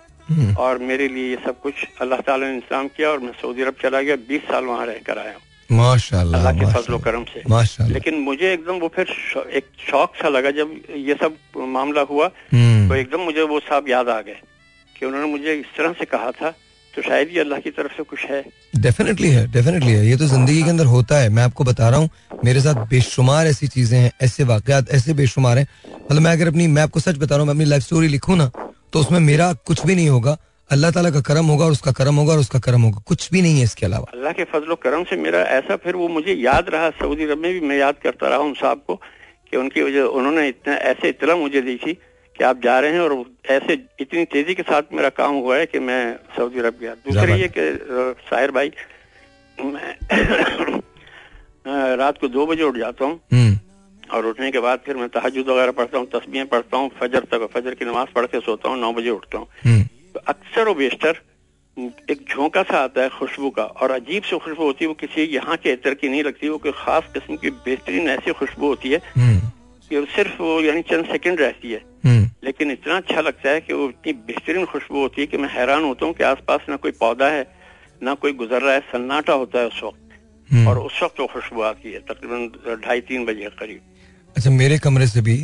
और मेरे लिए ये सब कुछ अल्लाह ताला ने इंतजाम किया और मैं सऊदी अरब चला गया, 20 साल वहाँ रहकर आया हूँ माशाल्लाह अल्लाह के फजलो करम से माशाल्लाह। लेकिन मुझे एकदम वो फिर एक शौक सा लगा जब ये सब मामला हुआ, तो एकदम मुझे वो साहब याद आ गए कि उन्होंने मुझे इस तरह से कहा था, तो शायद ये अल्लाह की तरफ से कुछ है। डेफिनेटली है। ये तो जिंदगी के अंदर होता है। मैं आपको बता रहा हूँ, मेरे साथ बेशुमार ऐसी चीजें हैं, ऐसे वाकयात ऐसे बेशुमार हैं। मतलब मैं अगर अपनी, मैं आपको सच बता रहा हूँ, मैं अपनी लाइफ स्टोरी लिखूँ ना तो उसमें मेरा कुछ भी नहीं होगा, अल्लाह ताला का करम होगा और उसका करम होगा और उसका करम होगा, कुछ भी नहीं है इसके अलावा। अल्लाह के फजलो करम से मेरा ऐसा, फिर वो मुझे याद रहा, सऊदी अरब में भी मैं याद करता रहा उन साहब को कि उनकी वजह उन्होंने इतना ऐसे इतला मुझे दी थी कि आप जा रहे हैं, और ऐसे इतनी तेजी के साथ मेरा काम हुआ है कि मैं सऊदी अरब गया। दूसरे ये कि साहिर भाई, मैं रात को 2 बजे उठ जाता हूँ और उठने के बाद फिर मैं तहज्जुद वगैरह पढ़ता हूँ, तस्बीहें पढ़ता हूँ फजर तक, फजर की नमाज पढ़ के सोता हूँ, 9 बजे उठता हूँ। तो अक्सर व बेशतर एक झोंका सा आता है खुशबू का, और अजीब सी खुशबू होती है, वो किसी यहाँ के इतर की नहीं लगती, वो कोई खास किस्म की बेहतरीन ऐसी खुशबू होती है कि सिर्फ वो यानी चंद सेकंड रहती है, लेकिन इतना अच्छा लगता है कि वो इतनी बेहतरीन खुशबू होती है कि मैं हैरान होता हूँ कि आसपास ना कोई पौधा है ना कोई गुजर रहा है, सन्नाटा होता है उस वक्त, और उस वक्त वो खुशबू आती है तकरीबन 2:30-3 बजे करीब। अच्छा, मेरे कमरे से भी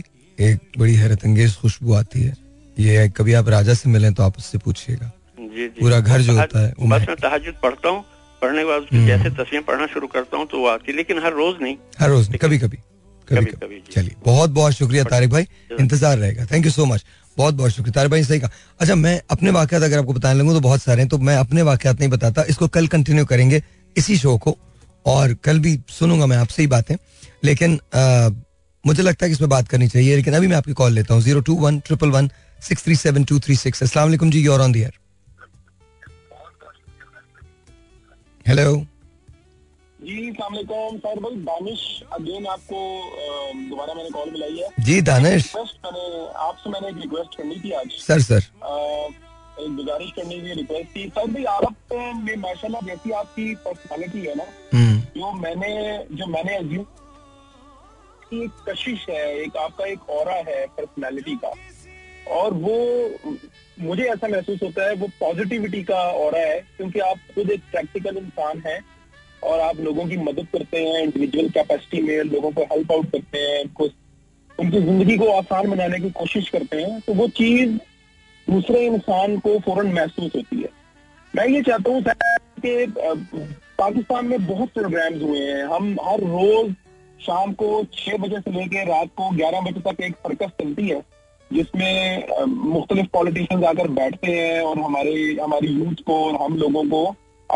एक बड़ी हैरत अंगेज खुशबू आती है, ये कभी आप राजा से मिलें तो आप उससे पूछिएगा। पूरा घर जो होता है, बस मैं तहज्जुद पढ़ता हूँ, पढ़ने के बाद उसकी जैसे तस्वीरें पढ़ना शुरू करता हूँ तो वो आती है, लेकिन हर रोज नहीं, कभी कभी। चलिए, बहुत बहुत शुक्रिया तारिक भाई, इंतजार रहेगा। थैंक यू सो मच, बहुत बहुत शुक्रिया तारिक भाई, सही कहा। अच्छा, मैं अपने वाकयात अगर आपको बताने लगूँ तो बहुत सारे हैं, तो मैं अपने वाकयात नहीं बताता, इसको कल कंटिन्यू करेंगे इसी शो को, और कल भी सुनूंगा मैं आपसे ही बातें, लेकिन मुझे लगता है कि इसमें बात करनी चाहिए। लेकिन अभी मैं आपकी कॉल लेता हूँ, 021-111-637-236। अस्सलाम वालेकुम जी, you are on the air. Hello जी, अस्सलाम वालेकुम सर भाई, दानिश अगेन आपको दोबारा मैंने कॉल मिलाई है जी। दानिश, आपसे मैंने एक रिक्वेस्ट करनी थी आज सर, एक गुजारिश करने की रिक्वेस्ट थी सर भाई। आप में माशाल्लाह जैसी आपकी पर्सनालिटी है ना, जो मैंने अज्यूम एक कशिश है, एक आपका एक ऑरा है पर्सनालिटी का, और वो मुझे ऐसा महसूस होता है वो पॉजिटिविटी का ऑरा है, क्योंकि आप खुद एक प्रैक्टिकल इंसान हैं और आप लोगों की मदद करते हैं इंडिविजुअल कैपेसिटी में, लोगों को हेल्प आउट करते हैं, उनकी जिंदगी को आसान बनाने की कोशिश करते हैं, तो वो चीज दूसरे इंसान को फौरन महसूस होती है। मैं ये चाहता हूँ कि पाकिस्तान में बहुत प्रोग्राम्स हुए हैं, हम हर रोज शाम को 6 बजे से लेकर रात को 11 बजे तक एक सर्कस चलती है जिसमें मुख्तलिफ पॉलिटिशियंस आकर बैठते हैं और हमारी यूथ को और हम लोगों को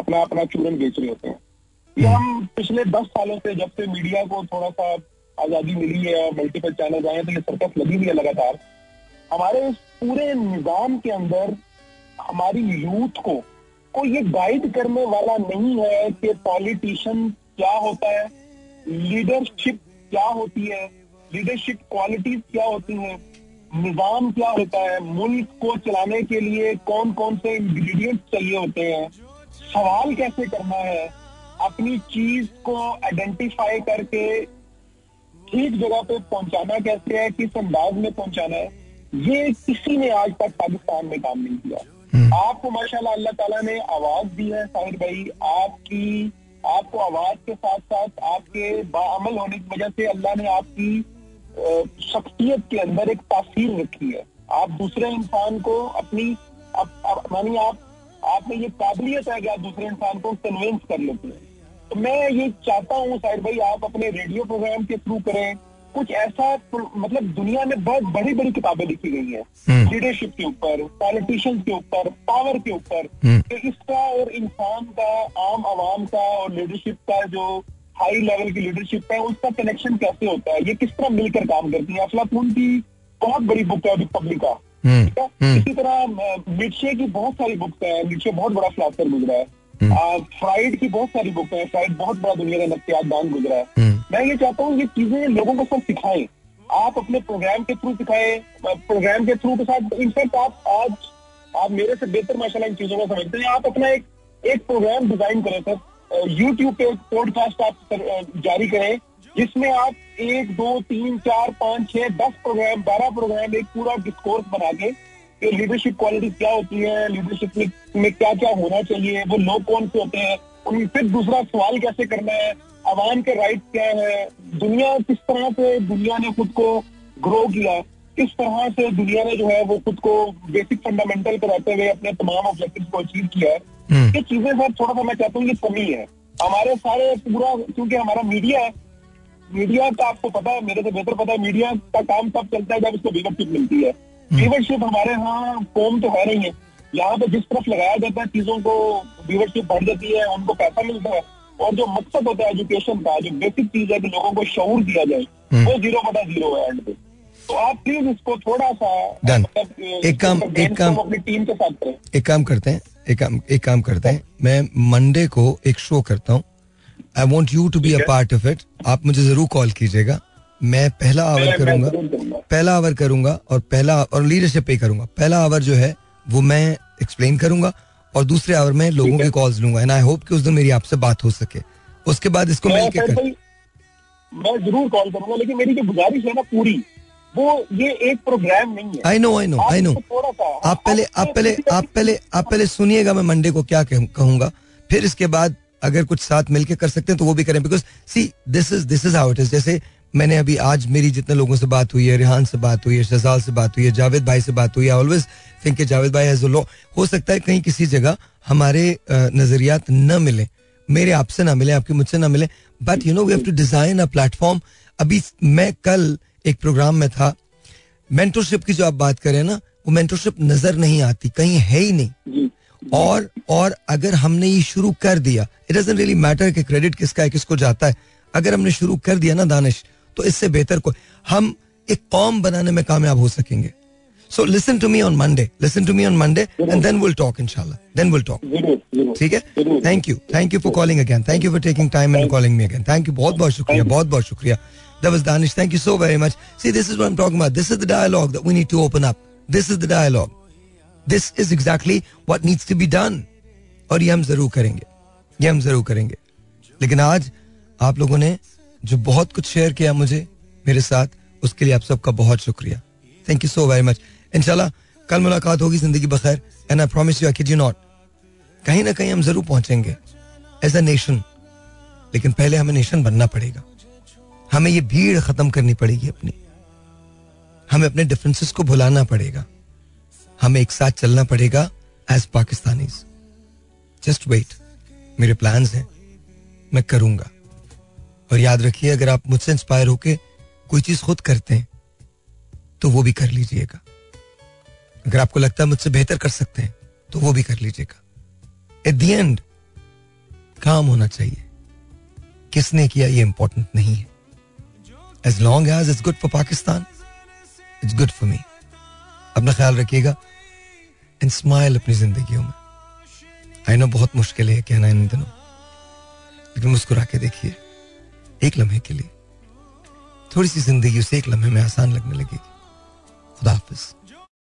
अपना अपना चूरन बेच रहे होते हैं। ये हम पिछले 10 सालों से, जब से मीडिया को थोड़ा सा आज़ादी मिली है और मल्टीपल चैनल आए, तो ये सर्कस लगी हुई है लगातार। हमारे इस पूरे निज़ाम के अंदर हमारी यूथ को ये गाइड करने वाला नहीं है कि पॉलिटिशियन क्या होता है, लीडरशिप क्या होती है, लीडरशिप क्वालिटीज क्या होती हैं, निजाम क्या होता है, मुल्क को चलाने के लिए कौन कौन से इंग्रेडिएंट चाहिए होते हैं, सवाल कैसे करना है, अपनी चीज को आइडेंटिफाई करके ठीक जगह पे पहुंचाना कैसे है, किस अंदाज में पहुंचाना है, ये किसी ने आज तक पाकिस्तान में काम नहीं किया। आपको माशाल्लाह अल्लाह ताला ने आवाज दी है साहिर भाई, आपको आवाज के साथ साथ आपके बाअमल होने की वजह से अल्लाह ने आपकी शख्सियत के अंदर एक तासीर रखी है। आप दूसरे इंसान को अपनी मानिए आप में ये काबिलियत है कि आप दूसरे इंसान को कन्विंस कर लेते हैं। तो मैं ये चाहता हूँ साहिर भाई, आप अपने रेडियो प्रोग्राम के थ्रू करें कुछ ऐसा, मतलब दुनिया में बहुत बड़ी बड़ी किताबें लिखी गई हैं लीडरशिप के ऊपर, पॉलिटिशियंस के ऊपर, पावर के ऊपर, तो इसका और इंसान का, आम आवाम का और लीडरशिप का, जो हाई लेवल की लीडरशिप है उसका कनेक्शन कैसे होता है, ये किस तरह मिलकर काम करती है। अफलातून की बहुत बड़ी बुक है रिपब्लिका, ठीक है, इसी तरह मिर्शे की बहुत सारी बुक्स है, मिर्शे बहुत बड़ा फिलासफर गुजरा है, फ्राइड की बहुत सारी बुक है, फ्राइड बहुत बड़ा दुनिया का नक्शेदान गुजरा है। मैं ये चाहता हूँ ये चीजें लोगों को सब सिखाएं, आप अपने प्रोग्राम के थ्रू सिखाएं, प्रोग्राम के थ्रू के साथ। इनफैक्ट आप आज आप मेरे से बेहतर माशाल्लाह इन चीजों को समझते हैं। आप अपना एक प्रोग्राम डिजाइन करें सर, यूट्यूब पे एक पॉडकास्ट आप जारी करें जिसमें आप 1, 2, 3, 4, 5, 6, 10 प्रोग्राम 12 प्रोग्राम एक पूरा डिस्कोर्स बना के लीडरशिप क्वालिटीज क्या होती है, लीडरशिप में क्या क्या होना चाहिए, वो लोग कौन से होते हैं, उन फिर दूसरा सवाल कैसे करना है, आवाम के राइट क्या है, दुनिया किस तरह से दुनिया ने खुद को ग्रो किया, किस तरह से दुनिया ने जो है वो खुद को बेसिक फंडामेंटल पर रहते हुए अपने तमाम ऑब्जेक्टिव को अचीव किया है। ये चीजें सर थोड़ा सा मैं चाहता हूँ ये कमी है हमारे सारे पूरा, क्योंकि हमारा मीडिया है, मीडिया का आपको पता है, मेरे से बेहतर पता है, मीडिया का काम तब चलता है जब इसको व्यूवरशिप मिलती है। व्यूवरशिप हमारे यहाँ कॉम तो है नहीं है, यहाँ पे जिस तरफ लगाया जाता है चीजों को व्यूवरशिप बढ़ जाती है, उनको पैसा मिलता है, और जो मकसद होता है एजुकेशन का, जो बेसिक चीज है कि लोगों को शऊर दिया जाए, वो 0/0 है एंड पे। तो आप प्लीज इसको थोड़ा सा एक काम अपनी टीम के साथ करें। एक काम करते हैं, मैं मंडे को एक शो करता हूँ, I want you to be a part of it. आप मुझे जरूर कॉल कीजिएगा, मैं पहला आवर करूंगा और लीडरशिप पे करूंगा। पहला आवर जो है वो मैं एक्सप्लेन करूंगा और दूसरे आवर में लोगों के कॉल्स लूंगा, एंड आई होप कि उस दिन मेरी आपसे बात हो सके। उसके बाद इसको मैं जरूर कॉल करूंगा, लेकिन मेरी जो गुजारिश है ना पूरी, वो ये एक प्रोग्राम नहीं है। आई नो आप पहले सुनिएगा मैं मंडे को क्या कहूंगा, फिर इसके बाद अगर कुछ साथ मिलके कर सकते हैं तो वो भी करें, because see this is how it is. जैसे मैंने अभी आज मेरी जितने लोगों से बात हुई है, रिहान से बात हुई है, शहजाद से बात हुई है, जावेद भाई से बात हुई है, ऑलवेज थिंक जावेद भाई हैज अ लॉ। हो सकता है कहीं किसी जगह हमारे नजरियात न मिले, मेरे आपसे ना मिले, आपके मुझसे ना मिले, but you know we have to design a platform. अभी मैं कल एक प्रोग्राम में था, मेंटरशिप की जो आप बात करें ना, वो मेंटरशिप नजर नहीं आती, कहीं है ही नहीं। और अगर हमने ये शुरू कर दिया, इट डजंट रियली मैटर कि क्रेडिट किसका है किसको जाता है, अगर हमने शुरू कर दिया ना दानिश, तो इससे बेहतर कोई, हम एक कौम बनाने में कामयाब हो सकेंगे। So listen to me on Monday and then will talk इंशाल्लाह, देन विल टॉक, ठीक है। Thank you for calling again, thank you for taking time and calling me again, thank you, बहुत बहुत शुक्रिया। That was Danish. Thank you so very much. See, this is what I'm talking about. This is the dialogue that we need to open up. This is the dialogue. This is exactly what needs to be done. और ये हम जरूर करेंगे। लेकिन आज आप लोगों ने जो बहुत कुछ शेयर किया मुझे, मेरे साथ, उसके लिए आप सबका बहुत शुक्रिया। Thank you so very much. इंशाल्लाह कल मुलाकात होगी, जिंदगी बखैर, and I promise you, I kid you not, कहीं ना कहीं हम जरूर पहुंचेंगे as a nation. लेकिन पहले हमें nation बनना पड़ेगा, हमें ये भीड़ खत्म करनी पड़ेगी अपनी, हमें अपने डिफरेंसेस को भुलाना पड़ेगा, हमें एक साथ चलना पड़ेगा एज पाकिस्तानीज। जस्ट वेट, मेरे प्लान्स हैं, मैं करूंगा। और याद रखिए, अगर आप मुझसे इंस्पायर होके कोई चीज खुद करते हैं तो वो भी कर लीजिएगा, अगर आपको लगता है मुझसे बेहतर कर सकते हैं तो वो भी कर लीजिएगा। एट द एंड काम होना चाहिए, किसने किया ये इंपॉर्टेंट नहीं है। As long as it's good for Pakistan, it's good for me. अपना ख्याल रखिएगा and smile अपनी जिंदगियों में। I know बहुत मुश्किल है कहना इन दिनों, लेकिन मुस्कुरा के देखिए एक लम्हे के लिए, थोड़ी सी जिंदगी उसे एक लम्हे में आसान लगने लगेगी। खुदा हाफिज।